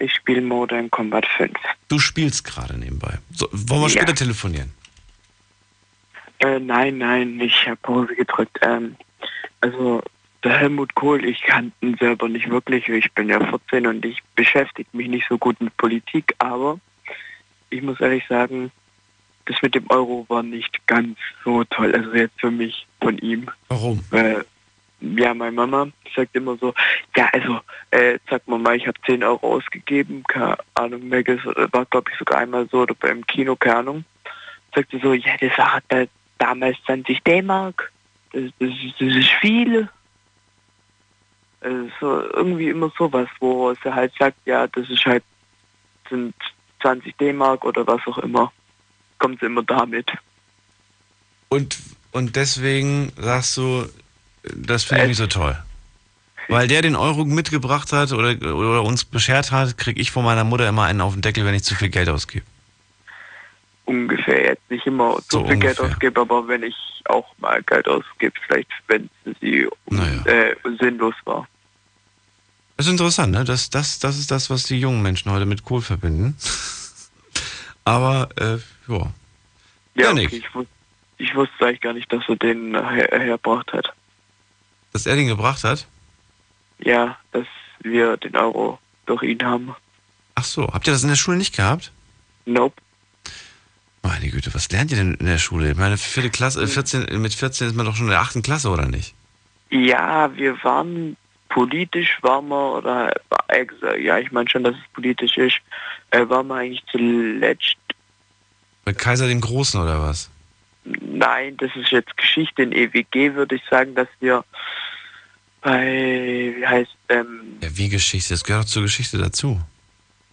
Ich spiele Modern Combat 5. Du spielst gerade nebenbei. So, wollen wir später telefonieren? Nein, ich habe Pause gedrückt. Also der Helmut Kohl, ich kannte ihn selber nicht wirklich. Ich bin ja 14 und ich beschäftige mich nicht so gut mit Politik, aber ich muss ehrlich sagen, das mit dem Euro war nicht ganz so toll. Also jetzt für mich von ihm. Warum? Ja, meine Mama sagt immer so, ja also, sag mal, ich habe 10 Euro ausgegeben, keine Ahnung, Megas war glaube ich sogar einmal so, oder beim Kino, keine Ahnung. Sagt sie so, ja das hat da damals 20 D-Mark, das ist viel. Also irgendwie immer sowas, wo sie halt sagt, ja das ist halt, sind 20 D-Mark oder was auch immer. Kommt sie immer damit. Und deswegen sagst du, das finde ich nicht so toll. Weil der den Euro mitgebracht hat oder uns beschert hat, kriege ich von meiner Mutter immer einen auf den Deckel, wenn ich zu viel Geld ausgebe. Ungefähr, jetzt nicht immer so viel ungefähr. Geld ausgebe, aber wenn ich auch mal Geld ausgebe, vielleicht wenn sie sinnlos war. Das ist interessant, ne? Das ist das, was die jungen Menschen heute mit Kohl verbinden. Aber, ja, okay, ich wusste eigentlich gar nicht, dass er den hergebracht hat. Dass er den gebracht hat? Ja, dass wir den Euro durch ihn haben. Ach so, habt ihr das in der Schule nicht gehabt? Nope. Meine Güte, was lernt ihr denn in der Schule? Ich meine, vierte Klasse, 14, mit 14 ist man doch schon in der 8. Klasse, oder nicht? Ja, wir waren politisch, ich meine schon, dass es politisch ist, waren wir eigentlich zuletzt. Bei Kaiser dem Großen, oder was? Nein, das ist jetzt Geschichte. In EWG würde ich sagen, dass wir bei, ja, wie Geschichte? Das gehört doch zur Geschichte dazu.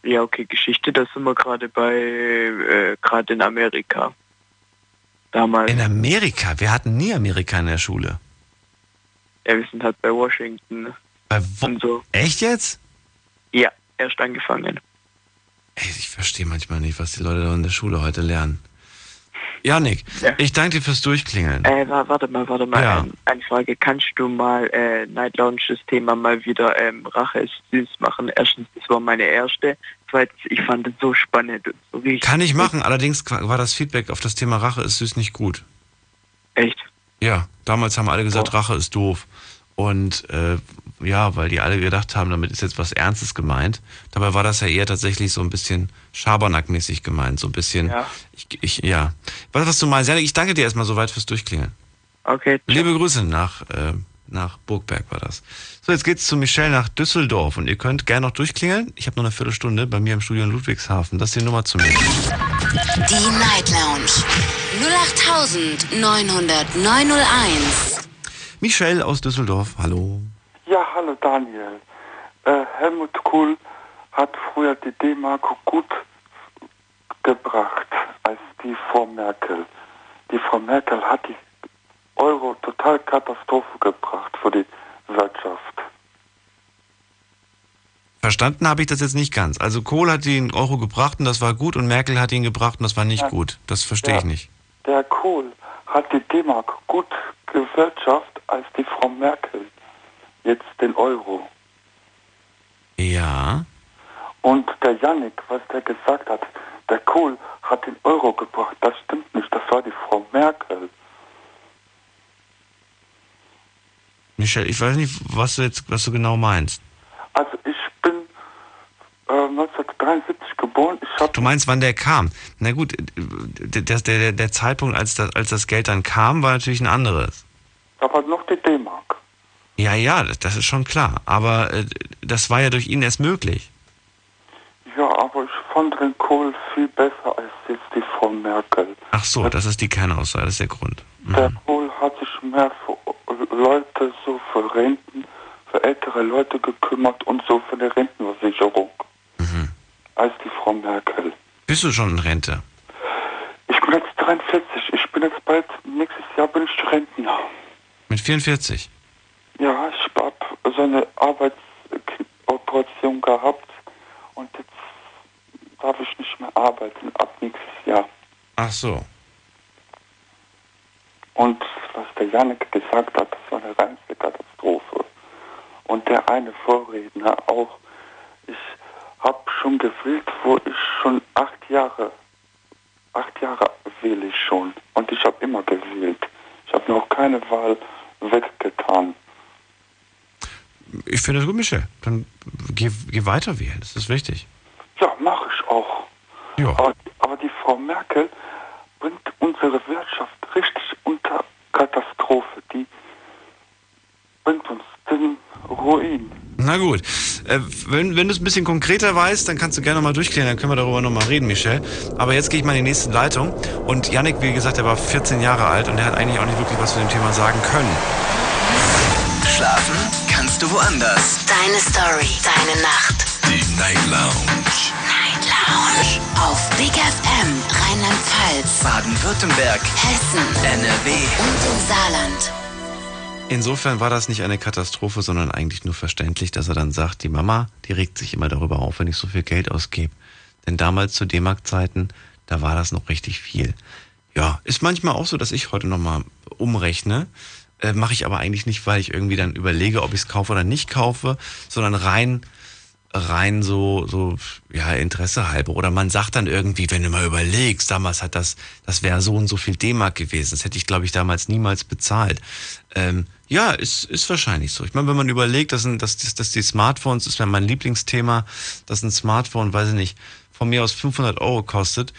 Ja, okay, Geschichte, da sind wir gerade gerade in Amerika. Damals. In Amerika? Wir hatten nie Amerika in der Schule. Ja, wir sind halt bei Washington. Und so. Echt jetzt? Ja, erst angefangen. Ey, ich verstehe manchmal nicht, was die Leute da in der Schule heute lernen. Jannik, ich danke dir fürs Durchklingeln. Warte mal. Ja. Eine Frage. Kannst du mal Night Lounge das Thema mal wieder Rache ist süß machen? Erstens, das war meine erste. Zweitens, ich fand es so spannend. So kann ich machen. Allerdings war das Feedback auf das Thema Rache ist süß nicht gut. Echt? Ja, damals haben alle gesagt, Rache ist doof. Und weil die alle gedacht haben, damit ist jetzt was Ernstes gemeint. Dabei war das ja eher tatsächlich so ein bisschen Schabernack-mäßig gemeint, so ein bisschen. Ja. Was du meinst, ich danke dir erstmal soweit fürs Durchklingeln. Okay. Liebe Grüße nach nach Burgberg war das. So, jetzt geht's zu Michelle nach Düsseldorf und ihr könnt gerne noch durchklingeln. Ich habe noch eine Viertelstunde bei mir im Studio in Ludwigshafen. Das ist die Nummer zu mir. Die Night Lounge 08900901. Michelle aus Düsseldorf, hallo. Ja, hallo Daniel. Helmut Kohl hat früher die D-Mark gut gebracht als die Frau Merkel. Die Frau Merkel hat die Euro total Katastrophe gebracht für die Wirtschaft. Verstanden habe ich das jetzt nicht ganz. Also Kohl hat den Euro gebracht und das war gut und Merkel hat ihn gebracht und das war nicht gut. Das verstehe ich nicht. Der Kohl hat die D-Mark gut gewirtschaftet als die Frau Merkel. Jetzt den Euro. Ja. Und der Jannik, was der gesagt hat, der Kohl hat den Euro gebracht. Das stimmt nicht, das war die Frau Merkel. Michelle, ich weiß nicht, was du genau meinst. Also ich bin 1973 geboren. Du meinst, wann der kam? Na gut, der Zeitpunkt, als das Geld dann kam, war natürlich ein anderes. Aber noch die D-Mark. Ja, das ist schon klar. Aber das war ja durch ihn erst möglich. Ja, aber ich fand den Kohl viel besser als jetzt die Frau Merkel. Ach so, das ist die Kernaussage, das ist der Grund. Der Kohl hat sich mehr für Leute, so für Renten, für ältere Leute gekümmert und so für die Rentenversicherung als die Frau Merkel. Bist du schon in Rente? Ich bin jetzt 43, ich bin jetzt bald, nächstes Jahr bin ich Rentner. Mit 44? Ja, ich habe so eine Arbeitsoperation gehabt und jetzt darf ich nicht mehr arbeiten ab nächstes Jahr. Ach so. Und was der Jannik gesagt hat, das war eine reinste Katastrophe. Und der eine Vorredner auch. Ich habe schon gewählt, wo ich schon 8 Jahre wähle ich schon. Und ich habe immer gewählt. Ich habe noch keine Wahl weggetan. Ich finde das gut, Michel. Dann geh weiter wählen, das ist wichtig. Ja, mache ich auch. Ja. Aber die Frau Merkel bringt unsere Wirtschaft richtig unter Katastrophe. Die bringt uns den Ruin. Na gut. Wenn du es ein bisschen konkreter weißt, dann kannst du gerne nochmal durchklären. Dann können wir darüber nochmal reden, Michel. Aber jetzt gehe ich mal in die nächste Leitung. Und Jannik, wie gesagt, der war 14 Jahre alt und der hat eigentlich auch nicht wirklich was zu dem Thema sagen können. Schlafen kannst du woanders. Deine Story, deine Nacht. Die Night Lounge. Auf Big FM, Rheinland-Pfalz, Baden-Württemberg, Hessen, NRW und im Saarland. Insofern war das nicht eine Katastrophe, sondern eigentlich nur verständlich, dass er dann sagt, die Mama, die regt sich immer darüber auf, wenn ich so viel Geld ausgebe. Denn damals zu D-Mark-Zeiten, da war das noch richtig viel. Ja, ist manchmal auch so, dass ich heute nochmal umrechne. Mache ich aber eigentlich nicht, weil ich irgendwie dann überlege, ob ich es kaufe oder nicht kaufe, sondern rein so ja, Interesse halber. Oder man sagt dann irgendwie, wenn du mal überlegst, damals hat das wäre so und so viel D-Mark gewesen. Das hätte ich, glaube ich, damals niemals bezahlt. Ja, ist wahrscheinlich so. Ich meine, wenn man überlegt, dass die Smartphones, das wäre mein Lieblingsthema, dass ein Smartphone, weiß ich nicht, von mir aus 500 Euro kostet,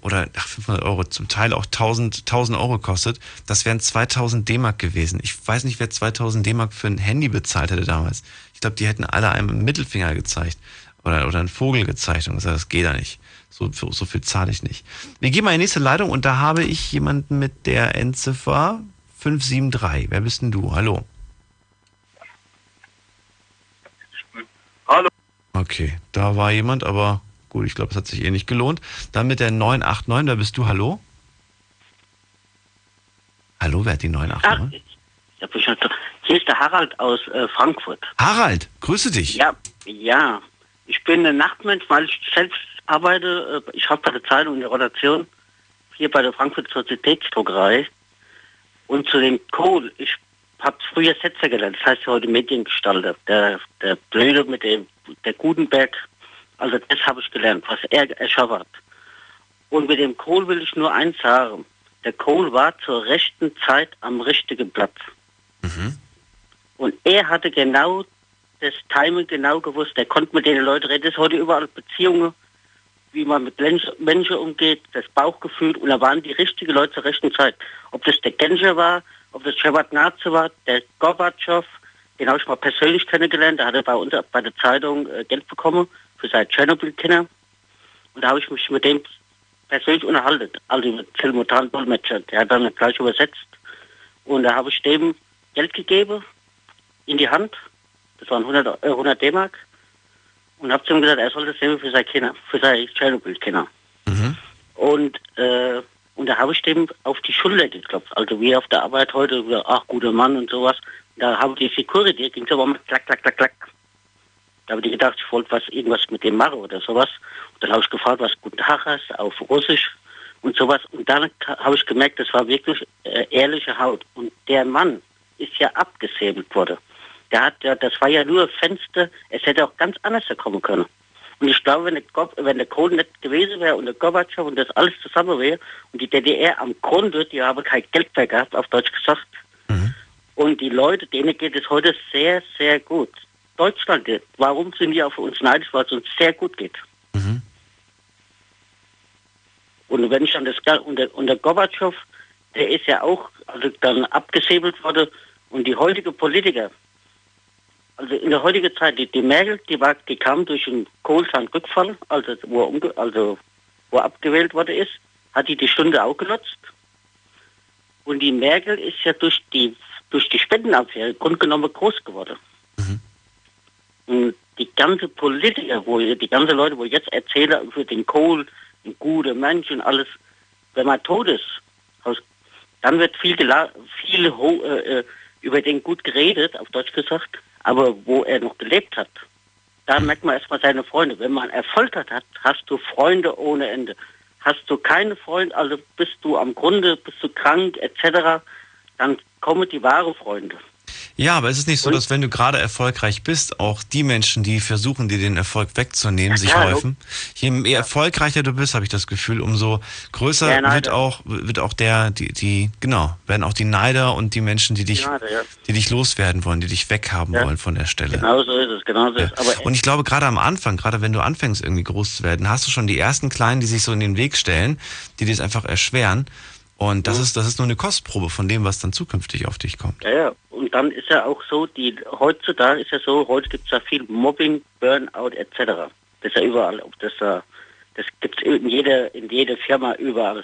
oder 500 Euro, zum Teil auch 1000 Euro kostet, das wären 2000 D-Mark gewesen. Ich weiß nicht, wer 2000 D-Mark für ein Handy bezahlt hätte damals. Ich glaube, die hätten alle einem Mittelfinger gezeigt oder einen Vogel gezeigt und gesagt, das geht da nicht. So viel zahle ich nicht. Wir gehen mal in die nächste Leitung und da habe ich jemanden mit der Endziffer 573. Wer bist denn du? Hallo. Hallo. Okay, da war jemand, aber gut, ich glaube, es hat sich nicht gelohnt. Dann mit der 989, da bist du, hallo? Hallo, wer hat die 989? Ach, hier ist der Harald aus Frankfurt. Harald, grüße dich. Ja. Ich bin ein Nachtmensch, weil ich selbst arbeite. Ich habe bei der Zeitung eine Rotation hier bei der Frankfurt Sozietätsdruckerei. Und zu dem Kohl, ich habe früher Setzer gelernt, das heißt heute Mediengestalter. Der Blöde mit dem, der Gutenberg. Also das habe ich gelernt, was er erschaffen hat. Und mit dem Kohl will ich nur eins sagen. Der Kohl war zur rechten Zeit am richtigen Platz. Und er hatte genau das Timing genau gewusst. Er konnte mit den Leuten reden. Das ist heute überall Beziehungen, wie man mit Menschen umgeht, das Bauchgefühl. Und da waren die richtigen Leute zur rechten Zeit. Ob das der Genscher war, ob das Schewardnadze war, der Gorbatschow, den habe ich mal persönlich kennengelernt, der hatte bei uns bei der Zeitung Geld bekommen für seine Tschernobyl-Kinder. Und da habe ich mich mit dem persönlich unterhalten, also mit simultanen Dolmetscher, der hat dann gleich übersetzt. Und da habe ich dem Geld gegeben, in die Hand, das waren 100 D-Mark, und habe zu ihm gesagt, er soll das nehmen für seine Kinder, für seine Tschernobyl-Kinder. Mhm. Und da habe ich dem auf die Schulter geklopft, also wie auf der Arbeit heute, ach, guter Mann und sowas. Da habe ich die Security, ging so mal klack, klack, klack, klack. Da habe ich gedacht, ich wollte irgendwas mit dem machen oder sowas. Und dann habe ich gefragt, was guten Tag heißt, auf Russisch und sowas. Und dann habe ich gemerkt, das war wirklich ehrliche Haut. Und der Mann ist ja abgesäbelt worden. Der hat ja, das war ja nur Fenster, es hätte auch ganz anders kommen können. Und ich glaube, wenn der Kohl nicht gewesen wäre und der Gorbatschow und das alles zusammen wäre und die DDR am Grunde, die haben kein Geld mehr gehabt, auf Deutsch gesagt. Mhm. Und die Leute, denen geht es heute sehr, sehr gut. Deutschland, warum sind die auf uns neidisch, weil es uns sehr gut geht. Mhm. Und wenn ich dann der Gorbatschow, der ist ja auch also dann abgesäbelt worden und die heutige Politiker, also in der heutigen Zeit, die Merkel, die kam durch den Kohl seinen Rückfall, also wo er abgewählt worden ist, hat die Stunde auch genutzt. Und die Merkel ist ja durch die Spendenaffäre grundgenommen groß geworden. Mhm. Und die ganze Politiker, die ganzen Leute, wo ich jetzt erzähle für den Kohl, ein guter Mensch und alles, wenn man tot ist, dann wird viel über den gut geredet, auf Deutsch gesagt, aber wo er noch gelebt hat, da merkt man erstmal seine Freunde. Wenn man Erfolg hat, hast du Freunde ohne Ende. Hast du keine Freunde, also bist du am Grunde, bist du krank etc., dann kommen die wahren Freunde. Ja, aber es ist nicht so, dass wenn du gerade erfolgreich bist, auch die Menschen, die versuchen, dir den Erfolg wegzunehmen, sich häufen. Je erfolgreicher du bist, habe ich das Gefühl, umso größer wird auch werden auch die Neider und die Menschen, die dich loswerden wollen, die dich weghaben wollen von der Stelle. Genau so ist es, genau so ist es. Aber und ich glaube, gerade am Anfang, gerade wenn du anfängst, irgendwie groß zu werden, hast du schon die ersten Kleinen, die sich so in den Weg stellen, die dir es einfach erschweren. Und das ist nur eine Kostprobe von dem, was dann zukünftig auf dich kommt. Ja, und dann ist ja auch so, heute gibt es ja viel Mobbing, Burnout etc. Das ist ja überall, das gibt es in jeder Firma überall.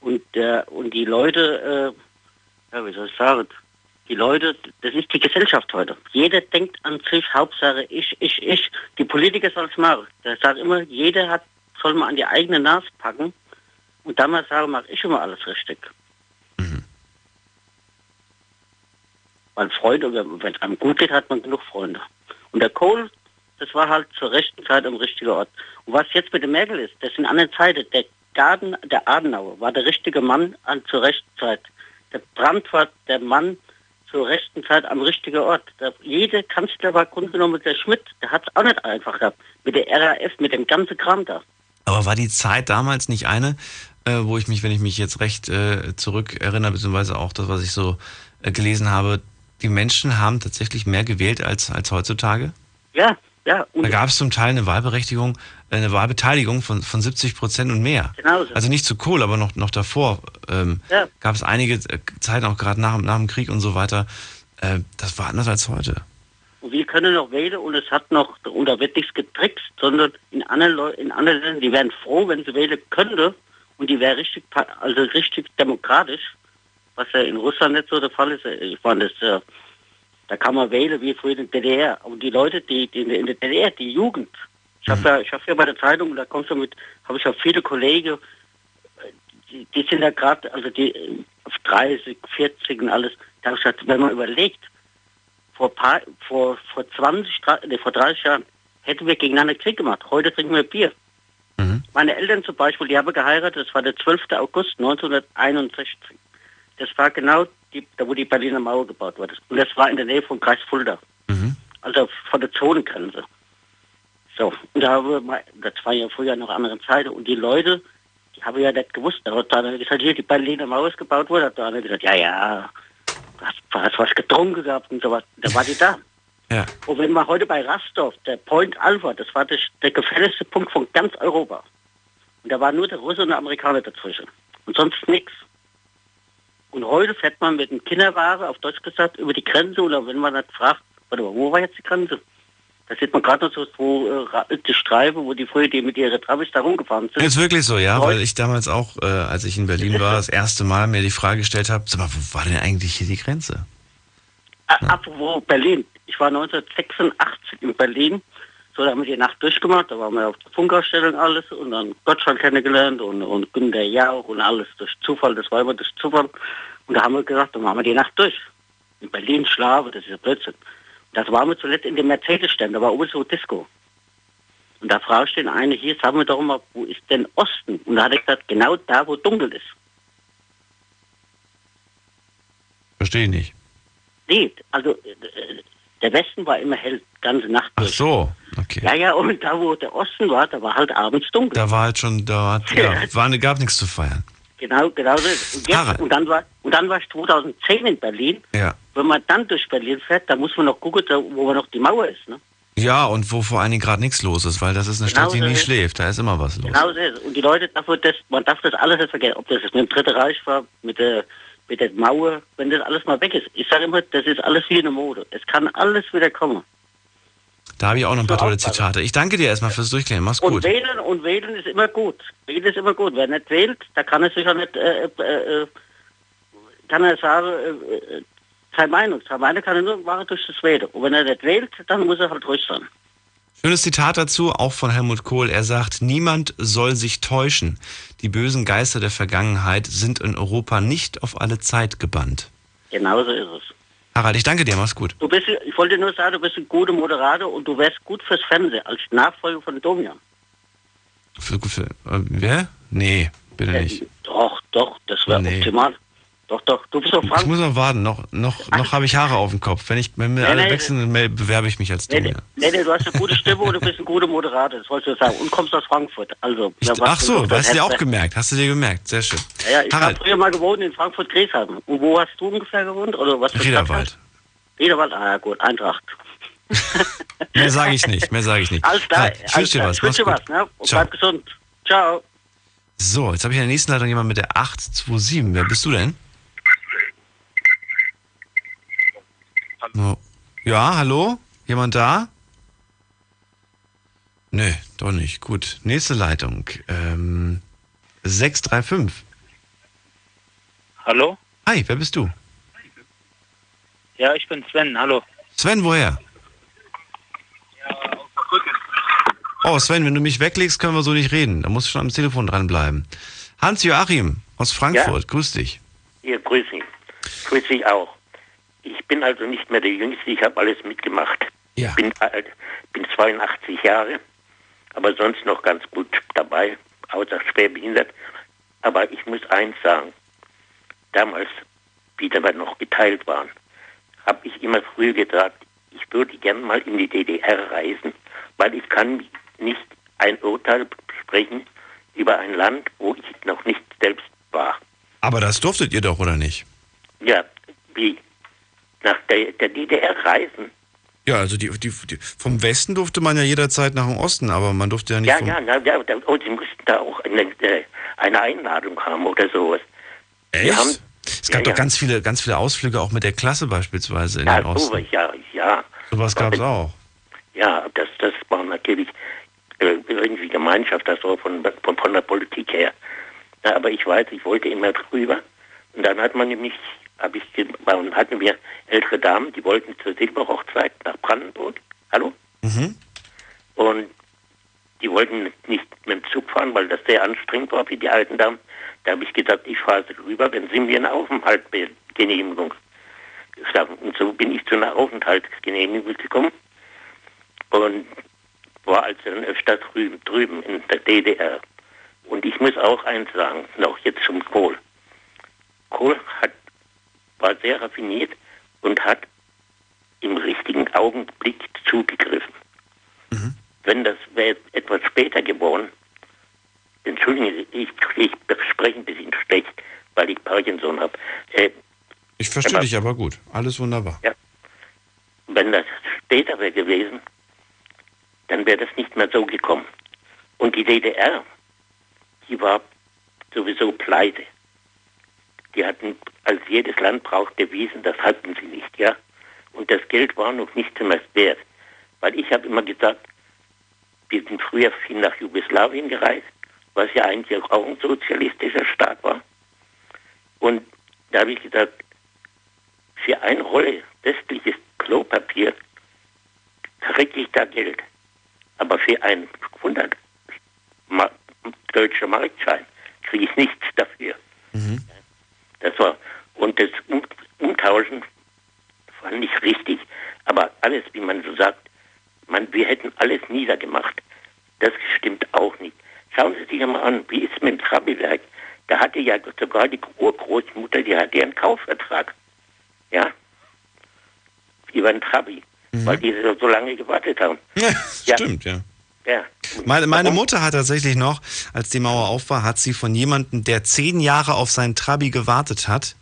Und die Leute, wie soll ich sagen, das ist die Gesellschaft heute. Jeder denkt an sich, Hauptsache ich. Die Politiker sollen es machen. Das sagt immer, soll man an die eigene Nase packen. Und damals mache ich immer alles richtig. Mhm. Weil Freunde, wenn es einem gut geht, hat man genug Freunde. Und der Kohl, das war halt zur rechten Zeit am richtigen Ort. Und was jetzt mit dem Merkel ist, das sind andere Zeiten. Der Adenauer war der richtige Mann zur rechten Zeit. Der Brandt war der Mann zur rechten Zeit am richtigen Ort. Jeder Kanzler war grundgenommen der Schmidt. Der hat es auch nicht einfach gehabt. Mit der RAF, mit dem ganzen Kram da. Aber war die Zeit damals nicht eine, wo ich mich, wenn ich mich jetzt recht zurück erinnere, beziehungsweise auch das, was ich so gelesen habe, die Menschen haben tatsächlich mehr gewählt als heutzutage? Ja. Da gab es zum Teil eine Wahlbeteiligung von 70% und mehr. Genauso. Also nicht zu Kohl, aber noch davor gab es einige Zeiten, auch gerade nach dem Krieg und so weiter. Das war anders als heute. Und wir können noch wählen und da wird nichts getrickst, sondern in anderen Ländern, die wären froh, wenn sie wählen könnten und die wären richtig demokratisch, was ja in Russland nicht so der Fall ist. Ich meine, da kann man wählen wie früher in der DDR. Und die Leute, die in der DDR, die Jugend, ich habe ja bei der Zeitung, da kommst du habe ich ja viele Kollegen, die sind ja gerade, also die auf 30, 40 und alles, da habe ich gesagt, wenn man überlegt, vor 30 Jahren hätten wir gegeneinander Krieg gemacht. Heute trinken wir Bier. Mhm. Meine Eltern zum Beispiel, die haben geheiratet, das war der 12. August 1961. Das war genau da wo die Berliner Mauer gebaut wurde. Und das war in der Nähe vom Kreis Fulda. Mhm. Also von der Zonengrenze. So, und das war ja früher noch andere Zeiten. Und die Leute, die haben ja nicht gewusst. Da hat einer gesagt, hier, die Berliner Mauer ist gebaut worden. Da hat einer gesagt, ja. Hast was getrunken gehabt und sowas, da war die da. Ja. Und wenn man heute bei Rastorf, der Point Alpha, das war der gefährlichste Punkt von ganz Europa. Und da war nur der Russe und der Amerikaner dazwischen. Und sonst nichts. Und heute fährt man mit einem Kinderwagen, auf Deutsch gesagt, über die Grenze, oder wenn man das fragt, warte mal, wo war jetzt die Grenze? Da sieht man gerade noch so die Streifen, wo die früher die mit ihrer Trabis da rumgefahren sind. Ist wirklich so, ja, weil ich damals auch, als ich in Berlin war, das erste Mal mir die Frage gestellt habe, sag mal, wo war denn eigentlich hier die Grenze? Apropos Berlin. Ich war 1986 in Berlin, so da haben wir die Nacht durchgemacht, da waren wir auf der Funkausstellung und alles und dann Gottschalk kennengelernt und Günter Jauch und alles durch Zufall, das war immer durch Zufall. Und da haben wir gesagt, dann machen wir die Nacht durch. In Berlin schlafen, das ist ja Blödsinn. Das waren wir zuletzt in dem Mercedes-Stand, da war oben so Disco. Und da frage ich den einen, hier, sagen wir doch mal, wo ist denn Osten? Und da hat er gesagt, genau da, wo dunkel ist. Verstehe ich nicht. Nee, also der Westen war immer hell, ganze Nacht durch. Ach so, okay. Ja, ja, und da, wo der Osten war, da war halt abends dunkel. Da war halt schon, gab nichts zu feiern. Genau so. Und dann war ich 2010 in Berlin. Ja. Wenn man dann durch Berlin fährt, dann muss man noch gucken, wo man noch die Mauer ist, ne? Ja, und wo vor allen Dingen gerade nichts los ist, weil das ist eine Stadt, die nie schläft. Da ist immer was los. Genau so ist es. Und die Leute, man darf das alles nicht vergessen. Ob das mit dem Dritten Reich war, mit der Mauer, wenn das alles mal weg ist. Ich sage immer, das ist alles wie eine Mode. Es kann alles wieder kommen. Da habe ich auch noch ein paar tolle Zitate. Ich danke dir erstmal fürs Durchklären. Mach's gut. Und wählen ist immer gut. Wählen ist immer gut. Wer nicht wählt, da kann er sich ja nicht, kann er sagen, keine Meinung. Keine Meinung kann er nur machen durch das Wählen. Und wenn er nicht wählt, dann muss er halt ruhig sein. Schönes Zitat dazu, auch von Helmut Kohl. Er sagt, niemand soll sich täuschen. Die bösen Geister der Vergangenheit sind in Europa nicht auf alle Zeit gebannt. Genauso ist es. Harald, ich danke dir, mach's gut. Ich wollte nur sagen, du bist ein guter Moderator und du wärst gut fürs Fernsehen, als Nachfolger von Domian. Wer? Nee, bitte nicht. Doch, das wäre optimal. Doch, du bist doch Frank. Ich muss noch warten, noch habe ich Haare auf dem Kopf. Wenn alle wechseln, dann bewerbe ich mich als Domian. Nee, du hast eine gute Stimme und du bist ein guter Moderator, das wolltest du sagen. Und kommst aus Frankfurt. Also, hast du dir auch gemerkt, sehr schön. Ja, ich habe früher mal gewohnt in Frankfurt-Griesheim. Und wo hast du ungefähr gewohnt? Oder was? Riederwald, ah ja gut, Eintracht. Mehr sage ich nicht. Alles klar, ich wünsche dir was, ne? Und bleib gesund. Ciao. So, jetzt habe ich in der nächsten Leitung jemanden mit der 827. Wer bist du denn? Ja, hallo? Jemand da? Nö, doch nicht. Gut, nächste Leitung. 635. Hallo? Hi, wer bist du? Ja, ich bin Sven, hallo. Sven, woher? Ja, aus der Brücke. Oh, Sven, wenn du mich weglegst, können wir so nicht reden. Da musst du schon am Telefon dranbleiben. Hans-Joachim aus Frankfurt, ja? Grüß dich. Ja, grüß dich. Grüß dich auch. Ich bin also nicht mehr der Jüngste, ich habe alles mitgemacht. Ja. Bin alt, bin 82 Jahre, aber sonst noch ganz gut dabei, außer schwer behindert. Aber ich muss eins sagen, damals, wie wir noch geteilt waren, habe ich immer früh gesagt, ich würde gern mal in die DDR reisen, weil ich kann nicht ein Urteil sprechen über ein Land, wo ich noch nicht selbst war. Aber das durftet ihr doch, oder nicht? Ja, wie? Nach der DDR reisen. Ja, also die vom Westen durfte man ja jederzeit nach dem Osten, aber man durfte ja nicht... Sie mussten da auch eine Einladung haben oder sowas. Echt? Es gab doch ganz viele Ausflüge, auch mit der Klasse beispielsweise in den Osten. Ja. Sowas gab es auch. Ja, das war natürlich irgendwie Gemeinschaft, das war von der Politik her. Ja, aber ich weiß, ich wollte immer drüber. Und dann hat man nämlich... hatten wir ältere Damen, die wollten zur Silberhochzeit nach Brandenburg. Hallo? Mhm. Und die wollten nicht mit dem Zug fahren, weil das sehr anstrengend war für die alten Damen. Da habe ich gesagt, ich fahre rüber, dann sind wir eine Aufenthaltsgenehmigung. Und so bin ich zu einer Aufenthaltsgenehmigung gekommen und war also öfter drüben in der DDR. Und ich muss auch eins sagen, noch jetzt zum Kohl. Kohl war sehr raffiniert und hat im richtigen Augenblick zugegriffen. Mhm. Wenn das wäre etwas später geworden, entschuldigen Sie, ich spreche ein bisschen schlecht, weil ich Parkinson habe. Ich verstehe dich aber gut, alles wunderbar. Ja. Wenn das später wäre gewesen, dann wäre das nicht mehr so gekommen. Und die DDR, die war sowieso pleite. Die hatten, als jedes Land braucht Devisen, das hatten sie nicht, ja. Und das Geld war noch nicht mehr wert. Weil ich habe immer gesagt, wir sind früher viel nach Jugoslawien gereist, was ja eigentlich auch ein sozialistischer Staat war. Und da habe ich gesagt, für eine Rolle westliches Klopapier kriege ich da Geld. Aber für einen 100 deutscher Marktschein kriege ich nichts dafür. Mhm. Das war, und das Umtauschen fand ich richtig. Aber alles, wie man so sagt, wir hätten alles niedergemacht. Das stimmt auch nicht. Schauen Sie sich mal an, wie ist es mit dem Trabi-Werk? Da hatte ja sogar die Urgroßmutter, die hatte einen Kaufvertrag. Ja. Über den Trabi. Mhm. Weil die so lange gewartet haben. Ja, ja. Stimmt, ja. Ja. Meine Mutter hat tatsächlich noch, als die Mauer auf war, hat sie von jemandem, der 10 Jahre auf seinen Trabi gewartet hat,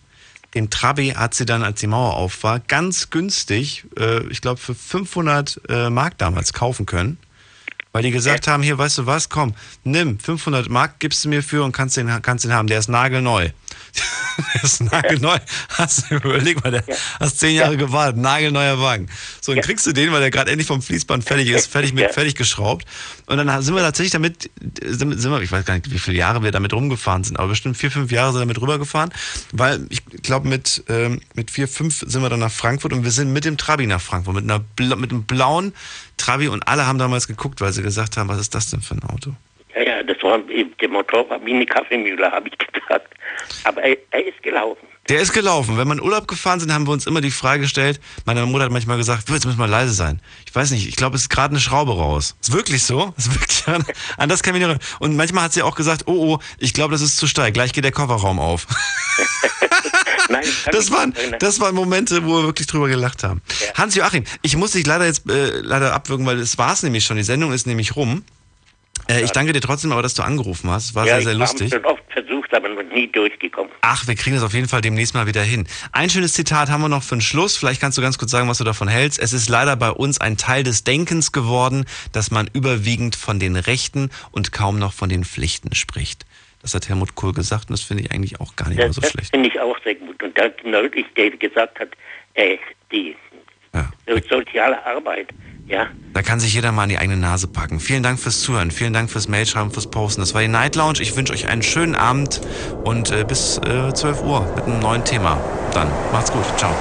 den Trabi hat sie dann, als die Mauer auf war, ganz günstig, ich glaube für 500 Mark damals kaufen können. Weil die gesagt haben, hier, weißt du was, komm, nimm, 500 Mark gibst du mir für und kannst den haben, der ist nagelneu. Der ist nagelneu. Hast du überlegt, weil hast 10 Jahre gewartet, nagelneuer Wagen. So, dann kriegst du den, weil der gerade endlich vom Fließband fertig ist, fertig geschraubt. Und dann sind wir tatsächlich damit, ich weiß gar nicht, wie viele Jahre wir damit rumgefahren sind, aber bestimmt 4, 5 Jahre sind wir damit rübergefahren, weil ich glaube, mit 4, 5 sind wir dann nach Frankfurt und wir sind mit dem Trabi nach Frankfurt, mit einem blauen Trabi und alle haben damals geguckt, weil sie gesagt haben, was ist das denn für ein Auto? Ja, ja, das war der Motor war wie eine Kaffeemühle, habe ich gesagt. Aber er ist gelaufen. Der ist gelaufen. Wenn wir in Urlaub gefahren sind, haben wir uns immer die Frage gestellt, meine Mutter hat manchmal gesagt, jetzt müssen wir leise sein. Ich weiß nicht, ich glaube, es ist gerade eine Schraube raus. Ist wirklich so? Ist wirklich anders kann ich nicht. Und manchmal hat sie auch gesagt, oh, ich glaube, das ist zu steil. Gleich geht der Kofferraum auf. Nein, das waren Momente, wo wir wirklich drüber gelacht haben. Ja. Hans-Joachim, ich muss dich leider jetzt abwürgen, weil es war es nämlich schon. Die Sendung ist nämlich rum. Ich danke dir trotzdem aber, dass du angerufen hast. War sehr, sehr lustig. Ich habe schon oft versucht, aber nie durchgekommen. Ach, wir kriegen das auf jeden Fall demnächst mal wieder hin. Ein schönes Zitat haben wir noch für den Schluss. Vielleicht kannst du ganz kurz sagen, was du davon hältst. Es ist leider bei uns ein Teil des Denkens geworden, dass man überwiegend von den Rechten und kaum noch von den Pflichten spricht. Das hat Helmut Kohl gesagt und das finde ich eigentlich auch gar nicht mehr so schlecht. Das finde ich auch sehr gut. Und da neulich der gesagt hat, die soziale Arbeit, ja. Da kann sich jeder mal an die eigene Nase packen. Vielen Dank fürs Zuhören, vielen Dank fürs Mailschreiben, fürs Posten. Das war die Night Lounge. Ich wünsche euch einen schönen Abend und bis 12 Uhr mit einem neuen Thema. Dann macht's gut. Ciao.